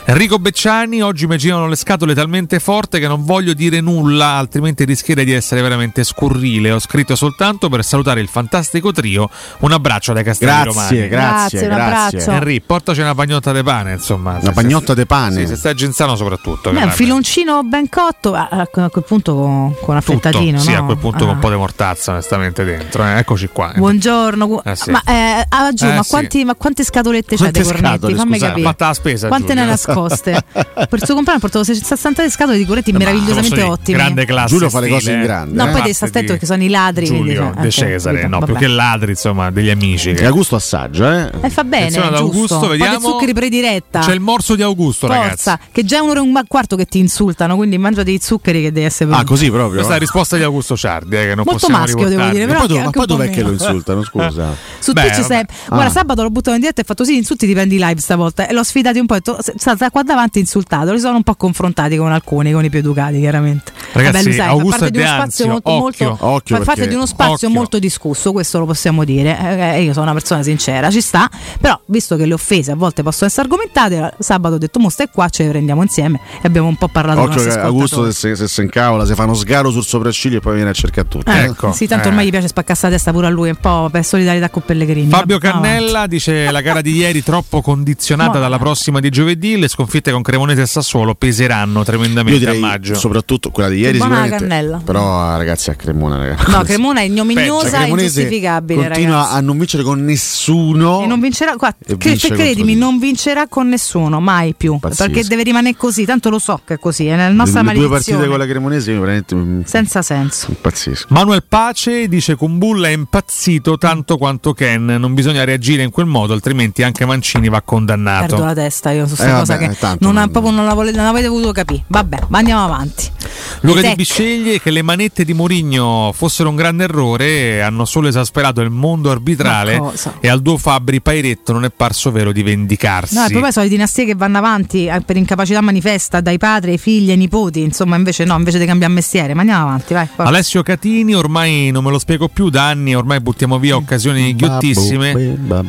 Enrico Becciani: oggi mi girano le scatole talmente forte che non voglio dire nulla, altrimenti rischierei di essere veramente scurrile. Ho scritto soltanto per salutare il fantastico trio, un abbraccio dai Castelli Romani. Grazie. Henry, portaci una bagnotta de pane, insomma. Una bagnotta de pane. Sì, se stai a Genzano soprattutto. Un filoncino ben cotto, a quel punto con affettatino. Sì, no? A quel punto con un po' di mortazza onestamente dentro. Eccoci qua. Buongiorno. Sì. Ma quante scatolette c'è dei cornetti? Fammi capire. Fatta la spesa, quante ne ha nascoste? Per il suo compagno portato 60 scatole di cornetti meravigliosamente ottimi. Grande classe. Giulio fa le cose in grande. No, poi devi stare attento perché sono i ladri. Giulio De Cesare, no, più che ladri, insomma, degli amici. Che Augusto assaggia. E fa bene. Augusto, vediamo. Zuccheri prediretta. C'è il morso di Augusto, forza, ragazzi. Che già un'ora e un quarto che ti insultano, quindi mangiate i zuccheri che devi essere. Così proprio. Questa è la risposta di Augusto Ciardi, che non molto possiamo riportare. Molto maschio, devo dire. Ma poi dov'è che lo insultano? Scusa. Su Twitch sempre. Guarda, sabato l'ho buttato in diretta e ho fatto: sì, insulti ti prendi live stavolta. E l'ho sfidato un po'. Sta qua davanti insultato. Li sono un po' confrontati con alcuni, con i più educati, chiaramente. Ragazzi, sai, Augusto è D'Anzio. Occhio, fa parte di uno spazio molto discusso, questo lo possiamo dire. Io sono una persona sincera, ci sta. Però, visto che le offese a volte possono essere argomentate. Sabato ho detto, mo stai qua, ce le prendiamo insieme e abbiamo un po' parlato. Occhio che Augusto se incavola, se fa uno sgaro sul sopracciglio e poi viene a cercare tutti. Ecco. Sì, tanto ormai gli piace spaccarsi la testa pure a lui, un po' per solidarietà con Pellegrini. Fabio Cannella dice la gara di ieri troppo condizionata dalla prossima di giovedì, le sconfitte con Cremonese e Sassuolo peseranno tremendamente, direi, a maggio. Soprattutto quella di ieri sicuramente. Però ragazzi, a Cremona, ragazzi. No, Cremona è ignominiosa e ingiustificabile, continua ragazzi a non vincere con nessuno. E non vincerà, credimi, non vincerà con nessuno mai più. Pazzesco. Perché deve rimanere così, tanto lo so che è così, è la nostra maledizione. Due partite con la Cremonese veramente senza senso. Pazzesco. Manuel Pace dice Kumbulla è impazzito tanto quanto Ken, non bisogna reagire in quel modo, altrimenti anche Mancini va condannato. Perdo la testa io su questa cosa, che non avete voluto capire. Vabbè, ma andiamo avanti. Luca Di Bisceglie, che le manette di Mourinho fossero un grande errore, hanno solo esasperato il mondo arbitrale e al duo Fabbri Pairetto non è parso vero di vendicarsi. No, poi sono le dinastie che vanno avanti per incapacità manifesta, dai padri ai figli ai nipoti, insomma, invece di cambiare mestiere. Ma andiamo avanti, vai. Alessio Catini, ormai non me lo spiego più, da anni ormai buttiamo via occasioni ghiottissime. Ma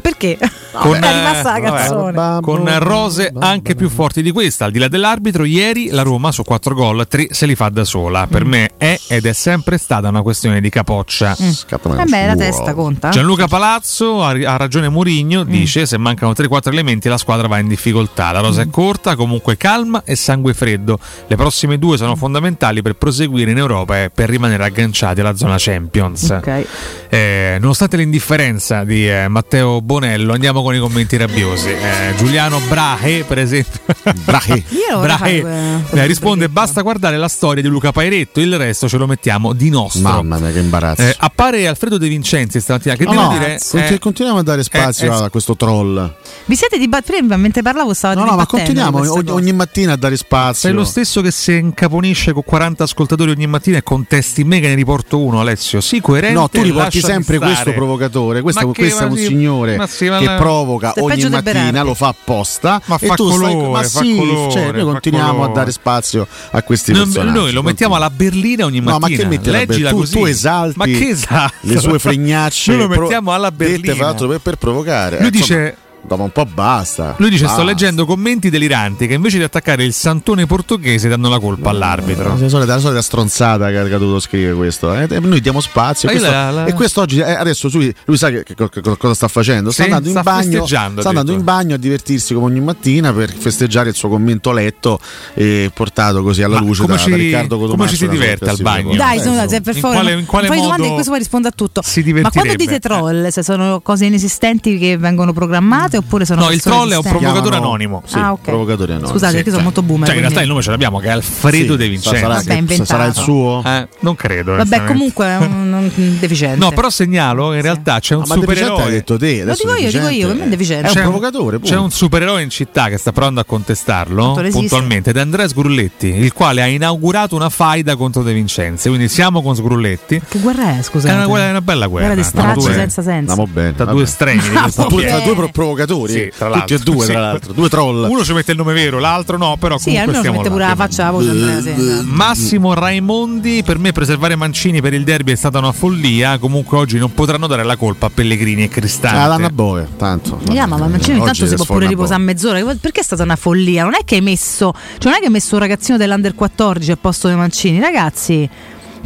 perché? Con la canzone, con rose anche più forti di questa, al di là dell'arbitro. Ieri la Roma su 4 gol, 3 se li fa da sola. Per me è ed è sempre stata una questione di capoccia. La testa conta. Gianluca Palazzo ha ragione Mourinho, dice se mancano 3-4 elementi la squadra va in difficoltà. La rosa è corta, comunque calma e sangue freddo. Le prossime due sono fondamentali per proseguire in Europa e per rimanere agganciati alla zona Champions. Okay. Nonostante l'indifferenza di Matteo Bonello, andiamo con i commenti rabbiosi. Giuliano Brahe, per esempio. Brahe risponde: basta guardare la storia di Luca Pairetto, il resto ce lo mettiamo di nostro. Mamma mia, che imbarazzo. Appare Alfredo De Vincenzi stamattina, che dire, continuiamo a dare spazio a questo troll. Vi siete dibattuti mentre parlavo, stavate dibattendo. Ma continuiamo ogni mattina a dare spazio. È lo stesso che se incaponisce con 40 ascoltatori ogni mattina e contesti me che ne riporto uno, Alessio. Sì, coerente. No, tu riporti sempre questo provocatore. Questo è un signore che provoca ogni mattina, lo fa apposta. Ma fa colore. Noi continuiamo a dare spazio a questi personaggi. Noi lo mettiamo alla berlina ogni mattina. No, ma che leggila così. Tu esalti le sue fregnacce. Noi lo mettiamo alla berlina, fra l'altro, per provocare. Lui dice... dopo un po' basta. Lui dice sto leggendo commenti deliranti che invece di attaccare il santone portoghese danno la colpa all'arbitro. È la solita stronzata che ha dovuto scrivere questo. Noi diamo spazio e questo oggi adesso lui sa che cosa sta facendo. Sta andando in bagno. Sta andando in bagno a divertirsi come ogni mattina per festeggiare il suo commento letto e portato così alla luce da Riccardo Codomaccio. Come ci si diverte al bagno? Dai, per favore, in quale modo domande, questo poi risponde a tutto. Ma quando dite troll, se sono cose inesistenti che vengono programmate oppure sono... No, il troll è un provocatore anonimo. Sì, provocatore anonimo. Scusate, perché sono molto boomer. Cioè, in realtà il nome ce l'abbiamo, che è Alfredo De Vincenzi. Sarà il suo? Non credo. Vabbè, comunque è un deficiente. No, però segnalo in realtà c'è un supereroe. Hai detto te. Lo dico io, per me è deficiente. È un provocatore. C'è un supereroe in città che sta provando a contestarlo puntualmente, ed è Andrea Sgrulletti, il quale ha inaugurato una faida contro De Vincenzi. Quindi siamo con Sgrulletti. Che guerra è, scusate? È una bella guerra. Guerra di stracci senza senso. Andiamo bene. Da due estremi. Da due provocatori. Sì, tra l'altro. Tutti e due, tra l'altro. Due troll. Uno ci mette il nome vero, l'altro no, però comunque almeno ci mette pure la faccia, la voce, Andrea, Massimo Raimondi, per me preservare Mancini per il derby è stata una follia, comunque oggi non potranno dare la colpa a Pellegrini e Cristante. Danno a Bove, tanto. Ma Mancini tanto si può pure riposare mezz'ora, perché è stata una follia? Non è che hai messo, un ragazzino dell'Under 14 al posto di Mancini, ragazzi.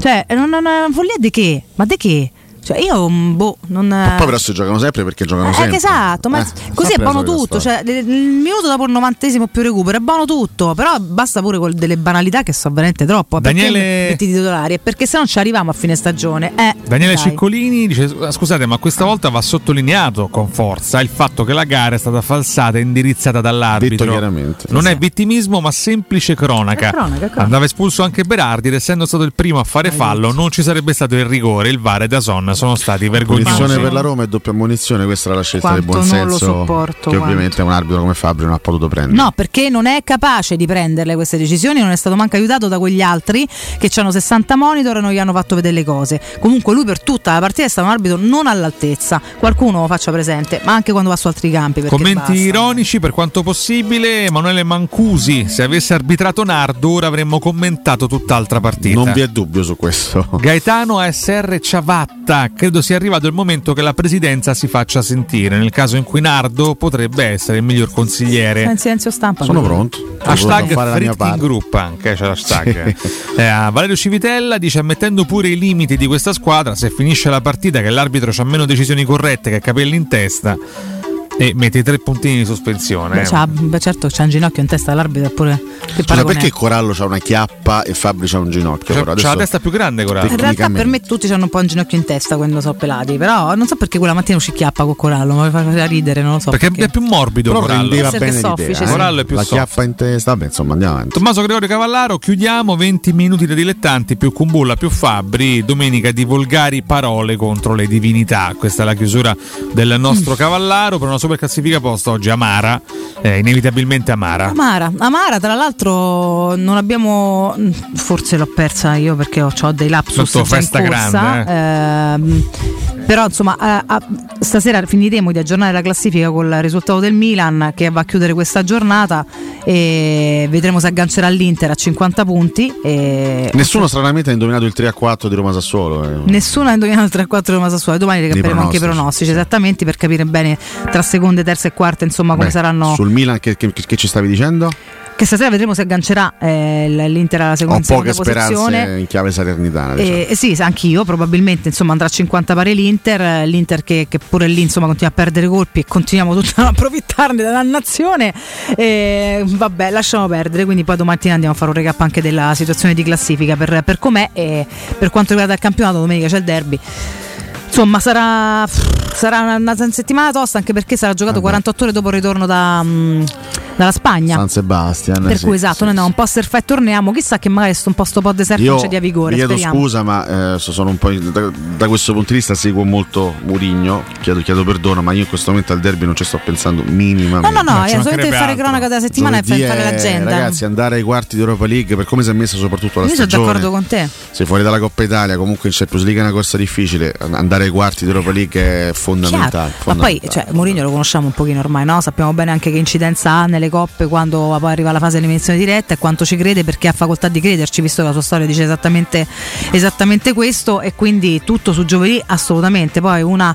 Cioè, non è una follia di che? Ma di che? Cioè io non... Ma poi però si giocano sempre perché giocano sempre. Esatto, ma così è buono tutto, cioè il minuto dopo il 90° più recupero è buono tutto, però basta pure con delle banalità che sono veramente troppo. Daniele, metti i titolari, perché se non ci arriviamo a fine stagione. Daniele Ciccolini dice scusate, ma questa volta va sottolineato con forza il fatto che la gara è stata falsata e indirizzata dall'arbitro. Detto chiaramente. Non è vittimismo, ma semplice cronaca. Andava espulso anche Berardi ed essendo stato il primo a fare fallo non ci sarebbe stato il rigore, il VAR e DAZN sono stati vergognosi. Punizione per la Roma e doppia ammonizione, questa era la scelta del buon senso, che ovviamente un arbitro come Fabbri non ha potuto prendere. No, perché non è capace di prenderle queste decisioni, non è stato manco aiutato da quegli altri che hanno 60 monitor e non gli hanno fatto vedere le cose. Comunque lui per tutta la partita è stato un arbitro non all'altezza, qualcuno lo faccia presente, ma anche quando va su altri campi. Commenti ironici per quanto possibile. Emanuele Mancusi, se avesse arbitrato Nardo ora avremmo commentato tutt'altra partita. Non vi è dubbio su questo. Gaetano ASR Ciavatta, ma credo sia arrivato il momento che la presidenza si faccia sentire. Nel caso in cui Nardo potrebbe essere il miglior consigliere. In silenzio stampa. Sono pronto. Hashtag Fritti in Group anche, c'è l'hashtag. Valerio Civitella dice: ammettendo pure i limiti di questa squadra, se finisce la partita che l'arbitro c'ha meno decisioni corrette che capelli in testa, e mette 3 puntini di sospensione. Beh, certo, c'ha un ginocchio in testa l'arbitro pure. Ma perché Corallo c'ha una chiappa e Fabri c'ha un ginocchio? C'ha la testa più grande Corallo. In realtà per me tutti hanno un po' un ginocchio in testa quando sono pelati, però non so perché quella mattina uscì chiappa con Corallo, ma mi faceva ridere, non lo so. Perché è più morbido, però rendeva bene l'idea. Corallo è più soffice. La chiappa in testa, beh, insomma, andiamo avanti. Tommaso Gregorio Cavallaro: chiudiamo 20 minuti da dilettanti più Kumbulla più Fabri, domenica di volgari parole contro le divinità. Questa è la chiusura del nostro Cavallaro per una super classifica posta oggi amara, inevitabilmente amara. Tra l'altro non abbiamo, forse l'ho persa io perché ho dei lapsus sotto festa grande, però insomma stasera finiremo di aggiornare la classifica col risultato del Milan che va a chiudere questa giornata e vedremo se aggancerà l'Inter a 50 punti e... Nessuno stranamente ha indovinato il 3-4 di Roma Sassuolo Nessuno ha indovinato il 3-4 di Roma Sassuolo. Domani recapiremo anche i pronostici esattamente per capire bene tra seconde, terza e quarta, insomma, come saranno. Sul Milan che ci stavi dicendo? Che stasera vedremo se aggancerà l'Inter alla seconda posizione. Ho poche speranze in chiave salernitana, diciamo. Sì, anch'io probabilmente, insomma, andrà a 50 pari l'Inter che pure lì, insomma, continua a perdere colpi e continuiamo tutti ad approfittarne della dannazione. Vabbè, lasciamo perdere, quindi poi domattina andiamo a fare un recap anche della situazione di classifica per com'è, e per quanto riguarda il campionato domenica c'è il derby. Insomma sarà una settimana tosta, anche perché sarà giocato 48 ore dopo il ritorno dalla Spagna, San Sebastian. Per cui esatto, noi andiamo un po' a surfare e torniamo. Chissà che magari sto un po' sto po' deserto non c'è di vigore. Chiedo scusa, ma sono un po' da questo punto di vista seguo molto Mourinho. Chiedo perdono, ma io in questo momento al derby non ci sto pensando minimamente. No, è solamente fare cronaca della settimana e fare l'agenda. Ragazzi, andare ai quarti di Europa League per come si è messa soprattutto la stagione. Io sono d'accordo con te. Sei fuori dalla Coppa Italia, comunque in Champions League è una corsa difficile. Andare ai quarti di Europa League è fondamentale. Ma poi Mourinho lo conosciamo un pochino ormai, no? Sappiamo bene anche che incidenza ha nelle coppe quando arriva la fase di eliminazione diretta e quanto ci crede, perché ha facoltà di crederci, visto che la sua storia dice esattamente questo. E quindi tutto su giovedì, assolutamente. Poi una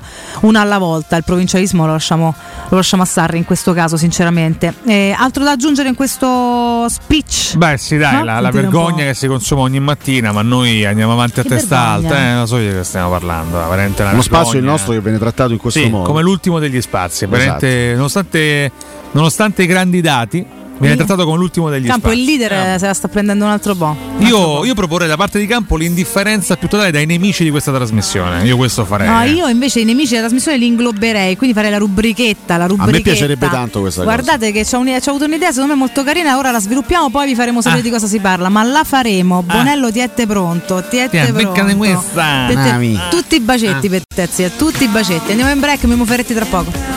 alla volta, il provincialismo lo lasciamo a Sarri in questo caso, sinceramente. Altro da aggiungere in questo speech? Beh sì, dai, no? la vergogna che si consuma ogni mattina, ma noi andiamo avanti a che testa vergogna. Alta, non so di che stiamo parlando, veramente uno spazio il nostro che viene trattato in questo modo come l'ultimo degli spazi, veramente, esatto. Nonostante i grandi dati viene trattato come l'ultimo degli spazi. Il leader se la sta prendendo un altro po'. Io proporrei da parte di campo l'indifferenza più totale dai nemici di questa trasmissione. Io questo farei. No, io invece i nemici della trasmissione li ingloberei, quindi farei la rubrichetta. A me piacerebbe tanto questa cosa. Guardate che c'ho avuto un'idea secondo me molto carina, ora la sviluppiamo, poi vi faremo sapere di cosa si parla, ma la faremo. Bonello ti è pronto. Tutti i bacetti per Tezzi, a tutti i bacetti. Andiamo in break, Mimmo Ferretti tra poco.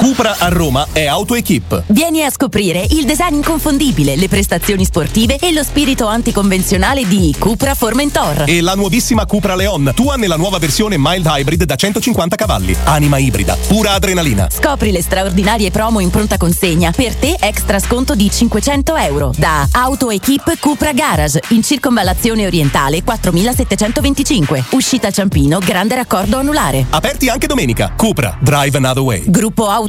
Cupra a Roma è AutoEquip. Vieni a scoprire il design inconfondibile, le prestazioni sportive e lo spirito anticonvenzionale di Cupra Formentor. E la nuovissima Cupra Leon, tua nella nuova versione mild hybrid da 150 cavalli. Anima ibrida, pura adrenalina. Scopri le straordinarie promo in pronta consegna. Per te extra sconto di €500. Da AutoEquip Cupra Garage, in Circonvallazione Orientale 4725. Uscita Ciampino, grande raccordo anulare. Aperti anche domenica. Cupra, drive another way. Gruppo AutoEquip.it.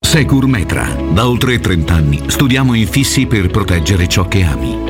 Secur Metra. Da oltre 30 anni studiamo infissi per proteggere ciò che ami.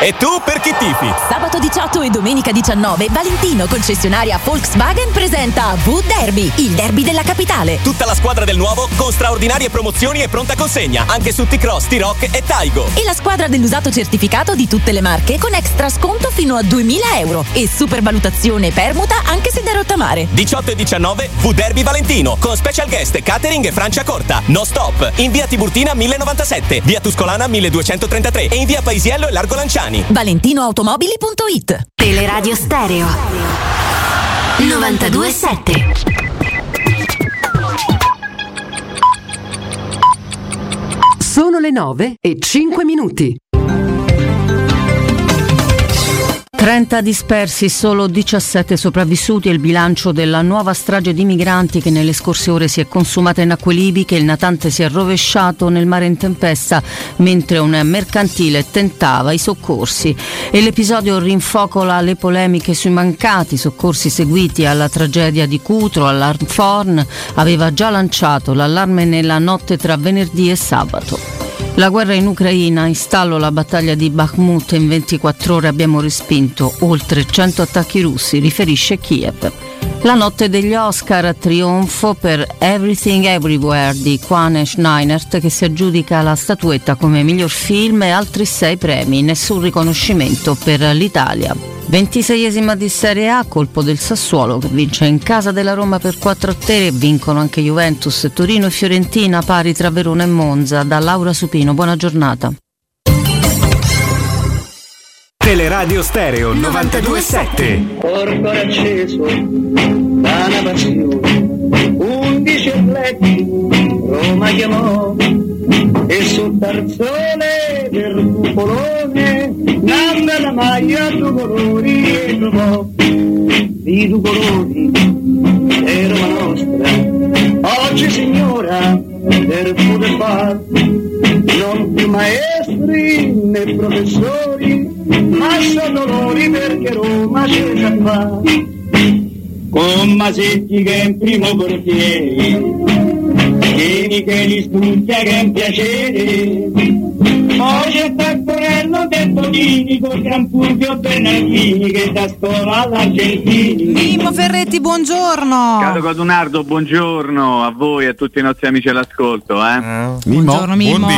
E tu per chi tifi? Sabato 18 e domenica 19 Valentino, concessionaria Volkswagen, presenta V-Derby, il derby della capitale. Tutta la squadra del nuovo con straordinarie promozioni e pronta consegna anche su T-Cross, T-Rock e Taigo. E la squadra dell'usato certificato di tutte le marche con extra sconto fino a €2000 e supervalutazione permuta anche se da rottamare. 18 e 19 V-Derby Valentino con special guest catering e Francia Corta. No stop in via Tiburtina 1097, via Tuscolana 1233 e in via Paisiello e Largo Lanciani. ValentinoAutomobili.it. Teleradio Stereo 92.7. Sono le 9:05. 30 dispersi, solo 17 sopravvissuti è il bilancio della nuova strage di migranti che nelle scorse ore si è consumata in acque libiche. Il natante si è rovesciato nel mare in tempesta mentre un mercantile tentava i soccorsi. E l'episodio rinfocola le polemiche sui mancati soccorsi seguiti alla tragedia di Cutro. All'Arnforn aveva già lanciato l'allarme nella notte tra venerdì e sabato. La guerra in Ucraina, in stallo la battaglia di Bakhmut, in 24 ore abbiamo respinto oltre 100 attacchi russi, riferisce Kiev. La notte degli Oscar, trionfo per Everything Everywhere di Quan Schneinert, che si aggiudica la statuetta come miglior film e altri 6 premi, nessun riconoscimento per l'Italia. 26esima di Serie A, colpo del Sassuolo che vince in casa della Roma per 4-3, vincono anche Juventus, Torino e Fiorentina, pari tra Verona e Monza. Da Laura Supino, buona giornata. Teleradio Stereo 92.7. Porto acceso dalla passione, 11 atleti Roma chiamò e sul tarzone del cupolone nanna la maglia due colori e trovò di due colori e Roma nostra oggi signora del futebol, non più maestri né professori ma sono loro, perché Roma c'è già qua con Masetti che è in primo portiere e Micheli Spuglia che è un piacere, poi c'è Taccorello Tettolini con Gran Fulvio Bernardini che da scuola all'Argentini. Mimmo Ferretti, buongiorno. Caro Codunardo, buongiorno a voi e a tutti i nostri amici all'ascolto. Buongiorno Mimmo.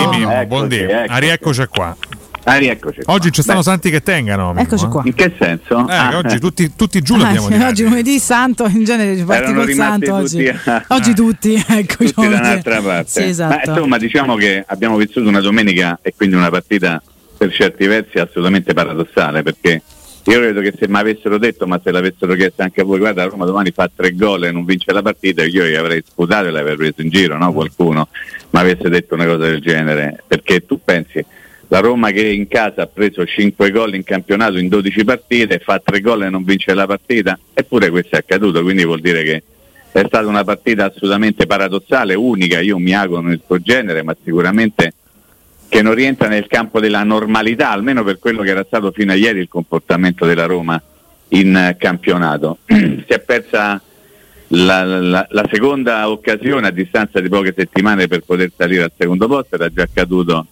Buondì. Rieccoci qua. Rieccoci qua. Oggi ci stanno santi che tengano. Eccoci qua. In che senso? Oggi tutti giù l'abbiamo detto. Oggi lunedì santo, in genere ci parti col santo oggi. Oggi tutti, ecco, tutti da un'altra parte. Sì, esatto. Ma insomma, diciamo che abbiamo vissuto una domenica e quindi una partita per certi versi assolutamente paradossale, perché io credo che se mi avessero detto, ma se l'avessero chiesto anche a voi, guarda, Roma domani fa 3 gol e non vince la partita, io gli avrei sputato e l'avrei preso in giro, no? Qualcuno mi avesse detto una cosa del genere, perché tu pensi la Roma che in casa ha preso 5 gol in campionato in 12 partite, fa 3 gol e non vince la partita, eppure questo è accaduto, quindi vuol dire che è stata una partita assolutamente paradossale, unica, io mi auguro nel suo genere, ma sicuramente che non rientra nel campo della normalità, almeno per quello che era stato fino a ieri il comportamento della Roma in campionato. Si è persa la seconda occasione a distanza di poche settimane per poter salire al secondo posto, era già accaduto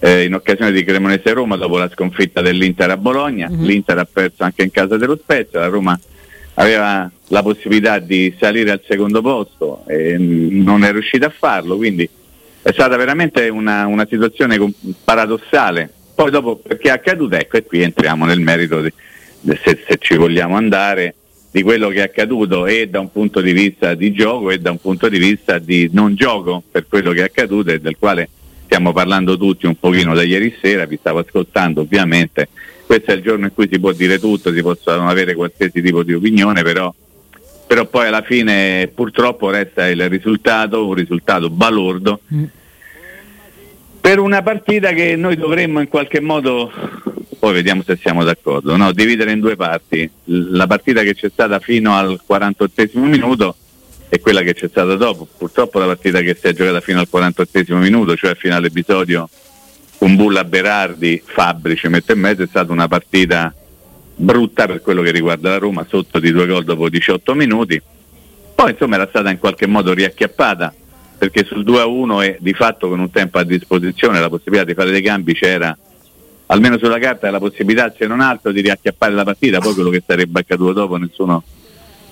in occasione di Cremonese Roma dopo la sconfitta dell'Inter a Bologna. L'Inter ha perso anche in casa dello Spezia, la Roma aveva la possibilità di salire al secondo posto e non è riuscita a farlo, quindi è stata veramente una situazione paradossale. Poi dopo, perché è accaduta, ecco, e qui entriamo nel merito se ci vogliamo andare, di quello che è accaduto e da un punto di vista di gioco e da un punto di vista di non gioco, per quello che è accaduto e del quale stiamo parlando tutti un pochino da ieri sera. Vi stavo ascoltando, ovviamente questo è il giorno in cui si può dire tutto, si possono avere qualsiasi tipo di opinione, però poi alla fine purtroppo resta il risultato, un risultato balordo per una partita che noi dovremmo in qualche modo, poi vediamo se siamo d'accordo, no, dividere in 2 parti, la partita che c'è stata fino al 48esimo minuto e quella che c'è stata dopo. Purtroppo la partita che si è giocata fino al 48esimo minuto, cioè fino all'episodio Kumbulla, Berardi, Fabbri ci mette in mezzo, è stata una partita brutta per quello che riguarda la Roma, sotto di 2 gol dopo 18 minuti. Poi insomma era stata in qualche modo riacchiappata, perché sul 2-1 e di fatto con un tempo a disposizione, la possibilità di fare dei cambi c'era, almeno sulla carta la possibilità, se non altro, di riacchiappare la partita. Poi quello che sarebbe accaduto dopo nessuno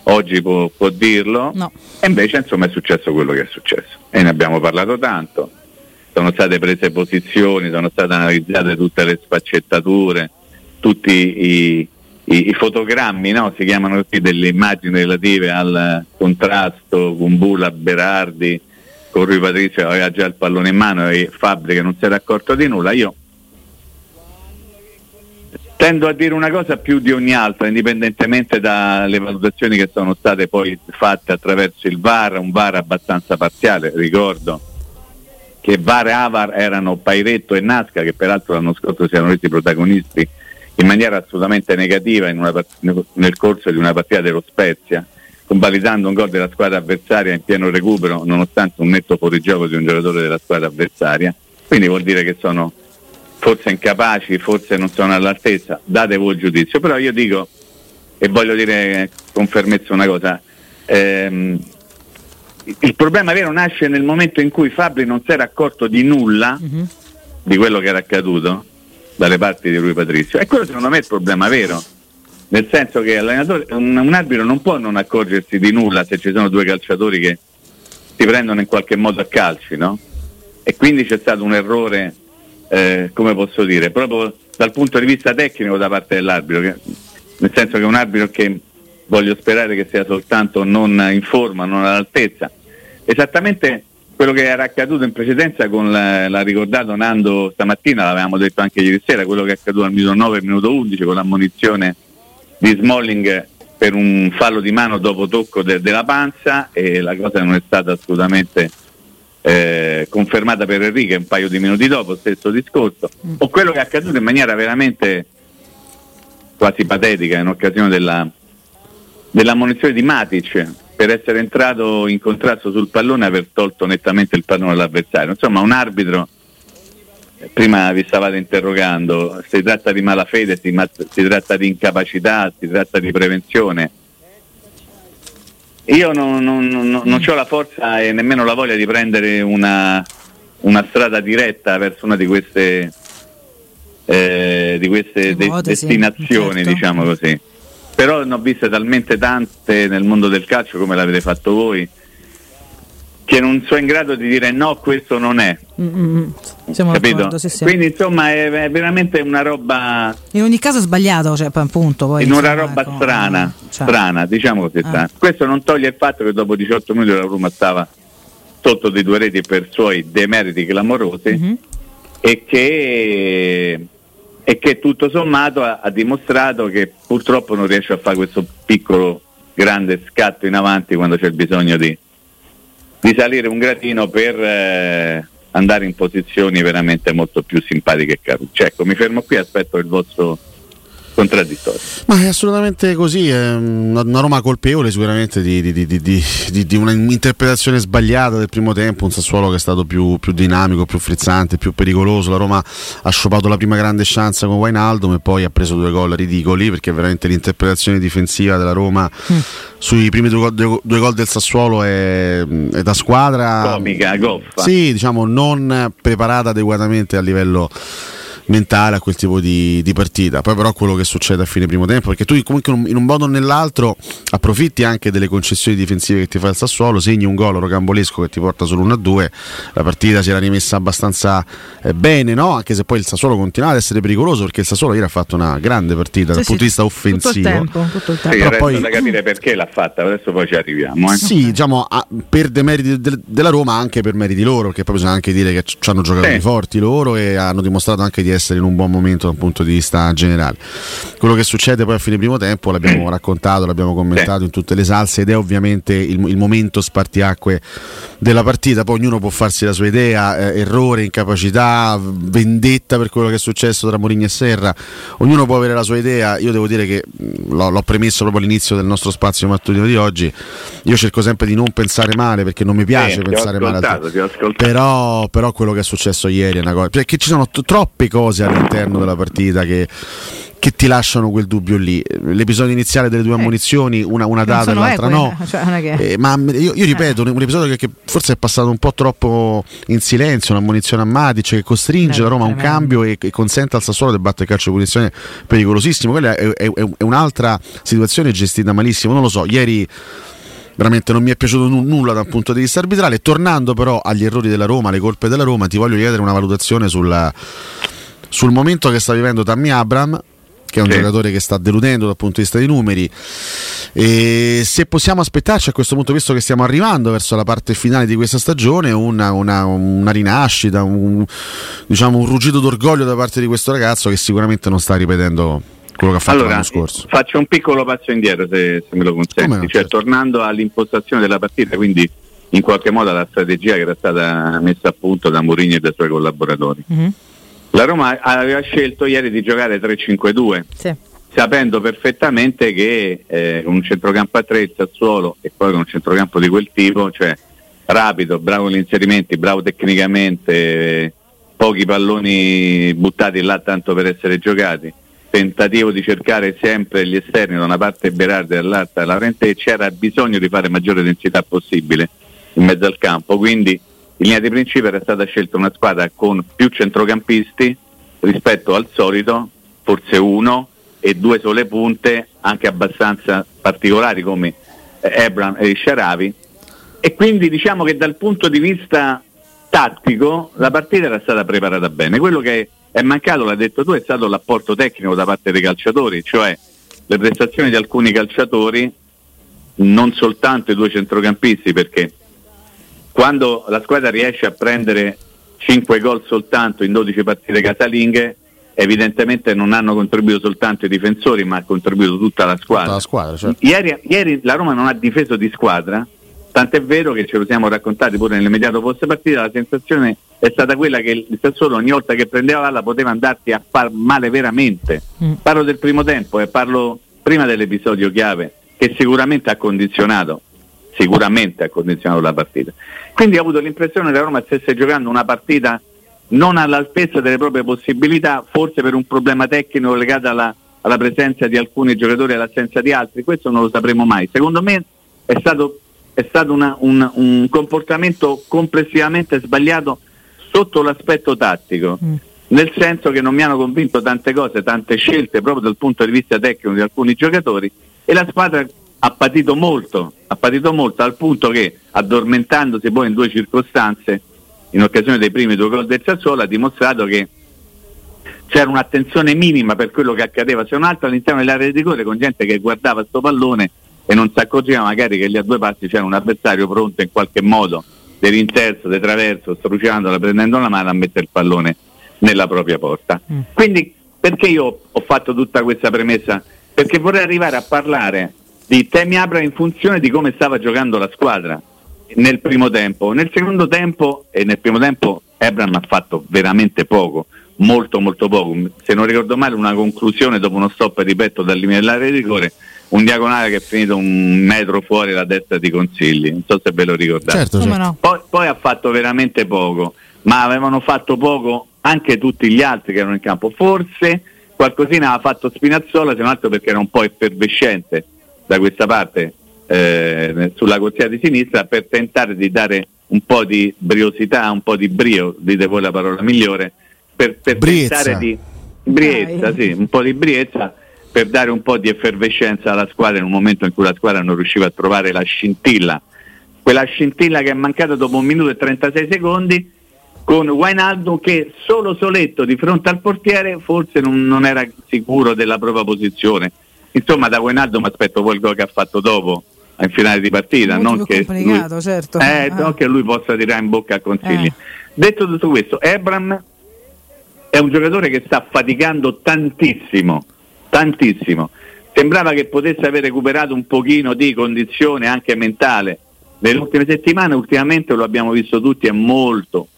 oggi può dirlo, no. E invece insomma è successo quello che è successo e ne abbiamo parlato tanto, sono state prese posizioni, sono state analizzate tutte le sfaccettature, tutti i fotogrammi, no? Si chiamano così, delle immagini relative al contrasto Kumbulla Berardi, con Rui Patrizio aveva già il pallone in mano e Fabbri che non si era accorto di nulla. Io tendo a dire una cosa più di ogni altra, indipendentemente dalle valutazioni che sono state poi fatte attraverso il VAR, un VAR abbastanza parziale. Ricordo che VAR e AVAR erano Pairetto e Nasca, che peraltro l'anno scorso si erano resi protagonisti in maniera assolutamente negativa nel corso di una partita dello Spezia, convalidando un gol della squadra avversaria in pieno recupero, nonostante un netto fuorigioco di un giocatore della squadra avversaria. Quindi vuol dire che sono forse incapaci, forse non sono all'altezza, date voi il giudizio. Però io dico e voglio dire con fermezza una cosa, il problema vero nasce nel momento in cui Fabbri non si era accorto di nulla di quello che era accaduto dalle parti di Rui Patrizio, e quello secondo me è il problema vero, nel senso che l'allenatore, un arbitro non può non accorgersi di nulla se ci sono due calciatori che si prendono in qualche modo a calci, no? E quindi c'è stato un errore, come posso dire, proprio dal punto di vista tecnico da parte dell'arbitro, che, nel senso che un arbitro che voglio sperare che sia soltanto non in forma, non all'altezza, esattamente quello che era accaduto in precedenza con l'ha ricordato Nando stamattina, l'avevamo detto anche ieri sera, quello che è accaduto al minuto 9 e minuto 11 con l'ammonizione di Smalling per un fallo di mano dopo tocco della panza, e la cosa non è stata assolutamente confermata per Enrique un paio di minuti dopo, stesso discorso, o quello che è accaduto in maniera veramente quasi patetica in occasione dell'ammonizione di Matic per essere entrato in contrasto sul pallone e aver tolto nettamente il pallone all'avversario. Insomma, un arbitro, prima vi stavate interrogando, si tratta di malafede, si tratta di incapacità, si tratta di prevenzione. Io non ho la forza e nemmeno la voglia di prendere una strada diretta verso una di queste destinazioni, certo, diciamo così. Però ne ho viste talmente tante nel mondo del calcio, come l'avete fatto voi, che non sono in grado di dire no, questo non è. Siamo capito? Sì. Quindi insomma è veramente una roba, in ogni caso sbagliato, cioè, appunto, poi, in insomma, una roba strana, diciamo così, strana. Questo non toglie il fatto che dopo 18 minuti la Roma stava sotto di due reti per suoi demeriti clamorosi, e che tutto sommato ha dimostrato che purtroppo non riesce a fare questo piccolo grande scatto in avanti quando c'è il bisogno di salire un gradino per andare in posizioni veramente molto più simpatiche e carucce. Ecco, mi fermo qui, aspetto il vostro contraddittorio. Ma è assolutamente così, è una Roma colpevole sicuramente di un'interpretazione sbagliata del primo tempo, un Sassuolo che è stato più dinamico, più frizzante, più pericoloso. La Roma ha sciupato la prima grande chance con Wijnaldum e poi ha preso due gol ridicoli, perché veramente l'interpretazione difensiva della Roma sui primi due gol del Sassuolo è da squadra comica, goffa. Sì, diciamo non preparata adeguatamente a livello mentale a quel tipo di partita. Poi però quello che succede a fine primo tempo, perché tu comunque in un modo o nell'altro approfitti anche delle concessioni difensive che ti fa il Sassuolo, segni un gol rocambolesco che ti porta solo 1-2, la partita si era rimessa abbastanza bene, no? Anche se poi il Sassuolo continua ad essere pericoloso, perché il Sassuolo ieri ha fatto una grande partita dal punto di vista offensivo, tutto il tempo. Però poi da capire perché l'ha fatta, adesso poi ci arriviamo, Sì, diciamo per demeriti della Roma, anche per meriti loro, perché poi bisogna anche dire che ci hanno giocatori forti loro e hanno dimostrato anche di essere in un buon momento dal punto di vista generale. Quello che succede poi a fine primo tempo l'abbiamo raccontato, l'abbiamo commentato in tutte le salse, ed è ovviamente il momento spartiacque della partita. Poi ognuno può farsi la sua idea, errore, incapacità, vendetta per quello che è successo tra Mourinho e Serra, ognuno può avere la sua idea. Io devo dire che l'ho premesso proprio all'inizio del nostro spazio mattutino di oggi, io cerco sempre di non pensare male, perché non mi piace pensare male, però quello che è successo ieri è una cosa, perché ci sono troppe cose all'interno della partita che ti lasciano quel dubbio lì. L'episodio iniziale delle due ammonizioni, una data e l'altra no, cioè, ma io ripeto, un episodio che forse è passato un po' troppo in silenzio, un'ammonizione a Matic che costringe la Roma a un cambio e consente al Sassuolo di battere il calcio di punizione pericolosissimo. Quella è un'altra situazione gestita malissimo, non lo so, ieri veramente non mi è piaciuto nulla dal punto di vista arbitrale. Tornando però agli errori della Roma, alle colpe della Roma, ti voglio chiedere una valutazione sul momento che sta vivendo Tammy Abraham, che è un giocatore che sta deludendo dal punto di vista dei numeri, e se possiamo aspettarci a questo punto, visto che stiamo arrivando verso la parte finale di questa stagione, una rinascita, un ruggito d'orgoglio da parte di questo ragazzo, che sicuramente non sta ripetendo quello che ha fatto l'anno scorso. Faccio un piccolo passo indietro, se me lo consenti, tornando all'impostazione della partita, quindi in qualche modo alla strategia che era stata messa a punto da Mourinho e dai suoi collaboratori. La Roma aveva scelto ieri di giocare 3-5-2, sapendo perfettamente che un centrocampo a 3 il Sassuolo, e poi con un centrocampo di quel tipo, cioè rapido, bravo negli inserimenti, bravo tecnicamente, pochi palloni buttati là tanto per essere giocati, tentativo di cercare sempre gli esterni da una parte Berardi e dall'altra Laurenti, e c'era bisogno di fare maggiore densità possibile in mezzo al campo. Quindi in linea di principio era stata scelta una squadra con più centrocampisti rispetto al solito, forse uno, e due sole punte anche abbastanza particolari come Ebram e Sharawi, e quindi diciamo che dal punto di vista tattico la partita era stata preparata bene. Quello che è mancato, l'ha detto tu, è stato l'apporto tecnico da parte dei calciatori, cioè le prestazioni di alcuni calciatori, non soltanto i due centrocampisti, perché quando la squadra riesce a prendere 5 gol soltanto in 12 partite casalinghe, evidentemente non hanno contribuito soltanto i difensori, ma ha contribuito tutta la squadra. Tutta la squadra, certo. Ieri la Roma non ha difeso di squadra, tant'è vero che ce lo siamo raccontati pure nell'immediato post partita, la sensazione è stata quella che il Sassuolo ogni volta che prendeva palla poteva andarsi a far male veramente. Parlo del primo tempo e parlo prima dell'episodio chiave, che sicuramente ha condizionato la partita. Quindi ho avuto l'impressione che la Roma stesse giocando una partita non all'altezza delle proprie possibilità, forse per un problema tecnico legato alla presenza di alcuni giocatori e all'assenza di altri, questo non lo sapremo mai. Secondo me è stato un comportamento complessivamente sbagliato sotto l'aspetto tattico, nel senso che non mi hanno convinto tante cose, tante scelte proprio dal punto di vista tecnico di alcuni giocatori, e la squadra ha patito molto al punto che, addormentandosi poi in due circostanze in occasione dei primi 2 gol del Sassuolo, ha dimostrato che c'era un'attenzione minima per quello che accadeva se un altro all'interno dell'area di rigore, con gente che guardava sto pallone e non si accorgeva magari che lì a 2 passi c'era un avversario pronto in qualche modo, de rinterzo, de traverso, struciandola, prendendo la mano, a mettere il pallone nella propria porta. Quindi perché io ho fatto tutta questa premessa? Perché vorrei arrivare a parlare di Temi Abraham in funzione di come stava giocando la squadra nel primo tempo. Nel secondo tempo e nel primo tempo Abraham ha fatto veramente poco, molto poco. Se non ricordo male, una conclusione dopo uno stop, ripeto, dal limite dell'area di rigore, un diagonale che è finito un metro fuori la destra di Consigli, non so se ve lo ricordate. Certo. No. Poi ha fatto veramente poco, ma avevano fatto poco anche tutti gli altri che erano in campo. Forse qualcosina ha fatto Spinazzola, se non altro perché era un po' effervescente da questa parte, sulla corsia di sinistra, per tentare di dare un po' di briosità, un po' di brio, dite voi la parola migliore, per tentare di briezza, sì, un po' di briezza, per dare un po' di effervescenza alla squadra in un momento in cui la squadra non riusciva a trovare la scintilla, quella scintilla che è mancata dopo 1 minuto e 36 secondi, con Wijnaldum che solo soletto di fronte al portiere forse non era sicuro della propria posizione. Insomma, da Wijnaldum mi aspetto poi il gol che ha fatto dopo in finale di partita, non che lui possa tirare in bocca a Consigli. Detto tutto questo, Ebram è un giocatore che sta faticando tantissimo. Sembrava che potesse aver recuperato un pochino di condizione anche mentale nelle ultime settimane. Ultimamente lo abbiamo visto tutti, è molto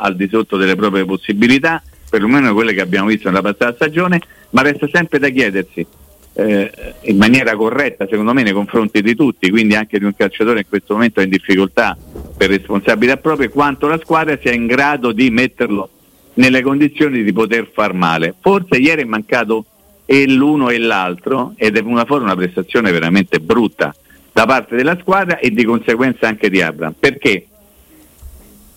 al di sotto delle proprie possibilità, perlomeno quelle che abbiamo visto nella passata stagione, ma resta sempre da chiedersi, in maniera corretta secondo me nei confronti di tutti, quindi anche di un calciatore in questo momento in difficoltà per responsabilità propria, quanto la squadra sia in grado di metterlo nelle condizioni di poter far male. Forse ieri è mancato e l'uno e l'altro, ed è venuta fuori una prestazione veramente brutta da parte della squadra e di conseguenza anche di Abraham, perché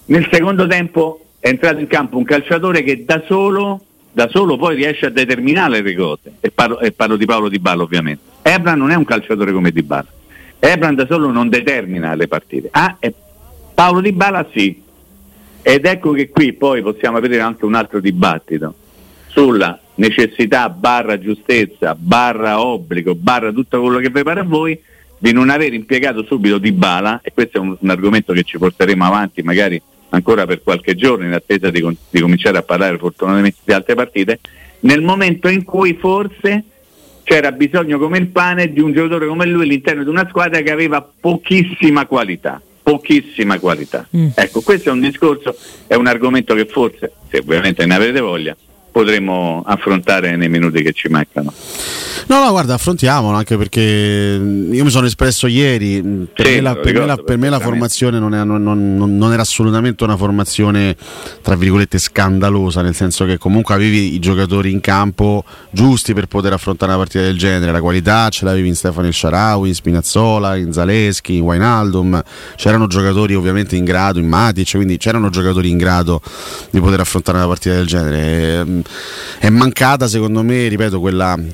nel secondo tempo è entrato in campo un calciatore che da solo poi riesce a determinare le cose, e parlo di Paolo Dybala ovviamente. Ebram non è un calciatore come Dybala, Ebram da solo non determina le partite, Paolo Dybala sì, ed ecco che qui poi possiamo aprire anche un altro dibattito sulla necessità / giustezza / obbligo / tutto quello che prepara a voi di non aver impiegato subito Dybala, e questo è un argomento che ci porteremo avanti magari ancora per qualche giorno, in attesa di cominciare a parlare fortunatamente di altre partite, nel momento in cui forse c'era bisogno come il pane di un giocatore come lui all'interno di una squadra che aveva pochissima qualità. Ecco, questo è un discorso, è un argomento che forse, se ovviamente ne avrete voglia, potremo affrontare nei minuti che ci mancano. No, guarda, affrontiamolo, anche perché io mi sono espresso ieri, per me la formazione non era assolutamente una formazione tra virgolette scandalosa, nel senso che comunque avevi i giocatori in campo giusti per poter affrontare una partita del genere, la qualità ce l'avevi in Stefano Sharawi, in Spinazzola, in Zaleschi, in Wijnaldum, c'erano giocatori ovviamente in grado, in Matic, quindi c'erano giocatori in grado di poter affrontare una partita del genere. è mancata, secondo me, ripeto,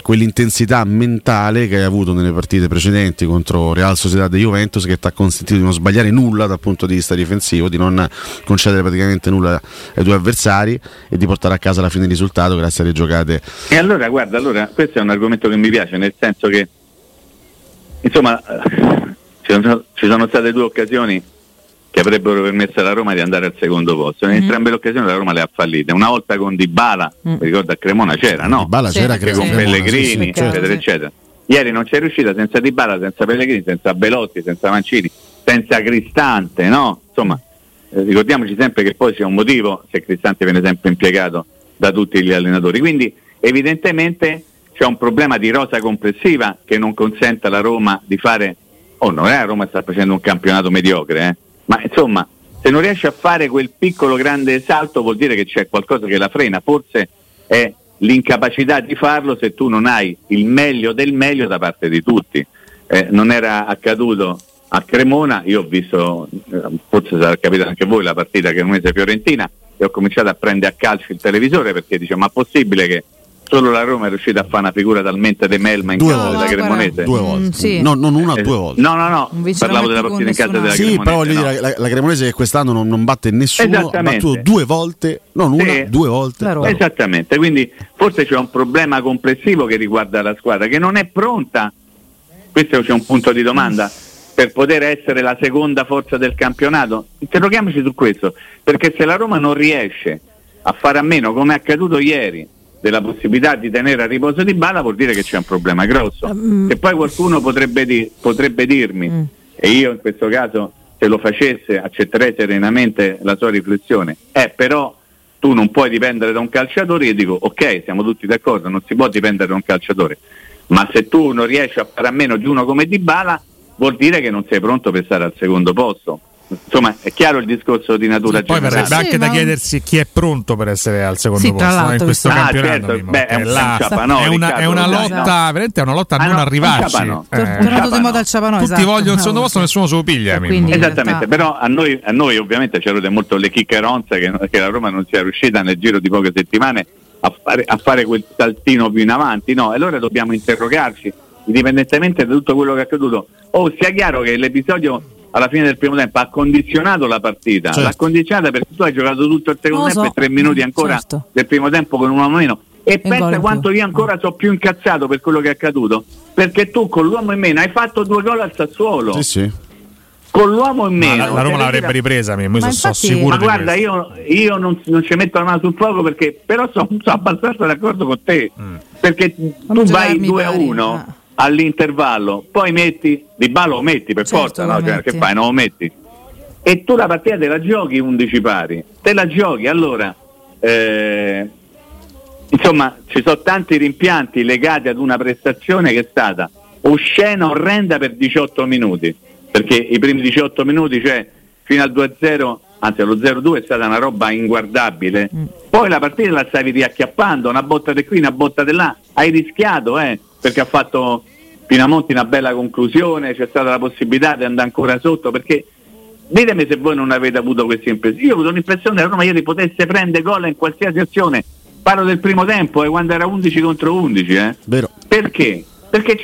quell'intensità mentale che hai avuto nelle partite precedenti contro Real Sociedad e Juventus, che ti ha consentito di non sbagliare nulla dal punto di vista difensivo, di non concedere praticamente nulla ai tuoi avversari e di portare a casa alla fine il risultato grazie alle giocate. E allora guarda, questo è un argomento che mi piace, nel senso che insomma ci sono state due occasioni che avrebbero permesso alla Roma di andare al secondo posto. In entrambe le occasioni la Roma le ha fallite. Una volta con Dybala, mi ricordo a Cremona c'era, no? Dybala c'era, credo, con Pellegrini, eccetera, eccetera. Ieri non c'è riuscita senza Dybala, senza Pellegrini, senza Belotti, senza Mancini, senza Cristante, no? Insomma, ricordiamoci sempre che poi c'è un motivo se Cristante viene sempre impiegato da tutti gli allenatori. Quindi evidentemente c'è un problema di rosa complessiva che non consente alla Roma di fare... Oh, non è la Roma sta facendo un campionato mediocre, ma insomma, se non riesce a fare quel piccolo grande salto vuol dire che c'è qualcosa che la frena, forse è l'incapacità di farlo se tu non hai il meglio del meglio da parte di tutti. Non era accaduto a Cremona, io ho visto, forse sarà capitato anche voi, la partita Cremonese-Fiorentina, e ho cominciato a prendere a calcio il televisore perché dice, ma è possibile che solo la Roma è riuscita a fare una figura talmente demelma in casa della Cremonese? Due volte, sì. No, non una, due volte. No, parlavo della partita in casa della Cremonese. Sì, però voglio dire, la Cremonese che quest'anno non batte nessuno, ha battuto due volte, non una, sì, due volte. Esattamente, quindi forse c'è un problema complessivo che riguarda la squadra, che non è pronta, questo c'è un punto di domanda, per poter essere la seconda forza del campionato. Interroghiamoci su questo, perché se la Roma non riesce a fare a meno, come è accaduto ieri, della possibilità di tenere a riposo Dybala, vuol dire che c'è un problema grosso. E poi qualcuno potrebbe dirmi, e io in questo caso se lo facesse accetterei serenamente la sua riflessione, però tu non puoi dipendere da un calciatore. Io dico, ok, siamo tutti d'accordo, non si può dipendere da un calciatore, ma se tu non riesci a fare a meno di uno come Dybala vuol dire che non sei pronto per stare al secondo posto. Insomma, è chiaro il discorso di natura generale. Poi verrebbe anche da chiedersi chi è pronto per essere al secondo posto in questo campionato. Certo, è una lotta veramente, è una lotta a non arrivarci. Tutti vogliono il secondo posto, nessuno se lo piglia. Esattamente, però a noi ovviamente c'erano molto le chiccheronze che la Roma non sia riuscita nel giro di poche settimane a fare quel saltino più in avanti, no? E allora dobbiamo interrogarci, indipendentemente da tutto quello che è accaduto. Sia chiaro che l'episodio alla fine del primo tempo ha condizionato la partita, certo. L'ha condizionata perché tu hai giocato tutto il secondo tempo e 3 minuti ancora, certo, del primo tempo con 1 uomo meno, e pensa quanto io ancora sono più incazzato per quello che è accaduto, perché tu con l'uomo in meno hai fatto 2 gol al Sassuolo, sì. Con l'uomo in meno la Roma l'avrebbe ripresa, sono sicuro. Ma guarda, io non ci metto la mano sul fuoco, perché però sono abbastanza d'accordo con te, perché tu vai 2-1 all'intervallo, poi metti Dybala, lo metti per forza, no? Cioè, che fai, non lo metti, e tu la partita te la giochi 11 pari, te la giochi. Allora insomma, ci sono tanti rimpianti legati ad una prestazione che è stata oscena, orrenda per 18 minuti, perché i primi 18 minuti, cioè fino al 2-0, anzi allo 0-2, è stata una roba inguardabile. Poi la partita la stavi riacchiappando, una botta di qui, una botta di là, hai rischiato, perché ha fatto Pinamonti una bella conclusione, c'è stata la possibilità di andare ancora sotto, perché ditemi se voi non avete avuto questa impressione. Io ho avuto l'impressione che la Roma ieri potesse prendere gol in qualsiasi azione, parlo del primo tempo, quando era 11 contro 11, Vero. Perché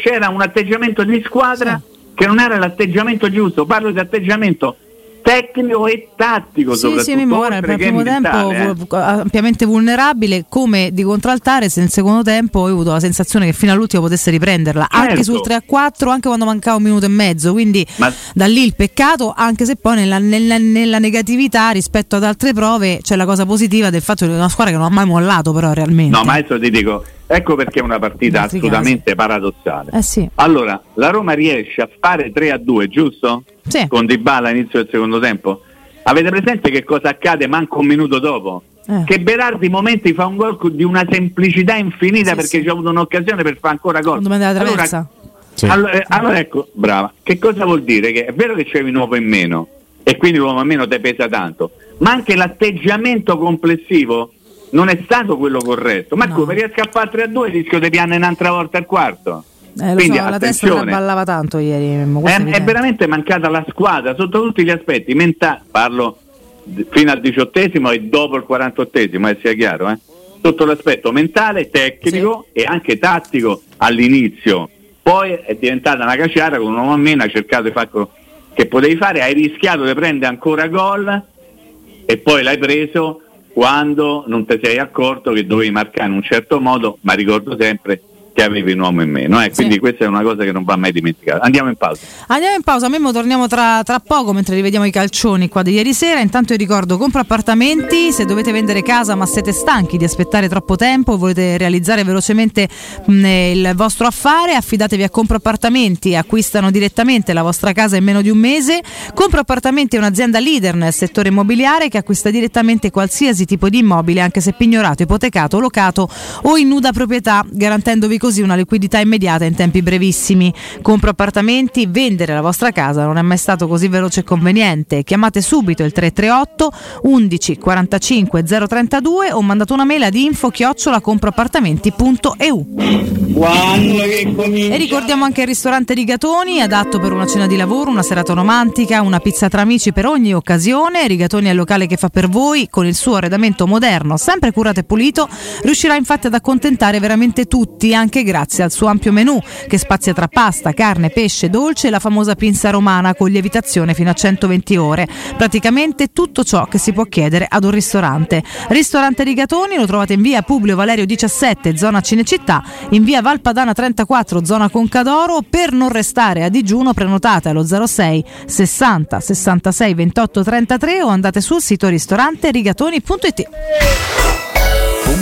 c'era un atteggiamento di squadra che non era l'atteggiamento giusto, parlo di atteggiamento tecnico e tattico, soprattutto nel primo tempo ampiamente vulnerabile, come di contraltare se nel secondo tempo ho avuto la sensazione che fino all'ultimo potesse riprenderla, certo, anche sul 3-4, anche quando mancava 1 minuto e mezzo, quindi da lì il peccato, anche se poi nella negatività rispetto ad altre prove c'è la cosa positiva del fatto che è una squadra che non ha mai mollato, però realmente. No, ma adesso ti dico, ecco perché è una partita assolutamente paradossale. Allora, la Roma riesce a fare 3-2, giusto? Sì. Con Dybala all'inizio del secondo tempo. Avete presente che cosa accade manco 1 minuto dopo? Che Berardi momenti fa un gol di una semplicità infinita, perché c'è avuto un'occasione per fare ancora gol. Allora ecco, brava. Che cosa vuol dire? Che è vero che c'è un uomo in meno e quindi l'uomo in meno te pesa tanto, ma anche l'atteggiamento complessivo non è stato quello corretto. Ma come riesco a fare 3-2, rischio di piangere un'altra volta al quarto. Quindi la testa la ballava tanto ieri. È veramente mancata la squadra sotto tutti gli aspetti mentali. Parlo fino al 18° e dopo il 48°, sia chiaro. sotto l'aspetto mentale, tecnico e anche tattico all'inizio. Poi è diventata una caciara con un uomo a meno, hai cercato di fare quello che potevi fare, hai rischiato di prendere ancora gol e poi l'hai preso quando non ti sei accorto che dovevi marcare in un certo modo, ma ricordo sempre che avevi un uomo in meno, quindi questa è una cosa che non va mai dimenticata. Andiamo in pausa, Mimmo, torniamo tra poco mentre rivediamo i calcioni qua di ieri sera. Intanto io ricordo: compra appartamenti se dovete vendere casa ma siete stanchi di aspettare troppo tempo, volete realizzare velocemente il vostro affare, affidatevi a Compra Appartamenti, acquistano direttamente la vostra casa in meno di un mese. Compra Appartamenti è un'azienda leader nel settore immobiliare che acquista direttamente qualsiasi tipo di immobile, anche se pignorato, ipotecato, locato o in nuda proprietà, garantendovi così una liquidità immediata in tempi brevissimi. Compra Appartamenti, vendere la vostra casa non è mai stato così veloce e conveniente. Chiamate subito il 338 11 45 032 o mandate una mail ad info@compraappartamenti.eu. E ricordiamo anche il ristorante Rigatoni, adatto per una cena di lavoro, una serata romantica, una pizza tra amici, per ogni occasione. Rigatoni è il locale che fa per voi, con il suo arredamento moderno, sempre curato e pulito, riuscirà infatti ad accontentare veramente tutti, anche grazie al suo ampio menù che spazia tra pasta, carne, pesce, dolce e la famosa pinza romana con lievitazione fino a 120 ore. Praticamente tutto ciò che si può chiedere ad un ristorante. Ristorante Rigatoni lo trovate in via Publio Valerio 17, zona Cinecittà, in via Valpadana 34, zona Concadoro. Per non restare a digiuno prenotate allo 06 60 66 28 33 o andate sul sito ristoranterigatoni.it.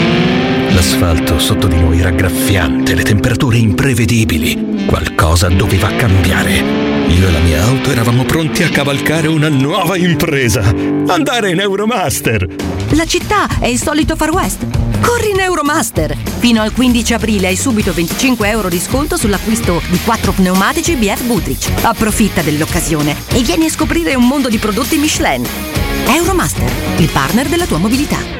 L'asfalto sotto di noi raggraffiante, le temperature imprevedibili. Qualcosa doveva cambiare. Io e la mia auto eravamo pronti a cavalcare una nuova impresa: andare in Euromaster. La città è il solito Far West. Corri in Euromaster! Fino al 15 aprile hai subito €25 di sconto sull'acquisto di 4 pneumatici BF Goodrich. Approfitta dell'occasione e vieni a scoprire un mondo di prodotti Michelin. Euromaster, il partner della tua mobilità.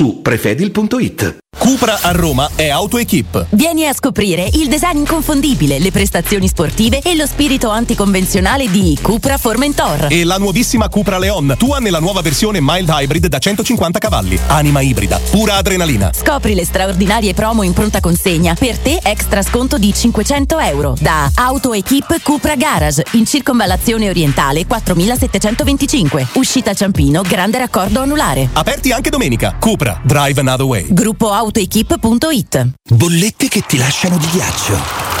prefedil.it. Cupra a Roma è AutoEquip. Vieni a scoprire il design inconfondibile, le prestazioni sportive e lo spirito anticonvenzionale di Cupra Formentor. E la nuovissima Cupra Leon, tua nella nuova versione mild hybrid da 150 cavalli. Anima ibrida, pura adrenalina. Scopri le straordinarie promo in pronta consegna. Per te extra sconto di €500 da AutoEquip Cupra Garage in circonvallazione orientale 4725. Uscita Ciampino, grande raccordo anulare. Aperti anche domenica. Cupra Drive Another Way. Gruppo AutoEquip.it. Bollette che ti lasciano di ghiaccio.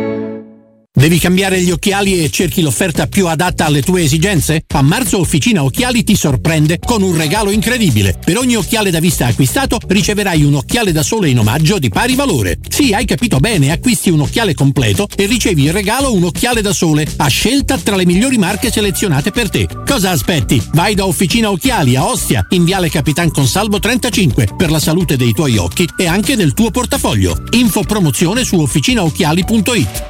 Devi cambiare gli occhiali e cerchi l'offerta più adatta alle tue esigenze? A marzo Officina Occhiali ti sorprende con un regalo incredibile. Per ogni occhiale da vista acquistato riceverai un occhiale da sole in omaggio di pari valore. Sì, hai capito bene, acquisti un occhiale completo e ricevi in regalo un occhiale da sole, a scelta tra le migliori marche selezionate per te. Cosa aspetti? Vai da Officina Occhiali a Ostia, in Viale Capitan Consalvo 35, per la salute dei tuoi occhi e anche del tuo portafoglio. Info promozione su officinaocchiali.it.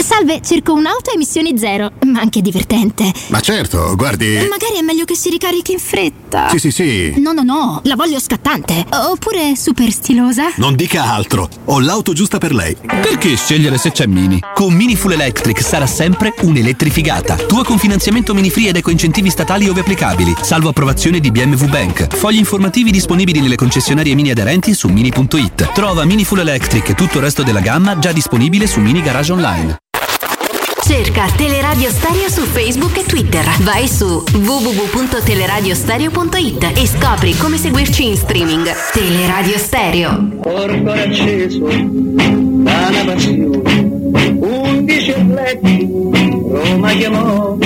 Salve, cerco un'auto a emissioni zero, ma anche divertente. Ma certo, guardi... Magari è meglio che si ricarichi in fretta. Sì. No, la voglio scattante. Oppure super stilosa. Non dica altro, ho l'auto giusta per lei. Perché scegliere se c'è Mini? Con Mini Full Electric sarà sempre un'elettrificata. Tua con finanziamento Mini Free ed ecoincentivi statali ove applicabili, salvo approvazione di BMW Bank. Fogli informativi disponibili nelle concessionarie Mini aderenti su mini.it. Trova Mini Full Electric e tutto il resto della gamma già disponibile su Mini Garage Online. Cerca Teleradio Stereo su Facebook e Twitter. Vai su www.teleradiostereo.it e scopri come seguirci in streaming. Teleradio Stereo. Portore acceso, dalla passione, 11 letti, Roma chiamò,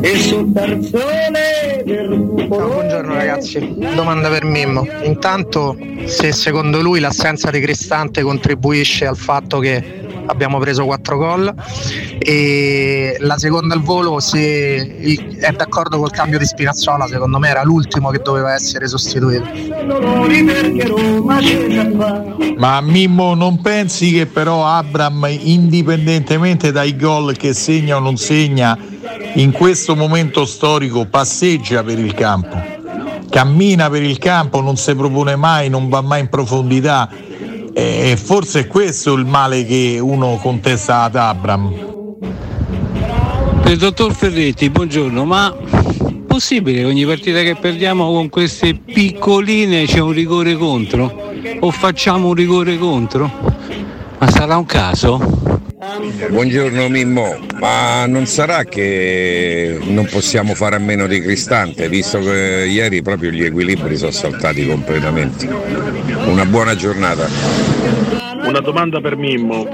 e sul tarzone del cupo. Buongiorno ragazzi, domanda per Mimmo. Intanto, se secondo lui l'assenza di Cristante contribuisce al fatto che abbiamo preso 4 gol, e la seconda al volo, se è d'accordo col cambio di Spinazzola. Secondo me era l'ultimo che doveva essere sostituito. Ma Mimmo, non pensi che però Abraham, indipendentemente dai gol che segna o non segna, in questo momento storico passeggia per il campo, cammina per il campo, non si propone mai, non va mai in profondità? E forse è questo il male che uno contesta ad Abraham. Per il dottor Ferretti, buongiorno. Ma possibile che ogni partita che perdiamo con queste piccoline c'è un rigore contro? O facciamo un rigore contro? Ma sarà un caso? Buongiorno Mimmo, ma non sarà che non possiamo fare a meno di Cristante, visto che ieri proprio gli equilibri sono saltati completamente? Una buona giornata. Una domanda per Mimmo.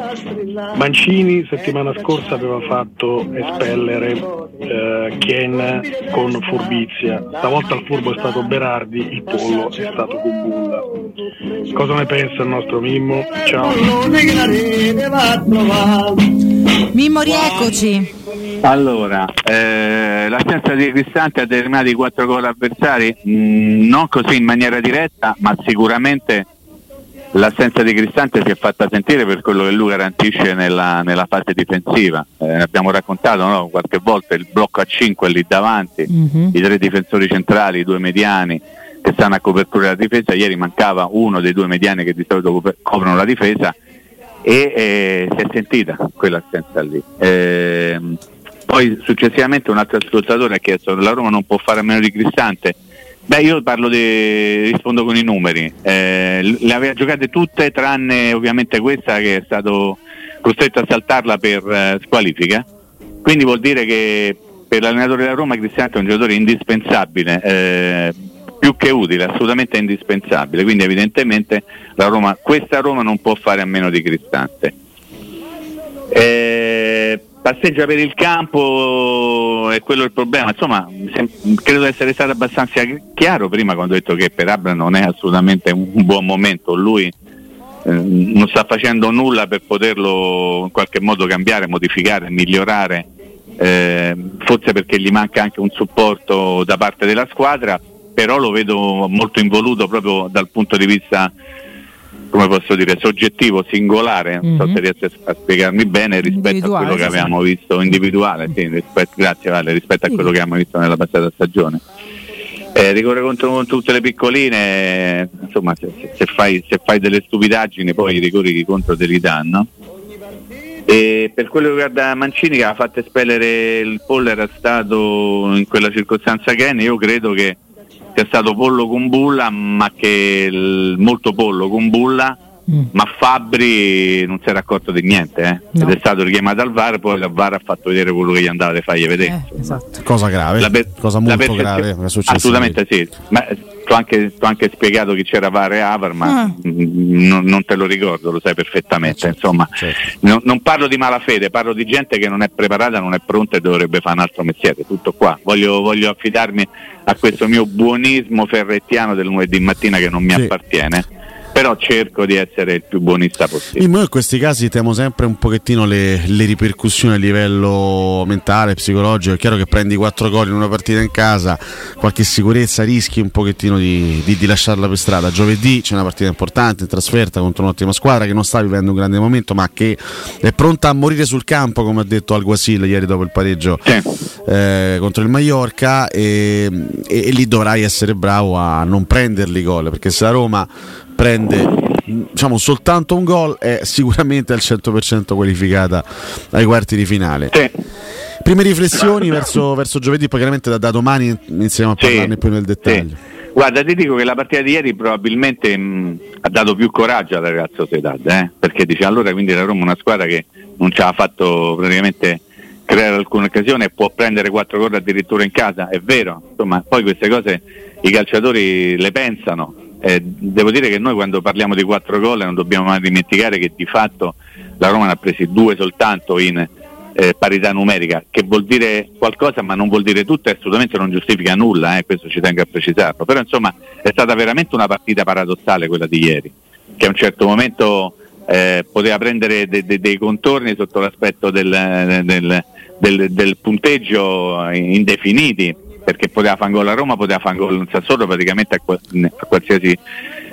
Mancini settimana scorsa aveva fatto espellere Ken con furbizia, stavolta il furbo è stato Berardi, il pollo è stato Cubulla. Cosa ne pensa il nostro Mimmo? Ciao Mimmo, rieccoci. Allora, l'assenza di Cristante ha determinato i 4 gol avversari? Non così in maniera diretta, ma sicuramente l'assenza di Cristante si è fatta sentire per quello che lui garantisce nella fase difensiva. Abbiamo raccontato, no? Qualche volta il blocco a 5 lì davanti, i 3 difensori centrali, i 2 mediani che stanno a copertura della difesa. Ieri mancava uno dei 2 mediani che di solito coprono la difesa e si è sentita quell'assenza lì. Poi successivamente un altro ascoltatore ha chiesto: la Roma non può fare a meno di Cristante? Beh, io rispondo con i numeri. Le aveva giocate tutte, tranne ovviamente questa che è stato costretto a saltarla per squalifica. Quindi vuol dire che per l'allenatore della Roma Cristante è un giocatore indispensabile. più che utile, assolutamente indispensabile. Quindi evidentemente la Roma, questa Roma non può fare a meno di Cristante. Passeggia per il campo, è quello il problema. Insomma, credo di essere stato abbastanza chiaro prima quando ho detto che per Abra non è assolutamente un buon momento. Lui non sta facendo nulla per poterlo in qualche modo cambiare, modificare, migliorare, forse perché gli manca anche un supporto da parte della squadra, però lo vedo molto involuto proprio dal punto di vista, come posso dire, soggettivo, singolare, non so se riesco a spiegarmi bene, rispetto a quello che avevamo visto, individuale, sì, grazie Vale, rispetto a quello che abbiamo visto nella passata stagione. Ricorre contro tutte le piccoline, insomma, se fai delle stupidaggini poi i rigori contro te li danno. E per quello che riguarda Mancini, che ha fatto espellere il Pollo, era stato in quella circostanza Ken, io credo che è stato pollo con bulla, ma che molto pollo con bulla, ma Fabbri non si era accorto di niente, No. Ed è stato richiamato al VAR, poi il VAR ha fatto vedere quello che gli andava di fargli vedere. Esatto. Cosa grave, cosa molto grave. Assolutamente sì, ma t'ho anche spiegato chi c'era VAR e Avar, ma non te lo ricordo, lo sai perfettamente. Certo, insomma, certo. Non parlo di malafede, parlo di gente che non è preparata, non è pronta e dovrebbe fare un altro mestiere, tutto qua. Voglio affidarmi a questo mio buonismo ferrettiano del lunedì mattina che non mi appartiene, però cerco di essere il più buonista possibile. Io in questi casi temo sempre un pochettino le ripercussioni a livello mentale, psicologico. È chiaro che prendi 4 gol in una partita in casa, qualche sicurezza, rischi un pochettino di lasciarla per strada. Giovedì c'è una partita importante in trasferta contro un'ottima squadra che non sta vivendo un grande momento, ma che è pronta a morire sul campo, come ha detto Alguacil ieri dopo il pareggio contro il Mallorca, e lì dovrai essere bravo a non prenderli gol, perché se la Roma prende, diciamo, soltanto un gol, è sicuramente al 100% qualificata ai quarti di finale. Prime riflessioni verso giovedì, poi chiaramente da domani iniziamo a parlarne più nel dettaglio. Guarda, ti dico che la partita di ieri probabilmente ha dato più coraggio alla Real Sociedad, perché dice allora quindi la Roma è una squadra che non ci ha fatto praticamente creare alcuna occasione, può prendere 4 gol addirittura in casa, è vero, insomma, poi queste cose i calciatori le pensano. Devo dire che noi quando parliamo di 4 gol non dobbiamo mai dimenticare che di fatto la Roma ne ha presi 2 soltanto in parità numerica, che vuol dire qualcosa ma non vuol dire tutto, e assolutamente non giustifica nulla, questo ci tengo a precisarlo. Però insomma è stata veramente una partita paradossale quella di ieri, che a un certo momento poteva prendere dei contorni sotto l'aspetto del punteggio indefiniti, perché poteva fare gol a Roma, poteva fare gol in Sassuolo praticamente a qualsiasi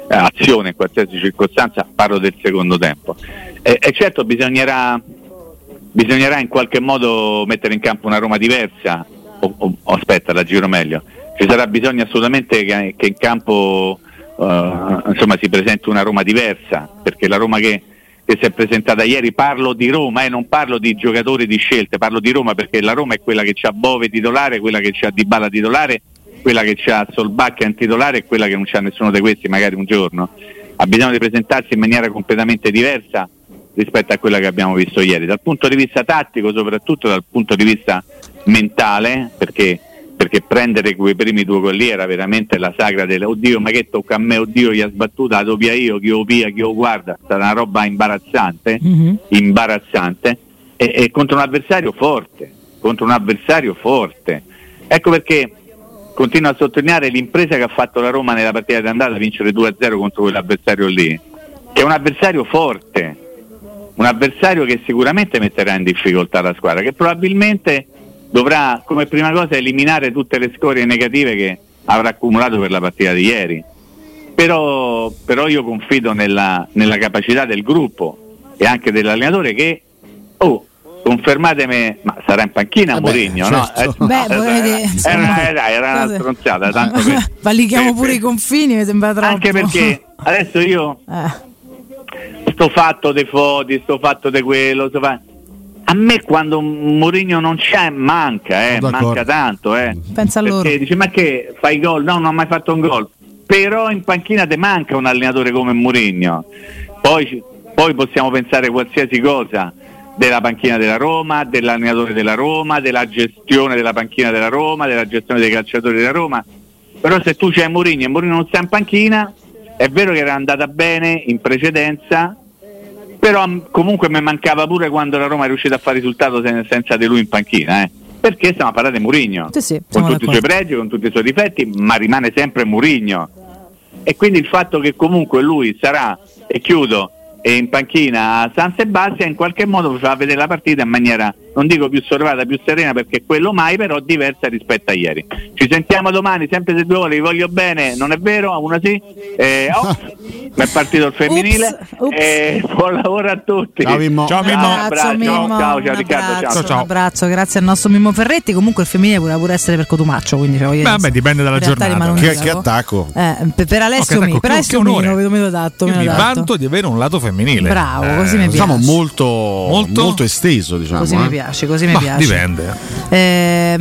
azione, in qualsiasi circostanza, parlo del secondo tempo. E certo bisognerà in qualche modo mettere in campo una Roma diversa, aspetta, la giro meglio, ci sarà bisogno assolutamente che in campo insomma si presenti una Roma diversa, perché la Roma che si è presentata ieri, parlo di Roma e non parlo di giocatori di scelte, parlo di Roma perché la Roma è quella che c'ha Bove titolare, quella che c'ha Dybala titolare, quella che c'ha Solbacca in titolare e quella che non c'ha nessuno di questi magari un giorno. Ha bisogno di presentarsi in maniera completamente diversa rispetto a quella che abbiamo visto ieri, dal punto di vista tattico, soprattutto dal punto di vista mentale, perché prendere quei primi 2 gol lì era veramente la sagra del oddio, ma che tocca a me, oddio gli ha sbattuta, la do via io, chi lo via, chi lo guarda, è stata una roba imbarazzante, e contro un avversario forte, ecco perché continuo a sottolineare l'impresa che ha fatto la Roma nella partita d'andata, vincere 2-0 contro quell'avversario lì, che è un avversario forte, un avversario che sicuramente metterà in difficoltà la squadra, che probabilmente dovrà come prima cosa eliminare tutte le scorie negative che avrà accumulato per la partita di ieri. Però io confido nella capacità del gruppo e anche dell'allenatore, che confermatemi, ma sarà in panchina Mourinho, certo. No? Era una stronzata, tanto che valichiamo pure i confini, mi sembra troppo. Anche perché adesso io sto fatto dei foti, sto fatto di quello, a me quando Mourinho non c'è manca tanto, pensa a loro. Perché dice ma che fai gol? No, non ha mai fatto un gol, però in panchina te manca un allenatore come Mourinho. Poi possiamo pensare qualsiasi cosa della panchina della Roma, dell'allenatore della Roma, della gestione della panchina della Roma, della gestione dei calciatori della Roma, Però se tu c'hai Mourinho e Mourinho non sta in panchina, è vero che era andata bene in precedenza, però comunque mi mancava pure quando la Roma è riuscita a fare risultato senza di lui in panchina, perché stiamo a parlare di Mourinho, sì, con tutti i suoi pregi, con tutti i suoi difetti, ma rimane sempre Mourinho. E quindi il fatto che comunque lui sarà, e chiudo, e in panchina a San Sebastian in qualche modo fa vedere la partita in maniera, non dico più sorvata, più serena, perché quello mai, però diversa rispetto a ieri. Ci sentiamo domani, sempre se due ore, vi voglio bene, non è vero? A una sì, mi è partito il femminile. Ups. Buon lavoro a tutti. Ciao Mimmo. Ciao Mimmo. Ciao Riccardo. Ciao. Un abbraccio, grazie al nostro Mimmo Ferretti. Comunque il femminile poteva pure essere per Cotumaccio, quindi vabbè, dipende dalla giornata. Che attacco. Per Alessio Mimmo, per Alessio Mimmo me l'ho dato. Mi vanto di avere un lato femminile. Bravo, così mi piace. Diciamo molto esteso, diciamo. Così mi piace, Dipende. È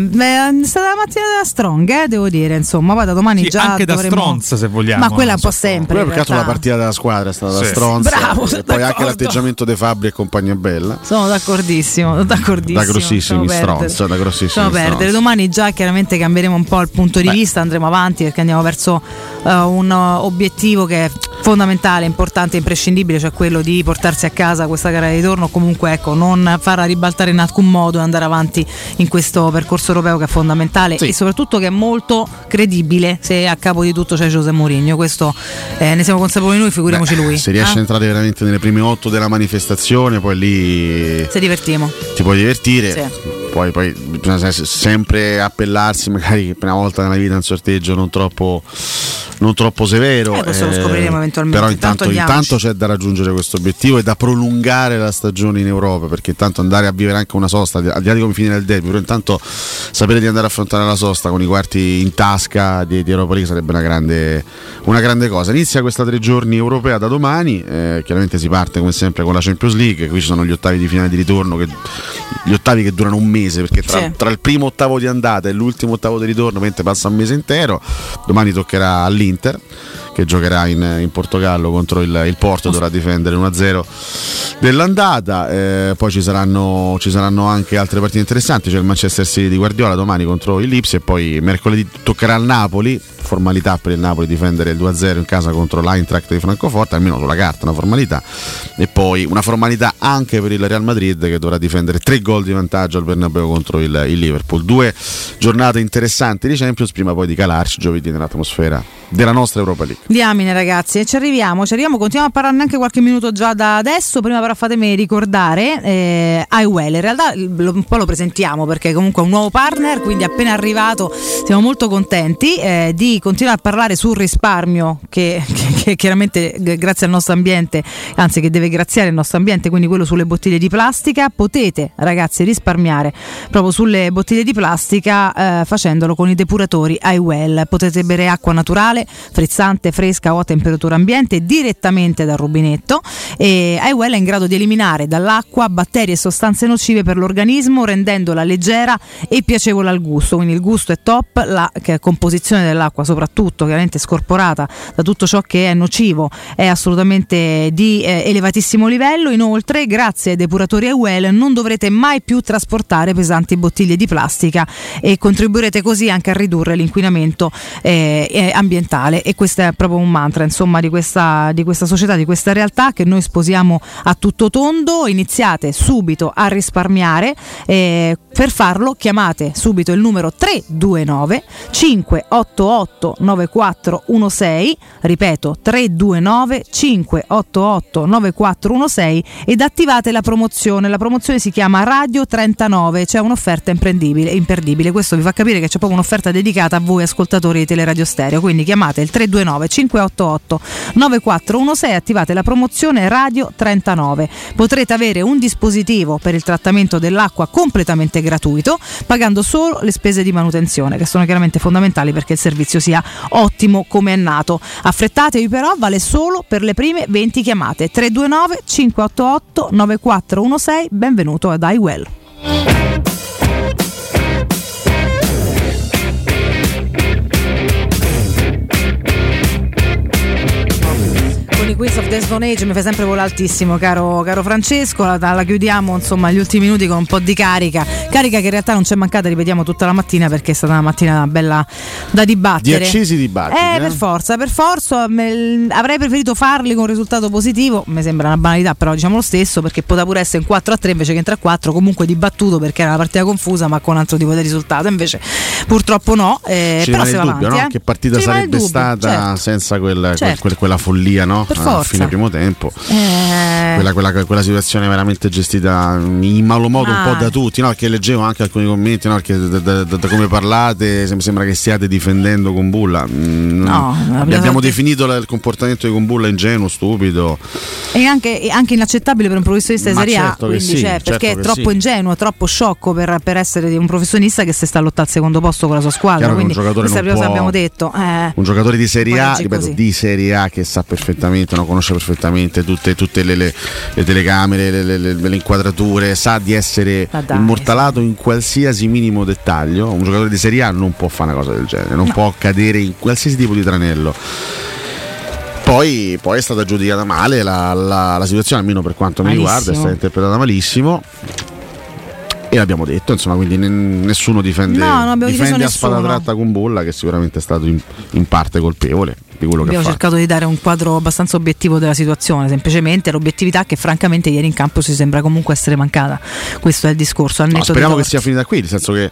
stata la mattina della strong, devo dire, insomma, poi da domani sì, già anche dovremo... da stronza, se vogliamo. Ma quella è un po' sempre. Poi perché la partita della squadra è stata da stronza. Bravo, e poi anche l'atteggiamento dei Fabbri e compagnia bella. Sono d'accordissimo. Da grossissimi stronza, da perdere. Domani già chiaramente cambieremo un po' il punto di vista, andremo avanti perché andiamo verso un obiettivo che è fondamentale, importante, imprescindibile, cioè quello di portarsi a casa questa gara di ritorno, comunque non farla ribaltare in alcun modo e andare avanti in questo percorso europeo che è fondamentale, sì. E soprattutto che è molto credibile se a capo di tutto c'è José Mourinho, questo ne siamo consapevoli noi, figuriamoci lui. Se riesce a entrare veramente nelle prime 8 della manifestazione, poi lì se divertiamo. Ti puoi divertire, sì. Poi bisogna sempre appellarsi, magari per una volta nella vita, un sorteggio non troppo severo, questo lo scopriremo eventualmente. Però intanto c'è da raggiungere questo obiettivo e da prolungare la stagione in Europa, perché intanto andare a vivere anche una sosta, al di là di come finire il derby, però intanto sapere di andare a affrontare la sosta con i quarti in tasca di Europa League sarebbe una grande cosa. Inizia questa 3 giorni europea da domani, chiaramente si parte come sempre con la Champions League, qui ci sono gli ottavi di finale di ritorno, gli ottavi che durano un mese, perché tra il primo ottavo di andata e l'ultimo ottavo di ritorno mentre passa un mese intero. Domani toccherà all'Inter, che giocherà in Portogallo contro il Porto, dovrà difendere 1-0 dell'andata, poi ci saranno anche altre partite interessanti, c'è il Manchester City di Guardiola domani contro il Lipsia, e poi mercoledì toccherà al Napoli, formalità per il Napoli difendere il 2-0 in casa contro l'Eintracht di Francoforte, almeno sulla carta una formalità, e poi una formalità anche per il Real Madrid che dovrà difendere 3 gol di vantaggio al Bernabeu contro il Liverpool. 2 giornate interessanti di Champions prima poi di calarci giovedì nell'atmosfera della nostra Europa League. Diamine ragazzi, ci arriviamo, continuiamo a parlarne anche qualche minuto già da adesso, prima però fatemi ricordare Highwell, in realtà un po' lo presentiamo perché comunque è un nuovo partner, quindi appena arrivato siamo molto contenti di continuare a parlare sul risparmio che chiaramente grazie al nostro ambiente, anzi che deve graziare il nostro ambiente, quindi quello sulle bottiglie di plastica. Potete ragazzi risparmiare proprio sulle bottiglie di plastica facendolo con i depuratori Highwell, potete bere acqua naturale, frizzante, fresca o a temperatura ambiente direttamente dal rubinetto, e Highwell è in grado di eliminare dall'acqua batteri e sostanze nocive per l'organismo rendendola leggera e piacevole al gusto, quindi il gusto è top, la composizione dell'acqua soprattutto chiaramente scorporata da tutto ciò che è nocivo è assolutamente di elevatissimo livello. Inoltre grazie ai depuratori Highwell non dovrete mai più trasportare pesanti bottiglie di plastica e contribuirete così anche a ridurre l'inquinamento ambientale, e questa è proprio un mantra insomma di questa società, di questa realtà che noi sposiamo a tutto tondo. Iniziate subito a risparmiare, per farlo chiamate subito il numero 329 588 9416, ripeto 329 588 9416 ed attivate la promozione si chiama Radio 39, c'è un'offerta imperdibile, questo vi fa capire che c'è proprio un'offerta dedicata a voi ascoltatori di Teleradio Stereo, quindi chiamate il 329 588 9416, attivate la promozione Radio 39. Potrete avere un dispositivo per il trattamento dell'acqua completamente gratuito, pagando solo le spese di manutenzione, che sono chiaramente fondamentali perché il servizio sia ottimo come è nato. Affrettatevi però, vale solo per le prime 20 chiamate. 329 588 9416, benvenuto ad Highwell. Queens of the Stone Age mi fa sempre volare altissimo, caro Francesco. La chiudiamo insomma gli ultimi minuti con un po' di carica che in realtà non c'è mancata, ripetiamo, tutta la mattina, perché è stata una mattina bella da dibattere, di accesi dibattiti. Per forza avrei preferito farli con un risultato positivo, mi sembra una banalità però diciamo lo stesso, perché poteva pure essere un 4-3 invece che in 3-4, comunque dibattuto perché era una partita confusa ma con altro tipo di risultato, invece purtroppo no, però siamo avanti, no? Che partita sarebbe stata, certo, senza quella follia, no? Per forza. A fine primo tempo quella situazione veramente gestita in malo modo un po' da tutti, no? Perché leggevo anche alcuni commenti, no? Perché da come parlate sembra che stiate difendendo Kumbulla. Abbiamo definito il comportamento di Kumbulla ingenuo, stupido e anche inaccettabile per un professionista di Serie A, certo, quindi perché è troppo ingenuo, troppo sciocco per essere un professionista che se sta a lottare al secondo posto con la sua squadra. Quindi questa cosa abbiamo detto, un giocatore di Serie A, ripeto, di Serie A, che sa perfettamente, no? Conosce perfettamente tutte le telecamere, le inquadrature, sa di essere immortalato in qualsiasi minimo dettaglio. Un giocatore di Serie A non può fare una cosa del genere, non può cadere in qualsiasi tipo di tranello. Poi è stata giudicata male la situazione, almeno per quanto mi riguarda, è stata interpretata malissimo. E l'abbiamo detto, insomma, quindi nessuno difende a spada tratta Kumbulla, che sicuramente è stato in parte colpevole di quello che ha fatto. Abbiamo cercato di dare un quadro abbastanza obiettivo della situazione, semplicemente l'obiettività che francamente ieri in campo si sembra comunque essere mancata. Questo è il discorso. Speriamo che sia finita qui, nel senso che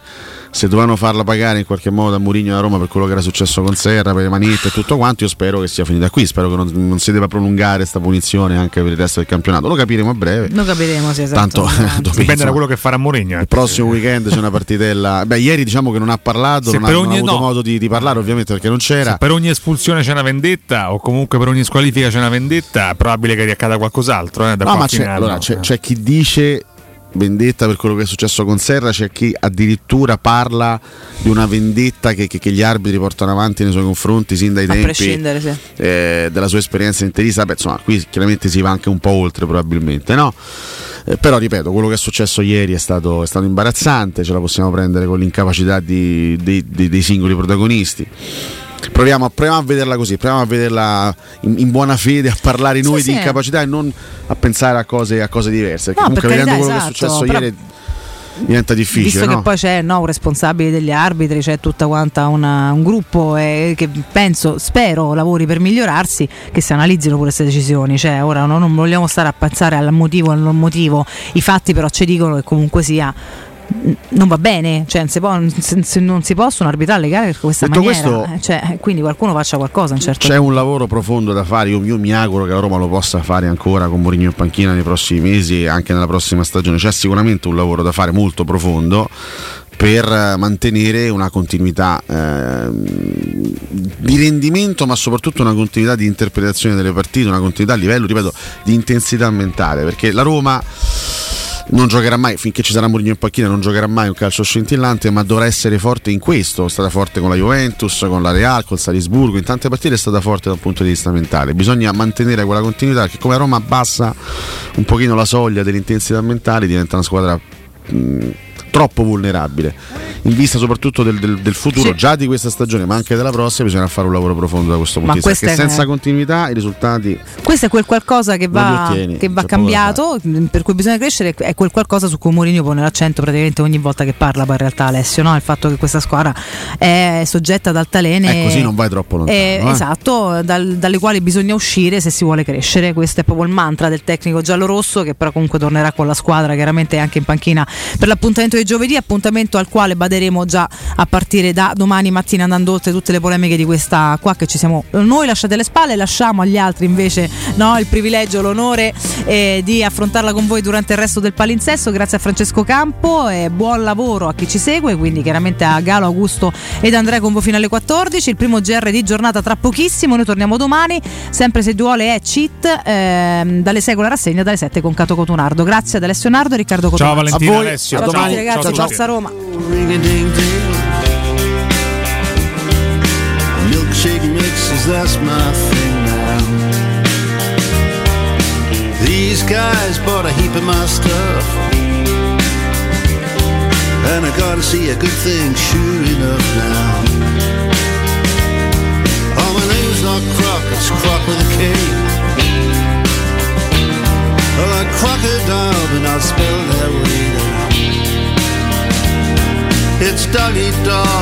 se dovevano farla pagare in qualche modo a Mourinho e a Roma per quello che era successo con Serra, per le manette e tutto quanto, io spero che sia finita qui, spero che non si debba prolungare questa punizione anche per il resto del campionato. Lo capiremo a breve. Lo capiremo, sì, esatto. Tanto dipende da quello che farà Mourinho. Il prossimo weekend c'è una partitella. Ieri diciamo che non ha parlato, non ha avuto modo di parlare, ovviamente, perché non c'era. Se per ogni espulsione c'è una vendetta, o comunque per ogni squalifica c'è una vendetta, è probabile che riaccada qualcos'altro. C'è chi dice vendetta per quello che è successo con Serra, c'è chi addirittura parla di una vendetta che gli arbitri portano avanti nei suoi confronti sin dai tempi, a prescindere, sì, della sua esperienza interista. Insomma, qui chiaramente si va anche un po' oltre probabilmente, no? Però ripeto, quello che è successo ieri è stato imbarazzante, ce la possiamo prendere con l'incapacità dei singoli protagonisti. Proviamo a vederla così, proviamo a vederla in buona fede, a parlare noi di incapacità e non a pensare a cose diverse. No, comunque, vedendo quello che è successo ieri diventa difficile, visto che poi c'è un responsabile degli arbitri, c'è tutta quanta un gruppo che spero lavori per migliorarsi, che si analizzino pure queste decisioni. Ora non vogliamo stare a pensare al motivo o al non motivo, i fatti però ci dicono che comunque sia non va bene, non si possono arbitrare le gare in questa maniera, quindi qualcuno faccia qualcosa. C'è un lavoro profondo da fare, io mi auguro che la Roma lo possa fare ancora con Mourinho in panchina nei prossimi mesi e anche nella prossima stagione. C'è sicuramente un lavoro da fare molto profondo per mantenere una continuità di rendimento, ma soprattutto una continuità di interpretazione delle partite, una continuità a livello, ripeto, di intensità mentale, perché la Roma non giocherà mai, finché ci sarà Mourinho in panchina non giocherà mai un calcio scintillante, ma dovrà essere forte in questo. È stata forte con la Juventus, con la Real, col Salisburgo, in tante partite è stata forte da un punto di vista mentale. Bisogna mantenere quella continuità, perché come la Roma abbassa un pochino la soglia dell'intensità mentale diventa una squadra troppo vulnerabile, in vista soprattutto del futuro, già di questa stagione ma anche della prossima. Bisogna fare un lavoro profondo da questo punto di vista, perché senza continuità i risultati, questo è quel qualcosa che va cambiato, per cui bisogna crescere. È quel qualcosa su cui Mourinho pone l'accento praticamente ogni volta che parla, poi in realtà Alessio, no? Il fatto che questa squadra è soggetta ad altalene, così non vai troppo lontano, esatto, dalle quali bisogna uscire se si vuole crescere. Questo è proprio il mantra del tecnico giallorosso, che però comunque tornerà con la squadra chiaramente anche in panchina per l'appuntamento di giovedì, appuntamento al quale baderemo già a partire da domani mattina, andando oltre tutte le polemiche di questa qua che ci siamo noi lasciate alle spalle. Lasciamo agli altri invece il privilegio, l'onore di affrontarla con voi durante il resto del palinsesto. Grazie a Francesco Campo e buon lavoro a chi ci segue, quindi chiaramente a Galo, Augusto ed Andrea con voi fino alle 14. Il primo GR di giornata tra pochissimo, noi torniamo domani sempre se duole è cheat, dalle 6 con la rassegna, dalle 7 con Cato Cotunardo. Grazie ad Alessio Nardo e Riccardo Cotunardo. Ciao Valentino, a voi, Alessio. A domani, ciao. Ciao, Barça Roma. Milkshake mixes, that's my thing now. These guys bought a heap of my stuff, and I gotta see a good thing sure enough now. Oh, my name's not Croc, it's Croc with a K. It's doggy dog.